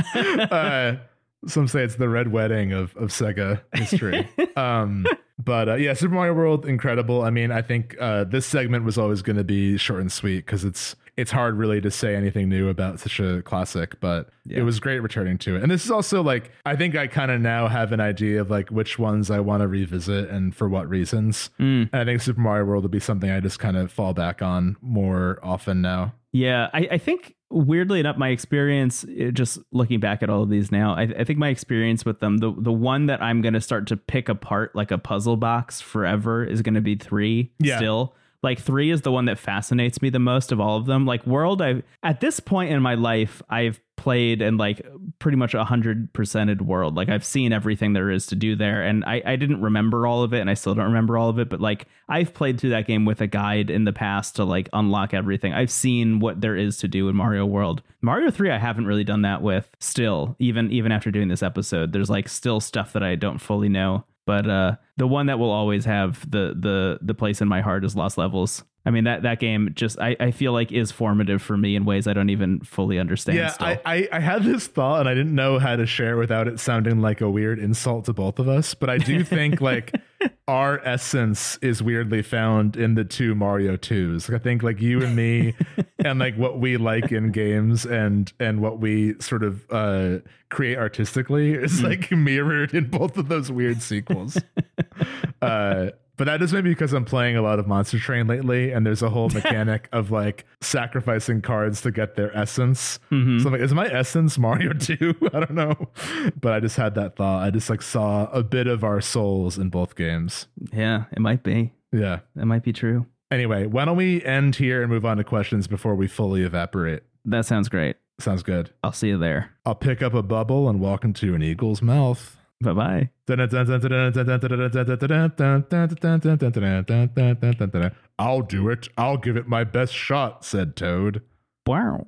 Some say it's the red wedding of Sega history. Yeah, Super Mario World, incredible. I mean, I think this segment was always going to be short and sweet because it's hard really to say anything new about such a classic, but yeah. It was great returning to it. And this is also like, I think I kind of now have an idea of like which ones I want to revisit and for what reasons. Mm. And I think Super Mario World will be something I just kind of fall back on more often now. Yeah, I think weirdly enough, my experience, just looking back at all of these now, I think my experience with them, the one that I'm going to start to pick apart like a puzzle box forever is going to be 3 still. Like 3 is the one that fascinates me the most of all of them. Like World, at this point in my life, I've played and like pretty much 100%ed World. Like I've seen everything there is to do there, and I didn't remember all of it, and I still don't remember all of it. But like I've played through that game with a guide in the past to like unlock everything. I've seen what there is to do in Mario World. Mario 3, I haven't really done that with still, even after doing this episode. There's like still stuff that I don't fully know. But the one that will always have the place in my heart is Lost Levels. I mean, that game just I feel like is formative for me in ways I don't even fully understand. Yeah, still. I had this thought and I didn't know how to share without it sounding like a weird insult to both of us. But I do think like our essence is weirdly found in the 2 Mario 2s. I think like you and me and like what we like in games and what we sort of create artistically is like mirrored in both of those weird sequels. But that is maybe because I'm playing a lot of Monster Train lately, and there's a whole mechanic of like sacrificing cards to get their essence. Mm-hmm. So I'm like, is my essence Mario 2? I don't know. But I just had that thought. I just like saw a bit of our souls in both games. Yeah, it might be. Yeah. That might be true. Anyway, why don't we end here and move on to questions before we fully evaporate? That sounds great. Sounds good. I'll see you there. I'll pick up a bubble and walk into an eagle's mouth. Bye-bye. I'll do it. I'll give it my best shot, said Toad. Wow.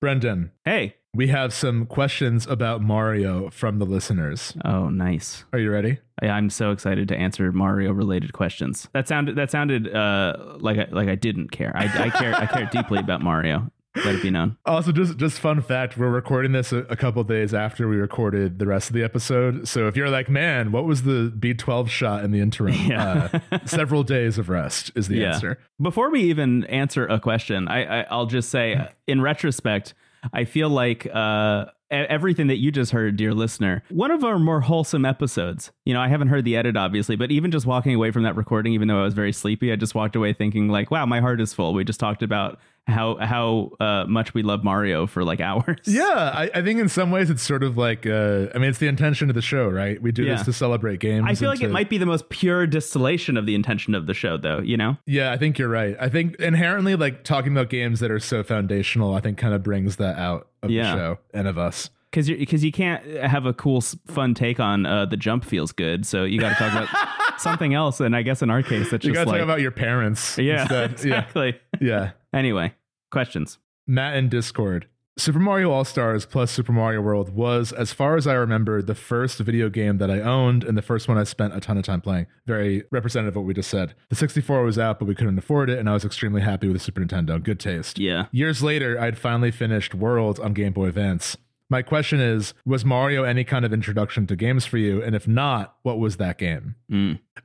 Brendan. Hey. We have some questions about Mario from the listeners. Oh, nice. Are you ready? I'm so excited to answer Mario-related questions. That sounded like I didn't care. I care deeply about Mario. Let it be known. Also, just fun fact, we're recording this a couple days after we recorded the rest of the episode. So if you're like, man, what was the B12 shot in the interim? Yeah. Several days of rest is the answer. Before we even answer a question, I'll just say, in retrospect, I feel like everything that you just heard, dear listener, one of our more wholesome episodes. You know, I haven't heard the edit, obviously, but even just walking away from that recording, even though I was very sleepy, I just walked away thinking like, wow, my heart is full. We just talked about how much we love Mario for like hours. Yeah, I think in some ways it's sort of like, I mean, it's the intention of the show, right? We do this to celebrate games. I feel like it might be the most pure distillation of the intention of the show, though, you know? Yeah, I think you're right. I think inherently like talking about games that are so foundational, I think kind of brings that out of the show and of us. Because you can't have a cool, fun take on the jump feels good. So you got to talk about something else. And I guess in our case, it's just like... You got to talk about your parents. Yeah, instead. Exactly. Yeah. Anyway, questions. Matt in Discord. Super Mario All-Stars plus Super Mario World was, as far as I remember, the first video game that I owned and the first one I spent a ton of time playing. Very representative of what we just said. The 64 was out, but we couldn't afford it, and I was extremely happy with the Super Nintendo. Good taste. Yeah. Years later, I'd finally finished World on Game Boy Advance. My question is, was Mario any kind of introduction to games for you? And if not, what was that game?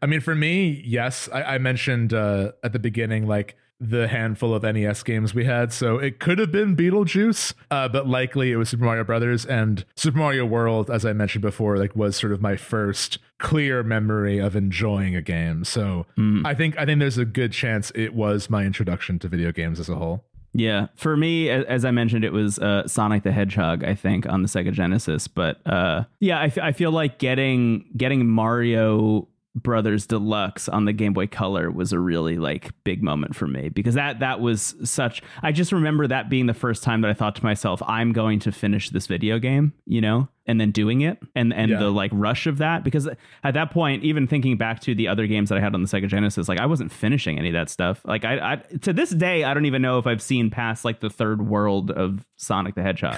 I mean, for me, yes. I mentioned at the beginning, like the handful of NES games we had. So it could have been Beetlejuice, but likely it was Super Mario Brothers, and Super Mario World, as I mentioned before, like, was sort of my first clear memory of enjoying a game. So I think there's a good chance it was my introduction to video games as a whole. Yeah, for me, as I mentioned, it was Sonic the Hedgehog, I think, on the Sega Genesis. But I feel like getting Mario Brothers Deluxe on the Game Boy Color was a really like big moment for me, because that was such. I just remember that being the first time that I thought to myself, I'm going to finish this video game, you know, and then doing it and yeah. The like rush of that, because at that point, even thinking back to the other games that I had on the Sega Genesis, like I wasn't finishing any of that stuff. Like I to this day, I don't even know if I've seen past like the third world of Sonic the Hedgehog.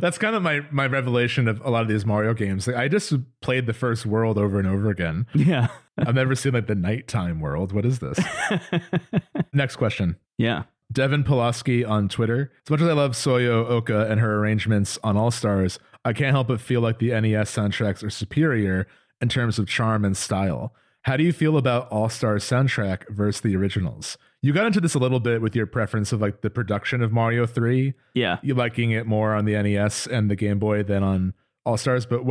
That's kind of my revelation of a lot of these Mario games. Like, I just played the first world over and over again. Yeah. I've never seen like the nighttime world. What is this? Next question. Yeah. Devin Pulaski on Twitter. As much as I love Soyo Oka and her arrangements on All Stars, I can't help but feel like the NES soundtracks are superior in terms of charm and style. How do you feel about All-Star's soundtrack versus the originals? You got into this a little bit with your preference of like the production of Mario 3. Yeah. You liking it more on the NES and the Game Boy than on All-Stars, but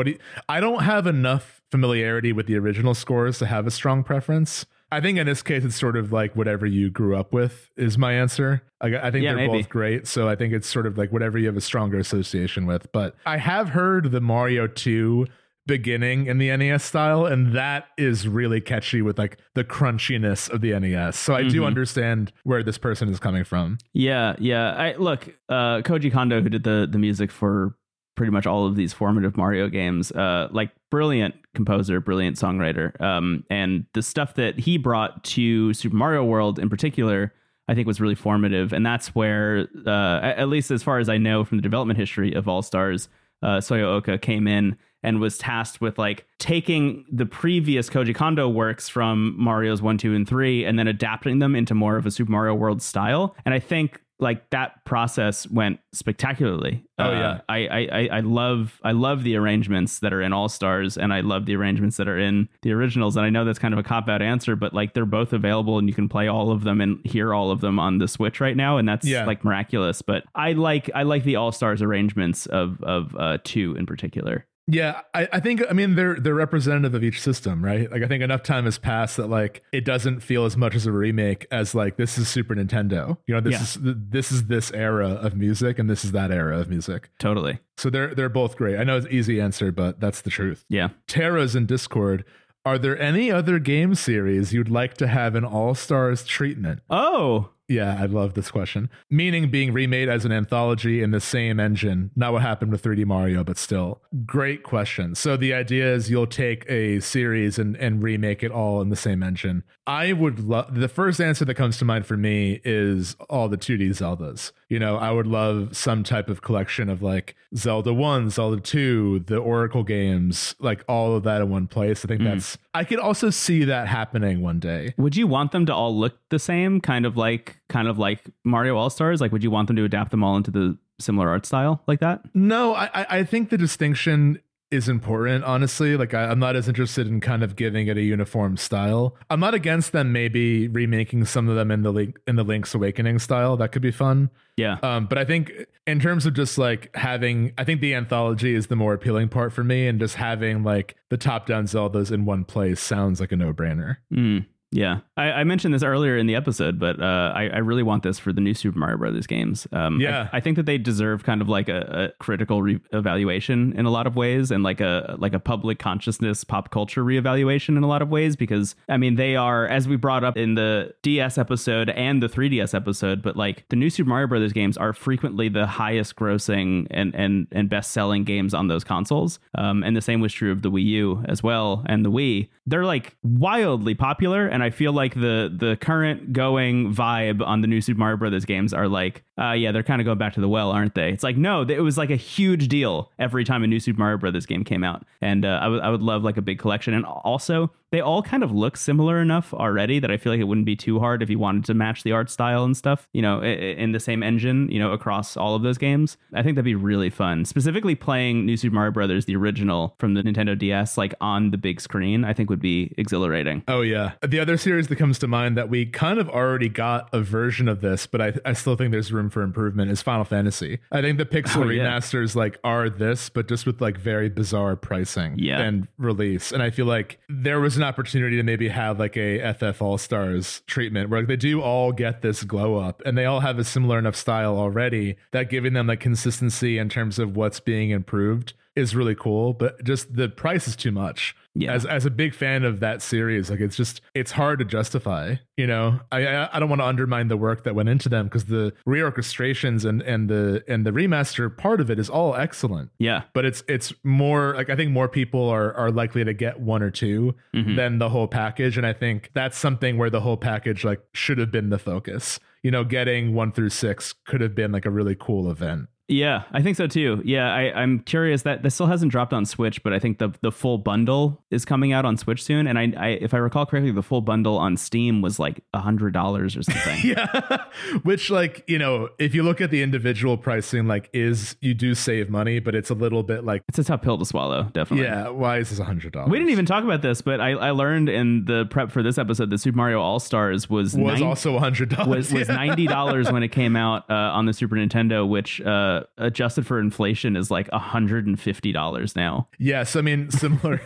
I don't have enough familiarity with the original scores to have a strong preference. I think in this case, it's sort of like whatever you grew up with is my answer. I think they're maybe both great. So I think it's sort of like whatever you have a stronger association with. But I have heard the Mario 2 beginning in the NES style, and that is really catchy with like the crunchiness of the NES. So I do understand where this person is coming from. Yeah, yeah. Look, Koji Kondo, who did the music for pretty much all of these formative Mario games, brilliant composer, brilliant songwriter. And the stuff that he brought to Super Mario World in particular, I think was really formative. And that's where, at least as far as I know from the development history of All-Stars, Soyo Oka came in and was tasked with like taking the previous Koji Kondo works from Mario's 1, 2, and 3, and then adapting them into more of a Super Mario World style. And I think like that process went spectacularly. I love the arrangements that are in All Stars, and I love the arrangements that are in the originals. And I know that's kind of a cop-out answer, but like they're both available and you can play all of them and hear all of them on the Switch right now, and that's like miraculous. But I like the All Stars arrangements of 2 in particular. Yeah, I think they're representative of each system, right? Like I think enough time has passed that like it doesn't feel as much as a remake as like this is Super Nintendo. You know, this is this era of music and this is that era of music. Totally. So they're both great. I know it's an easy answer, but that's the truth. Yeah. Tara's in Discord. Are there any other game series you'd like to have an All-Stars treatment? Oh, yeah, I love this question. Meaning being remade as an anthology in the same engine. Not what happened with 3D Mario, but still. Great question. So the idea is you'll take a series and remake it all in the same engine. I would love... The first answer that comes to mind for me is all the 2D Zeldas. You know, I would love some type of collection of like Zelda 1, Zelda 2, the Oracle games, like all of that in one place. I think that's... I could also see that happening one day. Would you want them to all look the same? Kind of like Mario All-Stars? Like, would you want them to adapt them all into the similar art style like that? No, I think the distinction is important, honestly. Like, I'm not as interested in kind of giving it a uniform style. I'm not against them maybe remaking some of them in the Link's Awakening style. That could be fun. Yeah. But I think in terms of just like having, I think the anthology is the more appealing part for me, and just having like the top-down Zeldas in one place sounds like a no-brainer. Mm. Yeah, I mentioned this earlier in the episode, but I really want this for the new Super Mario Brothers games. I think that they deserve kind of like a critical reevaluation in a lot of ways, and like a public consciousness, pop culture reevaluation in a lot of ways, because I mean, they are, as we brought up in the DS episode and the 3DS episode, but like the new Super Mario Brothers games are frequently the highest grossing and best selling games on those consoles. And the same was true of the Wii U as well. And the Wii, they're like wildly popular, and I feel like the current going vibe on the new Super Mario Brothers games are like, they're kind of going back to the well, aren't they? It's like, no, it was like a huge deal every time a new Super Mario Brothers game came out. And I would love like a big collection. And also, they all kind of look similar enough already that I feel like it wouldn't be too hard if you wanted to match the art style and stuff, you know, in the same engine, you know, across all of those games. I think that'd be really fun. Specifically playing New Super Mario Brothers, the original from the Nintendo DS, like on the big screen, I think would be exhilarating. Oh, yeah. The other other series that comes to mind that we kind of already got a version of this, but I still think there's room for improvement is Final Fantasy. I think the pixel remasters like are this, but just with like very bizarre pricing and release. And I feel like there was an opportunity to maybe have like a FF All-Stars treatment where like, they do all get this glow up and they all have a similar enough style already that giving them like consistency in terms of what's being improved is really cool, but just the price is too much. Yeah. As a big fan of that series, like it's just, it's hard to justify, you know. I don't want to undermine the work that went into them because the reorchestrations and the remaster part of it is all excellent. Yeah. But it's more like, I think more people are likely to get one or two than the whole package. And I think that's something where the whole package like should have been the focus, you know, getting 1 through 6 could have been like a really cool event. Yeah, I think so too. Yeah, I'm curious that this still hasn't dropped on Switch, but I think the full bundle is coming out on Switch soon. And I if I recall correctly, the full bundle on Steam was like $100 or something. Yeah, which like, you know, if you look at the individual pricing, like you do save money, but it's a little bit like it's a tough pill to swallow. Definitely. Yeah. Why is this $100? We didn't even talk about this, but I learned in the prep for this episode that Super Mario All-Stars was also $100. Was $90 when it came out on the Super Nintendo, which adjusted for inflation is like $150 now. Yes, I mean similar.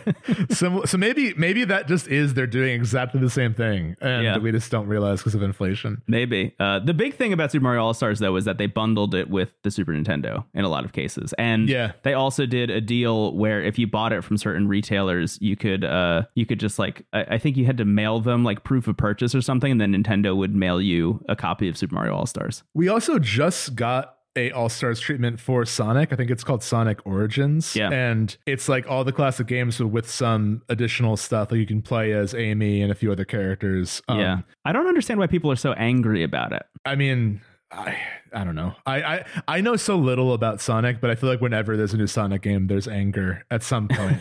So maybe that just is they're doing exactly the same thing, and we just don't realize because of inflation. Maybe the big thing about Super Mario All-Stars though is that they bundled it with the Super Nintendo in a lot of cases, and they also did a deal where if you bought it from certain retailers, you could just like I think you had to mail them like proof of purchase or something, and then Nintendo would mail you a copy of Super Mario All-Stars. We also just got a All-Stars treatment for Sonic. I think it's called Sonic Origins. Yeah. And it's like all the classic games with some additional stuff that you can play as Amy and a few other characters. Yeah. I don't understand why people are so angry about it. I mean, I don't know. I know so little about Sonic, but I feel like whenever there's a new Sonic game, there's anger at some point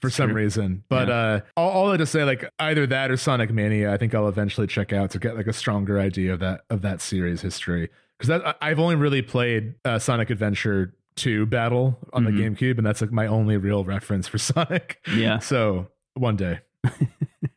for some reason. But all I just say, like either that or Sonic Mania, I think I'll eventually check out to get like a stronger idea of that series history. Because I've only really played Sonic Adventure 2 Battle on the GameCube, and that's like my only real reference for Sonic. Yeah. So one day.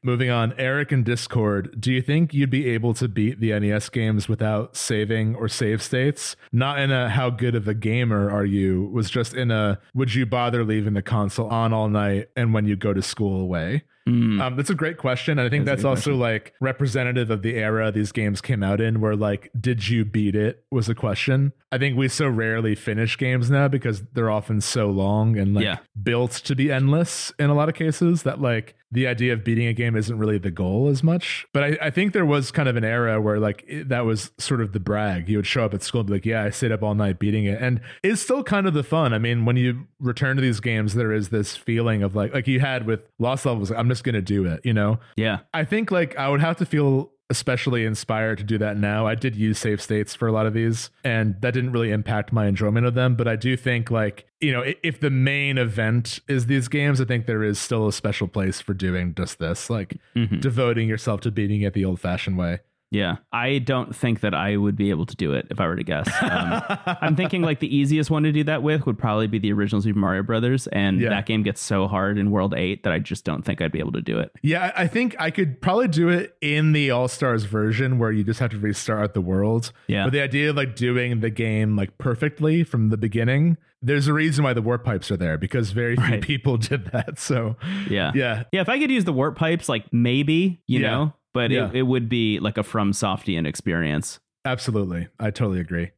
Moving on, Eric in Discord, do you think you'd be able to beat the NES games without saving or save states? Not in a how good of a gamer are you, was just in a would you bother leaving the console on all night and when you go to school away? That's a great question, and I think that's also like representative of the era these games came out in, where like did you beat it was a question. I think we so rarely finish games now because they're often so long and like built to be endless in a lot of cases that like the idea of beating a game isn't really the goal as much. But I think there was kind of an era where like that was sort of the brag. You would show up at school and be like, yeah, I stayed up all night beating it. And it's still kind of the fun. I mean, when you return to these games, there is this feeling of like you had with Lost Levels, I'm just going to do it, you know? Yeah. I think like I would have to feel especially inspired to do that now. I did use save states for a lot of these, and that didn't really impact my enjoyment of them. But I do think like, you know, if the main event is these games, I think there is still a special place for doing just this, like devoting yourself to beating it the old fashioned way. Yeah, I don't think that I would be able to do it if I were to guess. I'm thinking like the easiest one to do that with would probably be the original Super Mario Brothers. And that game gets so hard in World 8 that I just don't think I'd be able to do it. Yeah, I think I could probably do it in the All-Stars version where you just have to restart the world. Yeah. But the idea of like doing the game like perfectly from the beginning, there's a reason why the warp pipes are there, because very few people did that. So yeah. If I could use the warp pipes, like maybe, you know. But it would be like a FromSoftian experience. Absolutely. I totally agree.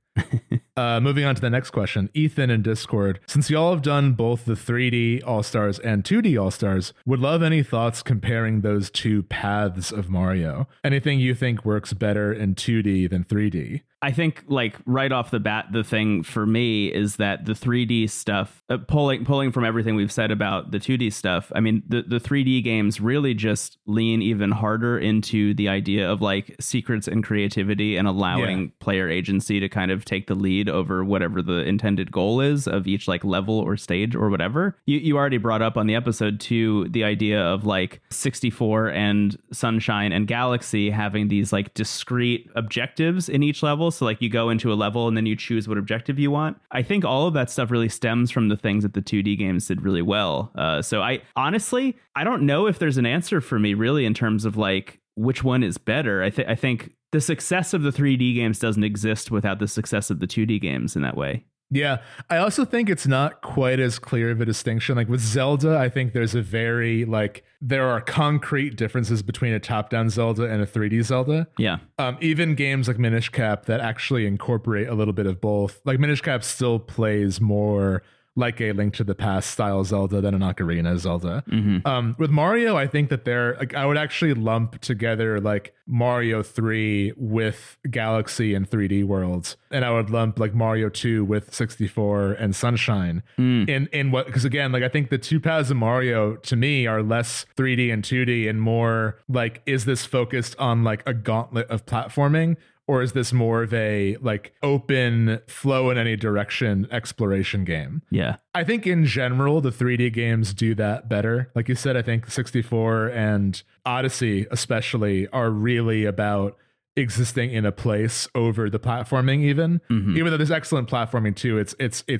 Moving on to the next question. Ethan in Discord, since y'all have done both the 3D All-Stars and 2D All-Stars, would love any thoughts comparing those two paths of Mario. Anything you think works better in 2D than 3D? I think like right off the bat, the thing for me is that the 3D stuff, pulling from everything we've said about the 2D stuff, I mean, the 3D games really just lean even harder into the idea of like secrets and creativity and allowing player agency to kind of take the lead over whatever the intended goal is of each like level or stage or whatever. You already brought up on the episode too the idea of like 64 and Sunshine and Galaxy having these like discrete objectives in each level. So like you go into a level and then you choose what objective you want. I think all of that stuff really stems from the things that the 2D games did really well. So I honestly, I don't know if there's an answer for me really in terms of like which one is better. I think the success of the 3D games doesn't exist without the success of the 2D games in that way. Yeah, I also think it's not quite as clear of a distinction. Like with Zelda, I think there's a very, like, there are concrete differences between a top-down Zelda and a 3D Zelda. Yeah. Even games like Minish Cap that actually incorporate a little bit of both. Like Minish Cap still plays more like a Link to the Past style Zelda than an Ocarina Zelda. Mm-hmm. With Mario, I think that they're, like, I would actually lump together like Mario 3 with Galaxy and 3D Worlds. And I would lump like Mario 2 with 64 and Sunshine. In what, because again, like I think the two paths of Mario to me are less 3D and 2D and more like, is this focused on like a gauntlet of platforming? Or is this more of a like open flow in any direction exploration game? Yeah. I think in general, the 3D games do that better. Like you said, I think 64 and Odyssey especially are really about existing in a place over the platforming even. Mm-hmm. Even though there's excellent platforming too, it's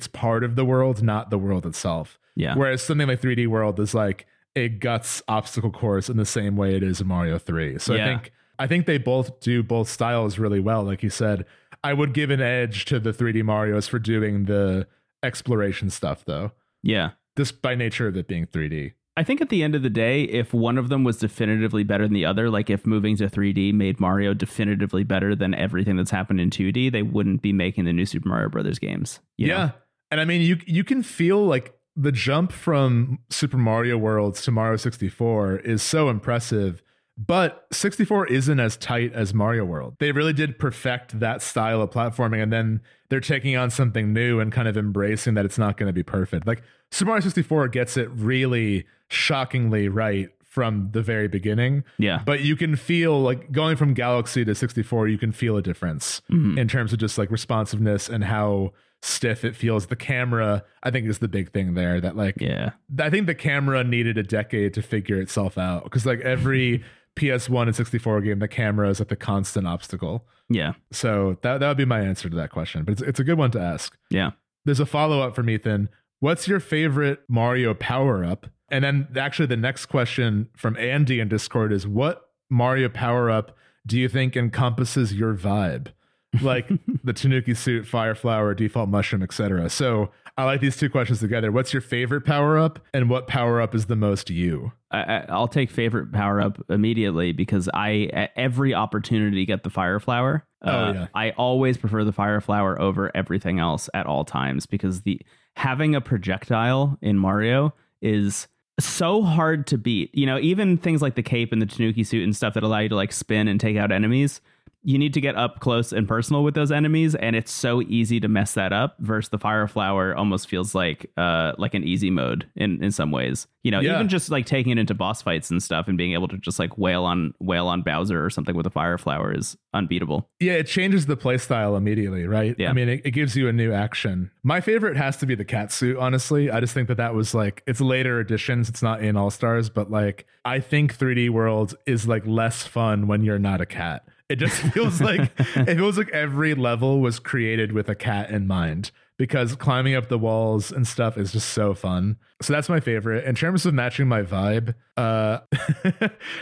part of the world, not the world itself. Yeah. Whereas something like 3D World is like a guts obstacle course in the same way it is in Mario 3. So yeah. I think they both do both styles really well. Like you said, I would give an edge to the 3D Marios for doing the exploration stuff, though. Yeah. Just by nature of it being 3D. I think at the end of the day, if one of them was definitively better than the other, like if moving to 3D made Mario definitively better than everything that's happened in 2D, they wouldn't be making the new Super Mario Brothers games. You know? And I mean, you can feel like the jump from Super Mario World to Mario 64 is so impressive. But 64 isn't as tight as Mario World. They really did perfect that style of platforming, and then they're taking on something new and kind of embracing that it's not going to be perfect. Like Super Mario 64 gets it really shockingly right from the very beginning. Yeah. But you can feel like going from Galaxy to 64, you can feel a difference in terms of just like responsiveness and how stiff it feels. The camera, I think, is the big thing there that like, yeah, I think the camera needed a decade to figure itself out because like every PS1 and 64 game, the camera is like the constant obstacle. Yeah. So that would be my answer to that question. But it's a good one to ask. Yeah. There's a follow-up from Ethan. What's your favorite Mario power-up? And then actually the next question from Andy in Discord is, what Mario power-up do you think encompasses your vibe? Like the Tanuki suit, fire flower, default mushroom, etc. So I like these two questions together. What's your favorite power-up, and what power-up is the most you? I'll take favorite power-up immediately because I, at every opportunity, get the fire flower. Oh, yeah. I always prefer the fire flower over everything else at all times because having a projectile in Mario is so hard to beat. You know, even things like the cape and the Tanuki suit and stuff that allow you to like spin and take out enemies, you need to get up close and personal with those enemies, and it's so easy to mess that up. Versus the fire flower almost feels like an easy mode in some ways. You know, even just like taking it into boss fights and stuff, and being able to just like wail on Bowser or something with a fire flower is unbeatable. Yeah, it changes the playstyle immediately, right? Yeah. I mean, it gives you a new action. My favorite has to be the cat suit, honestly. I just think that was like, it's later editions, it's not in All Stars, but like I think 3D World is like less fun when you're not a cat. It just feels like every level was created with a cat in mind, because climbing up the walls and stuff is just so fun. So that's my favorite. In terms of matching my vibe,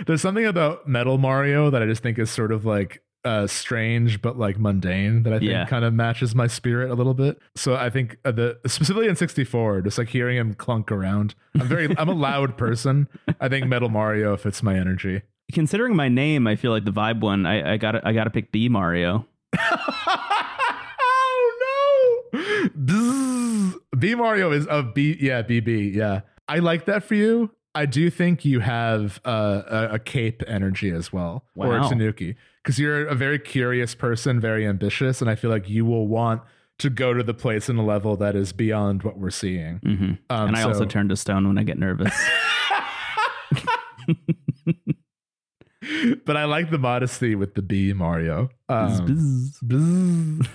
there's something about Metal Mario that I just think is sort of like strange but like mundane, that I think kind of matches my spirit a little bit. So I think the specifically in 64, just like hearing him clunk around. I'm a loud person. I think Metal Mario fits my energy. Considering my name, I feel like the vibe one, I gotta pick B Mario. Oh no! Bzz. B Mario is of B, yeah, BB, yeah. I like that for you. I do think you have a cape energy as well, or a Tanuki, because you're a very curious person, very ambitious, and I feel like you will want to go to the place in a level that is beyond what we're seeing. Mm-hmm. And I also turn to stone when I get nervous. But I like the modesty with the B Mario. Bzz, bzz. Bzz.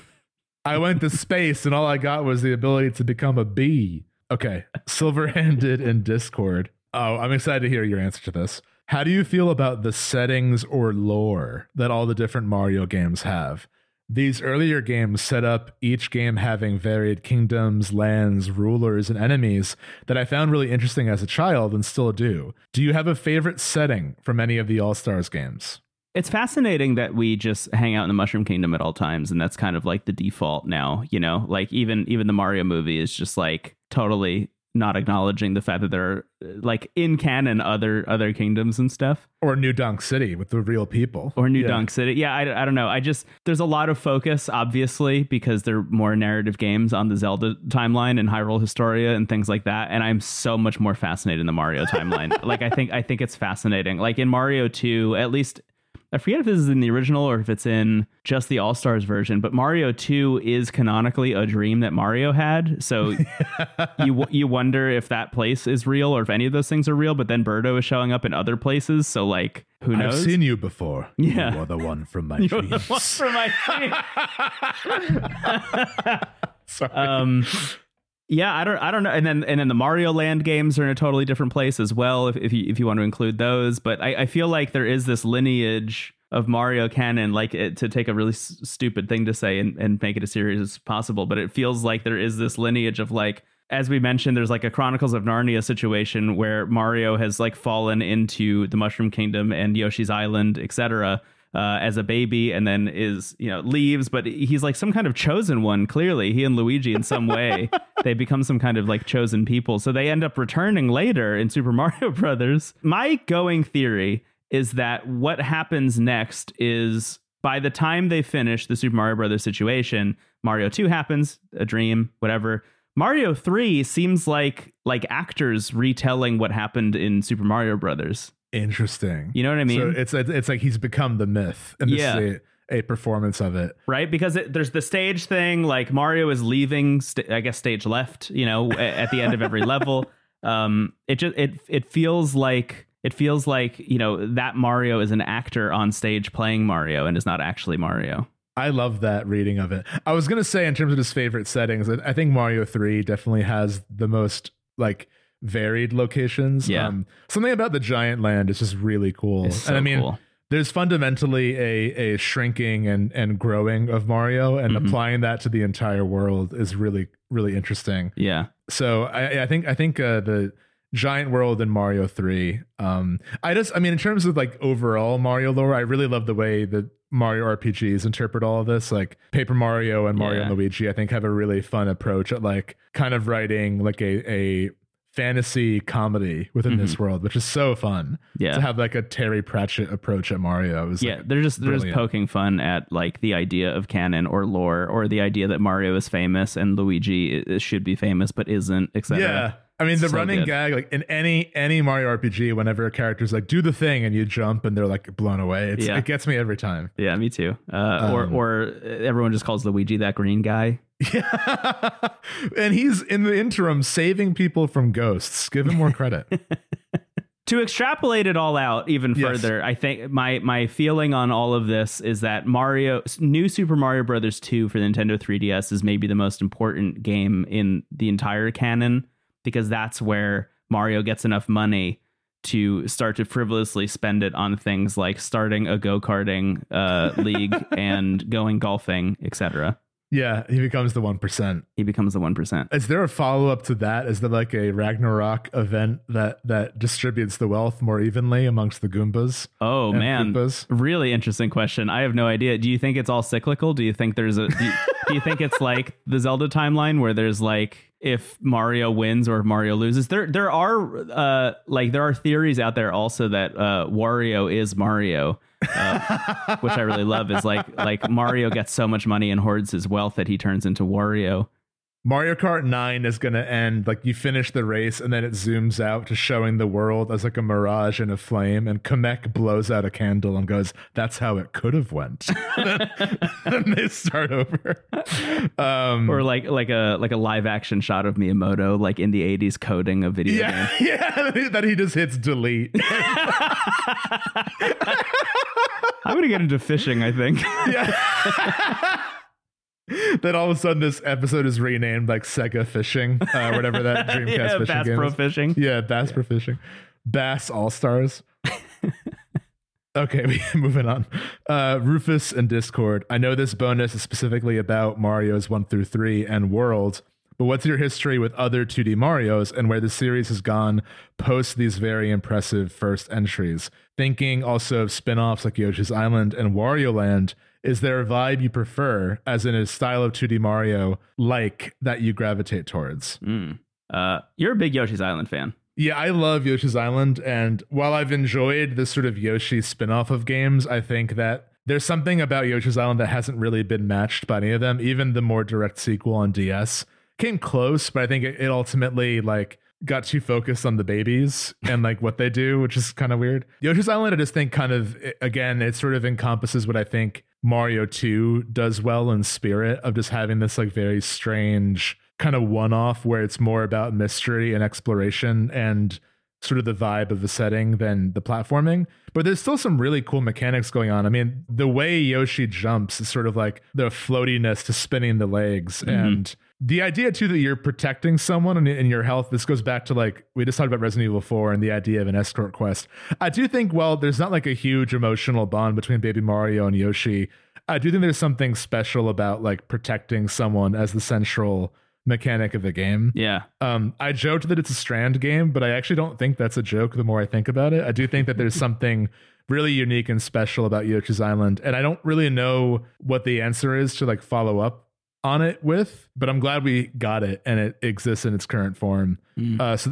I went to space and all I got was the ability to become a bee. Okay. Silver-handed in Discord. Oh, I'm excited to hear your answer to this. How do you feel about the settings or lore that all the different Mario games have? These earlier games set up each game having varied kingdoms, lands, rulers, and enemies that I found really interesting as a child and still do. Do you have a favorite setting from any of the All-Stars games? It's fascinating that we just hang out in the Mushroom Kingdom at all times, and that's kind of like the default now, you know? Like, even the Mario movie is just, like, totally not acknowledging the fact that there are, like, in canon, other kingdoms and stuff. Or New Donk City with the real people. Or New Donk City. Yeah, I don't know. I just... There's a lot of focus, obviously, because there are more narrative games on the Zelda timeline and Hyrule Historia and things like that, and I'm so much more fascinated in the Mario timeline. Like, I think it's fascinating. Like, in Mario 2, at least... I forget if this is in the original or if it's in just the All-Stars version, but Mario 2 is canonically a dream that Mario had. So you wonder if that place is real or if any of those things are real, but then Birdo is showing up in other places. So, like, who knows? I've seen you before. Yeah. You're the one from my dreams. You're the one from my dreams. Sorry. Yeah, I don't know. And then the Mario Land games are in a totally different place as well, if you want to include those. But I feel like there is this lineage of Mario canon, like, it, to take a really stupid thing to say and make it as serious as possible. But it feels like there is this lineage of, like, as we mentioned, there's like a Chronicles of Narnia situation where Mario has, like, fallen into the Mushroom Kingdom and Yoshi's Island, etc. As a baby, and then is, you know, leaves, but he's like some kind of chosen one. Clearly, he and Luigi in some way, they become some kind of, like, chosen people. So they end up returning later in Super Mario Brothers. My going theory is that what happens next is by the time they finish the Super Mario Brothers situation, Mario 2 happens, a dream, whatever. Mario 3 seems like actors retelling what happened in Super Mario Brothers. Interesting. You know what I mean? So it's like he's become the myth, and this is a performance of it, right? Because there's the stage thing, like Mario is leaving, I guess stage left, you know, at the end of every level. It feels like you know that Mario is an actor on stage playing Mario and is not actually Mario. I love that reading of it. I was gonna say in terms of his favorite settings, I think Mario 3 definitely has the most, like, varied locations. Something about the giant land is just really cool. So, and I mean, cool. There's fundamentally a shrinking and growing of Mario, and applying that to the entire world is really, really interesting. Yeah. So I think the giant world in Mario 3. I mean, in terms of, like, overall Mario lore, I really love the way that Mario RPGs interpret all of this. Like, Paper Mario and Mario and Luigi, I think, have a really fun approach at, like, kind of writing, like, a fantasy comedy within this world, which is so fun. Yeah, to have, like, a Terry Pratchett approach at Mario is they're just poking fun at, like, the idea of canon or lore, or the idea that Mario is famous and Luigi should be famous but isn't, etc. Yeah, I mean, the so running good. Gag, like, in any Mario RPG, whenever a character's like, do the thing, and you jump, and they're, like, blown away. It gets me every time. Yeah, me too. Or everyone just calls Luigi that green guy. Yeah, and he's in the interim saving people from ghosts. Give him more credit. To extrapolate it all out even further, yes. I think my feeling on all of this is that New Super Mario Bros. 2 for Nintendo 3DS is maybe the most important game in the entire canon, because that's where Mario gets enough money to start to frivolously spend it on things like starting a go-karting league and going golfing, etc. Yeah, he becomes the 1%. Is there a follow-up to that? Is there, like, a Ragnarok event that distributes the wealth more evenly amongst the Goombas? Oh, man. Goombas? Really interesting question. I have no idea. Do you think it's all cyclical? Do you think there's a... Do you think it's like the Zelda timeline where there's, like, if Mario wins or if Mario loses? There are theories out there also that Wario is Mario. Which I really love, is like Mario gets so much money and hoards his wealth that he turns into Wario. Mario Kart 9 is going to end, like, you finish the race and then it zooms out to showing the world as, like, a mirage and a flame, and Kamek blows out a candle and goes, that's how it could have went. Then they start over. Or like a live action shot of Miyamoto, like, in the 80s coding a video game. Yeah, that he just hits delete. I'm going to get into fishing, I think. Yeah. Then all of a sudden this episode is renamed, like, Sega Fishing, whatever that Dreamcast fishing Bass game Pro is. Fishing. Yeah, Bass Pro Fishing. Bass All-Stars. Okay, moving on. Rufus and Discord. I know this bonus is specifically about Mario's 1 through 3 and World, but what's your history with other 2D Marios and where the series has gone post these very impressive first entries? Thinking also of spin-offs like Yoshi's Island and Wario Land, is there a vibe you prefer, as in a style of 2D Mario like that you gravitate towards? You're a big Yoshi's Island fan. Yeah, I love Yoshi's Island, and while I've enjoyed this sort of Yoshi spin-off of games, I think that there's something about Yoshi's Island that hasn't really been matched by any of them. Even the more direct sequel on DS came close, but I think it ultimately like got too focused on the babies and like what they do, which is kind of weird. Yoshi's Island, I just think kind of, again, it sort of encompasses what I think Mario 2 does well in spirit of just having this like very strange kind of one-off where it's more about mystery and exploration and sort of the vibe of the setting than the platforming. But there's still some really cool mechanics going on. I mean, the way Yoshi jumps is sort of like the floatiness to spinning the legs. Mm-hmm. And the idea, too, that you're protecting someone and your health, this goes back to, like, we just talked about Resident Evil 4 and the idea of an escort quest. I do think, well, there's not like a huge emotional bond between Baby Mario and Yoshi. I do think there's something special about, like, protecting someone as the central mechanic of the game. Yeah. I joked that it's a Strand game, but I actually don't think that's a joke the more I think about it. I do think that there's something really unique and special about Yoshi's Island, and I don't really know what the answer is to like follow up on it with, but I'm glad we got it and it exists in its current form.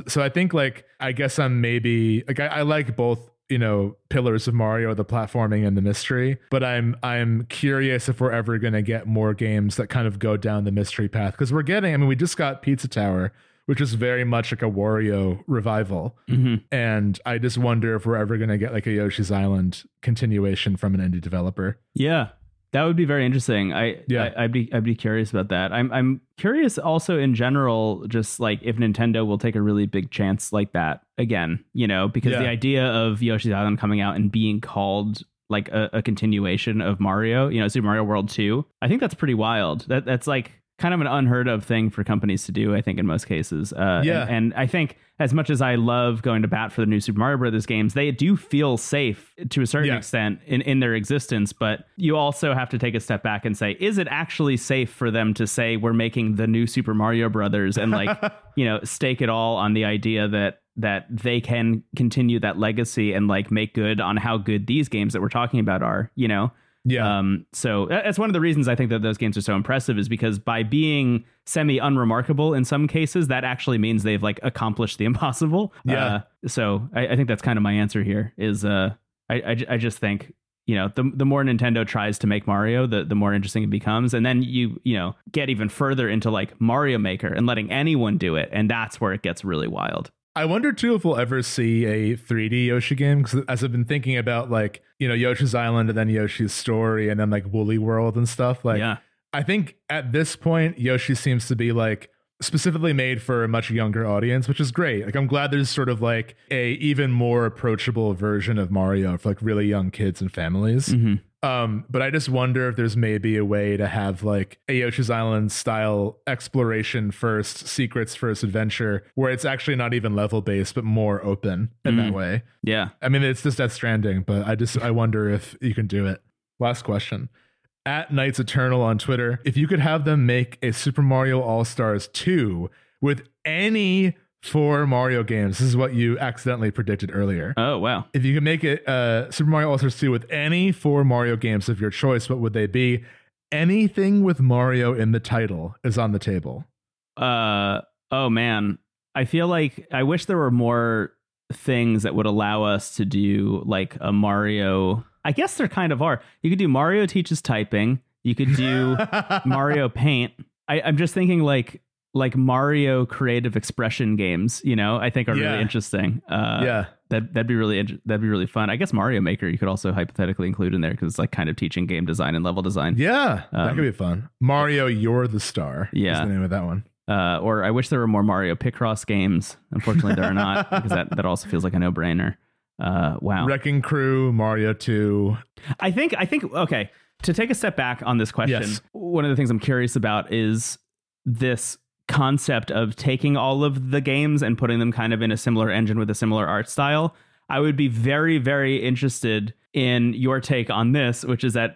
So I think like, I guess I'm maybe like, I like both, you know, pillars of Mario, the platforming and the mystery, but I'm curious if we're ever going to get more games that kind of go down the mystery path. Cause we're getting, I mean, we just got Pizza Tower, which is very much like a Wario revival. Mm-hmm. And I just wonder if we're ever going to get like a Yoshi's Island continuation from an indie developer. Yeah. That would be very interesting. I'd be curious about that. I'm curious also in general, just like if Nintendo will take a really big chance like that again, you know, because the idea of Yoshi's Island coming out and being called like a continuation of Mario, you know, Super Mario World 2, I think that's pretty wild. That's like kind of an unheard of thing for companies to do, I think, in most cases. And I think as much as I love going to bat for the new Super Mario Brothers games, they do feel safe to a certain extent in their existence. But you also have to take a step back and say, is it actually safe for them to say we're making the new Super Mario Brothers and like, you know, stake it all on the idea that they can continue that legacy and like make good on how good these games that we're talking about are, you know? Yeah. So that's one of the reasons I think that those games are so impressive, is because by being semi unremarkable in some cases, that actually means they've like accomplished the impossible. Yeah. So I think that's kind of my answer here is I just think, you know, the more Nintendo tries to make Mario, the more interesting it becomes. And then you know, get even further into like Mario Maker and letting anyone do it. And that's where it gets really wild. I wonder, too, if we'll ever see a 3D Yoshi game, because as I've been thinking about, like, you know, Yoshi's Island and then Yoshi's Story and then like Woolly World and stuff. Like, I think at this point, Yoshi seems to be like specifically made for a much younger audience, which is great. Like, I'm glad there's sort of like a even more approachable version of Mario for like really young kids and families. Mm-hmm. But I just wonder if there's maybe a way to have like a Yoshi's Island style exploration first, secrets first adventure, where it's actually not even level based, but more open in that way. Yeah. I mean, it's just Death Stranding, but I wonder if you can do it. Last question. At Knights Eternal on Twitter, if you could have them make a Super Mario All-Stars 2 with any 4 Mario games. This is what you accidentally predicted earlier. Oh, wow. If you could make it Super Mario All-Stars 2 with any 4 Mario games of your choice, what would they be? Anything with Mario in the title is on the table. Oh, man. I feel like I wish there were more things that would allow us to do like a Mario. I guess there kind of are. You could do Mario Teaches Typing. You could do Mario Paint. I'm just thinking like Mario creative expression games, you know, I think are really interesting. That'd be really fun. I guess Mario Maker you could also hypothetically include in there because it's like kind of teaching game design and level design. Yeah, that could be fun. Mario, You're the Star. Yeah, is the name of that one. Or I wish there were more Mario Picross games. Unfortunately, there are not, because that also feels like a no brainer. Wow. Wrecking Crew, Mario 2. I think. Okay, to take a step back on this question, one of the things I'm curious about is this concept of taking all of the games and putting them kind of in a similar engine with a similar art style. I would be very, very interested in your take on this, which is that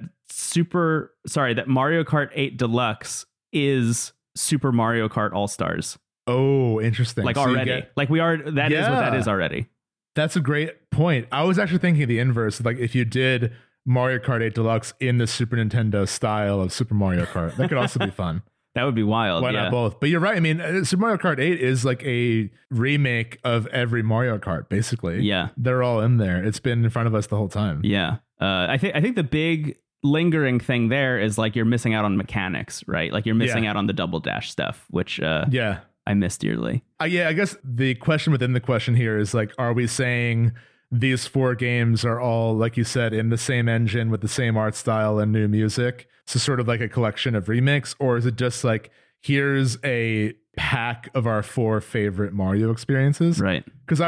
Mario Kart 8 Deluxe is Super Mario Kart All-Stars. Oh, interesting. Like, so already. That is what that is already. That's a great point. I was actually thinking the inverse. Like, if you did Mario Kart 8 Deluxe in the Super Nintendo style of Super Mario Kart, that could also be fun. That would be wild. Why not both? But you're right. I mean, Super Mario Kart 8 is like a remake of every Mario Kart, basically. Yeah. They're all in there. It's been in front of us the whole time. Yeah. I think the big lingering thing there is like you're missing out on mechanics, right? Like you're missing out on the double dash stuff, which I miss dearly. I guess the question within the question here is like, are we saying these four games are all, like you said, in the same engine with the same art style and new music? So sort of like a collection of remakes, or is it just like, here's a pack of our four favorite Mario experiences? Right. Because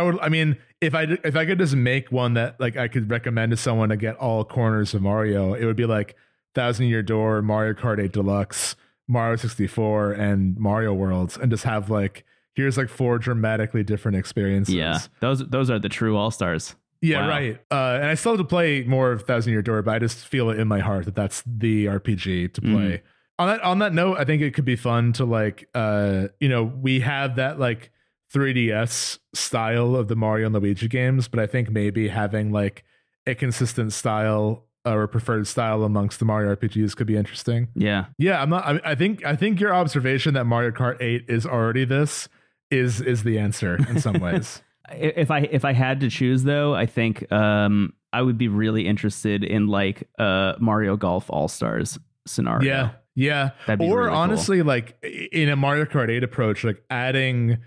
if I could just make one that like I could recommend to someone to get all corners of Mario, it would be like Thousand Year Door, Mario Kart 8 Deluxe, Mario 64, and Mario Worlds, and just have like, here's like four dramatically different experiences. Yeah, those are the true all-stars. Yeah, wow. Right. And I still have to play more of Thousand Year Door, but I just feel it in my heart that that's the RPG to play. Mm. On that note, I think it could be fun to like, we have that like 3DS style of the Mario and Luigi games, but I think maybe having like a consistent style or preferred style amongst the Mario RPGs could be interesting. Yeah. Yeah, I think your observation that Mario Kart 8 is already this is the answer in some ways. If I had to choose, though, I think I would be really interested in like Mario Golf All-Stars scenario. Yeah. That'd be really honestly cool. Like in a Mario Kart 8 approach, like adding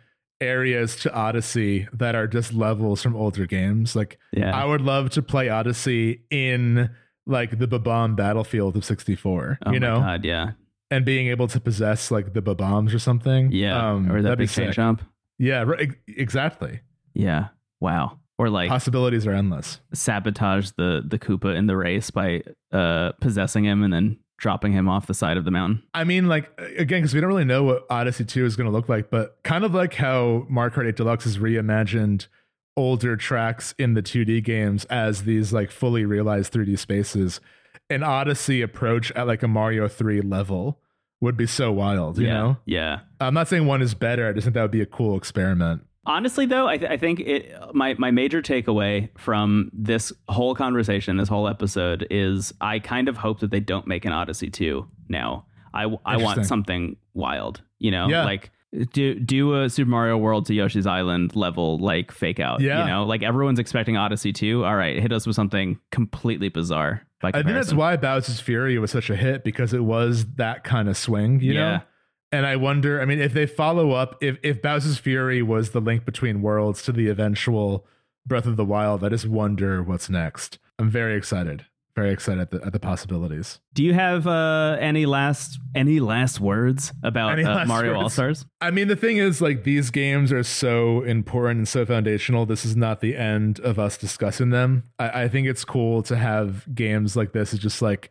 areas to Odyssey that are just levels from older games. Like I would love to play Odyssey in like the Babam Battlefield of 64. Oh, you know? God, yeah. And being able to possess like the Babams or something. Yeah. Or that big chain jump. Yeah, right, exactly. Yeah. Wow. Or like possibilities are endless. Sabotage the Koopa in the race by possessing him and then dropping him off the side of the mountain. I mean, like, again, because we don't really know what Odyssey 2 is going to look like, but kind of like how Mario Kart 8 Deluxe has reimagined older tracks in the 2D games as these like fully realized 3D spaces, an Odyssey approach at like a Mario 3 level would be so wild, you know? Yeah. I'm not saying one is better. I just think that would be a cool experiment. Honestly, though, I think my major takeaway from this whole conversation, this whole episode, is I kind of hope that they don't make an Odyssey 2 now. I want something wild, you know, like do a Super Mario World to Yoshi's Island level, like fake out, you know, like everyone's expecting Odyssey 2. All right. Hit us with something completely bizarre. I think that's why Bowser's Fury was such a hit, because it was that kind of swing, you know? And I wonder, I mean, if they follow up, if Bowser's Fury was the link between worlds to the eventual Breath of the Wild, I just wonder what's next. I'm very excited. Very excited at the possibilities. Do you have any last words about Mario All-Stars? I mean, the thing is, like, these games are so important and so foundational. This is not the end of us discussing them. I think it's cool to have games like this. It's just like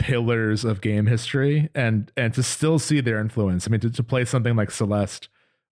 pillars of game history and to still see their influence. I mean, to play something like Celeste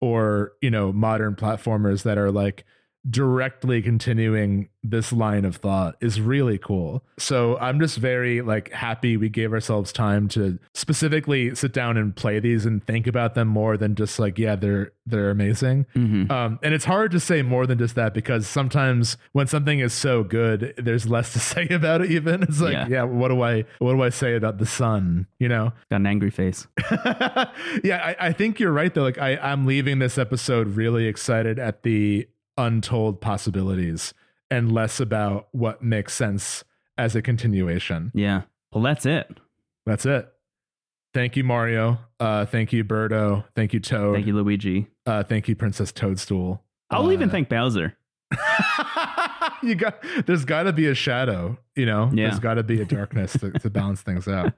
or, you know, modern platformers that are like directly continuing this line of thought is really cool. So I'm just very like happy we gave ourselves time to specifically sit down and play these and think about them more than just like, yeah, they're amazing. Mm-hmm. And it's hard to say more than just that, because sometimes when something is so good, there's less to say about it even. It's like, what do I say about the sun? You know? Got an angry face. I think you're right though. Like I'm leaving this episode really excited at the untold possibilities and less about what makes sense as a continuation. Yeah. Well, that's it. Thank you, Mario. Thank you, Birdo. Thank you, Toad. Thank you, Luigi. Thank you, Princess Toadstool. I'll even thank Bowser. There's got to be a shadow, you know? Yeah. There's got to be a darkness to balance things out.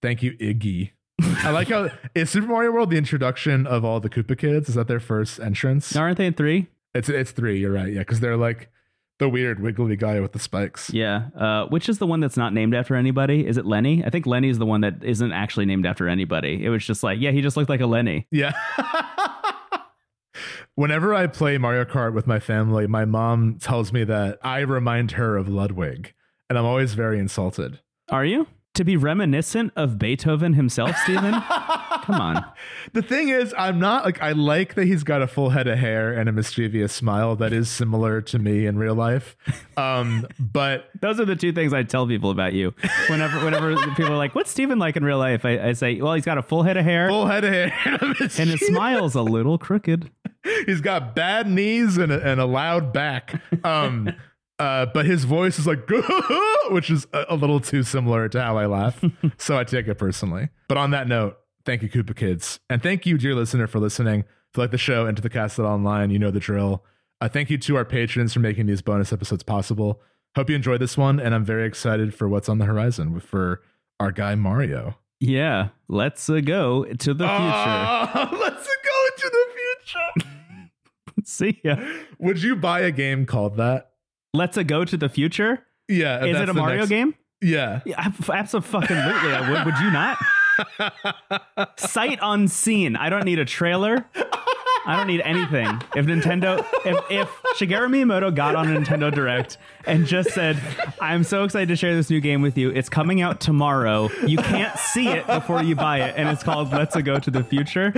Thank you, Iggy. I like how is Super Mario World the introduction of all the Koopa kids? Is that their first entrance? Aren't they in 3? It's 3. You're right. Yeah. Because they're like the weird wiggly guy with the spikes. Yeah. Which is the one that's not named after anybody. Is it Lenny? I think Lenny is the one that isn't actually named after anybody. It was just like, yeah, he just looked like a Lenny. Yeah. Whenever I play Mario Kart with my family, my mom tells me that I remind her of Ludwig, and I'm always very insulted. Are you? To be reminiscent of Beethoven himself, Stephen? Come on. The thing is, I'm not like, I like that he's got a full head of hair and a mischievous smile that is similar to me in real life. But those are the two things I tell people about you. Whenever people are like, what's Stephen like in real life? I say, well, he's got a full head of hair, and his smile's a little crooked. He's got bad knees and a loud back. But his voice is like, which is a little too similar to how I laugh. So I take it personally. But on that note, thank you, Koopa Kids. And thank you, dear listener, for listening. If you like the show and to the Cast It Online, you know the drill. Thank you to our patrons for making these bonus episodes possible. Hope you enjoyed this one. And I'm very excited for what's on the horizon for our guy, Mario. Yeah, let's go to the future. Let's go to the future. See ya. Would you buy a game called that? Let's a go to the future. Yeah, is it a Mario game? Yeah, absolutely. I would. Would you not? Sight unseen. I don't need a trailer. I don't need anything. If Nintendo, if Shigeru Miyamoto got on a Nintendo Direct and just said, "I'm so excited to share this new game with you. It's coming out tomorrow. You can't see it before you buy it, and it's called Let's a Go to the Future."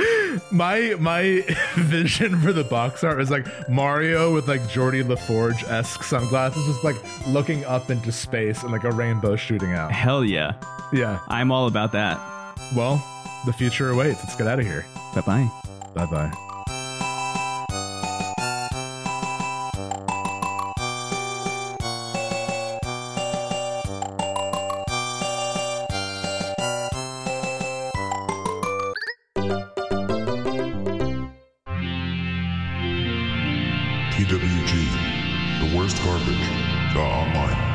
My vision for the box art is like Mario with like Geordie LaForge-esque sunglasses, just like looking up into space and like a rainbow shooting out. Hell yeah. Yeah. I'm all about that. Well, the future awaits. Let's get out of here. Bye-bye. Bye-bye. TWG, the worst garbage, the online.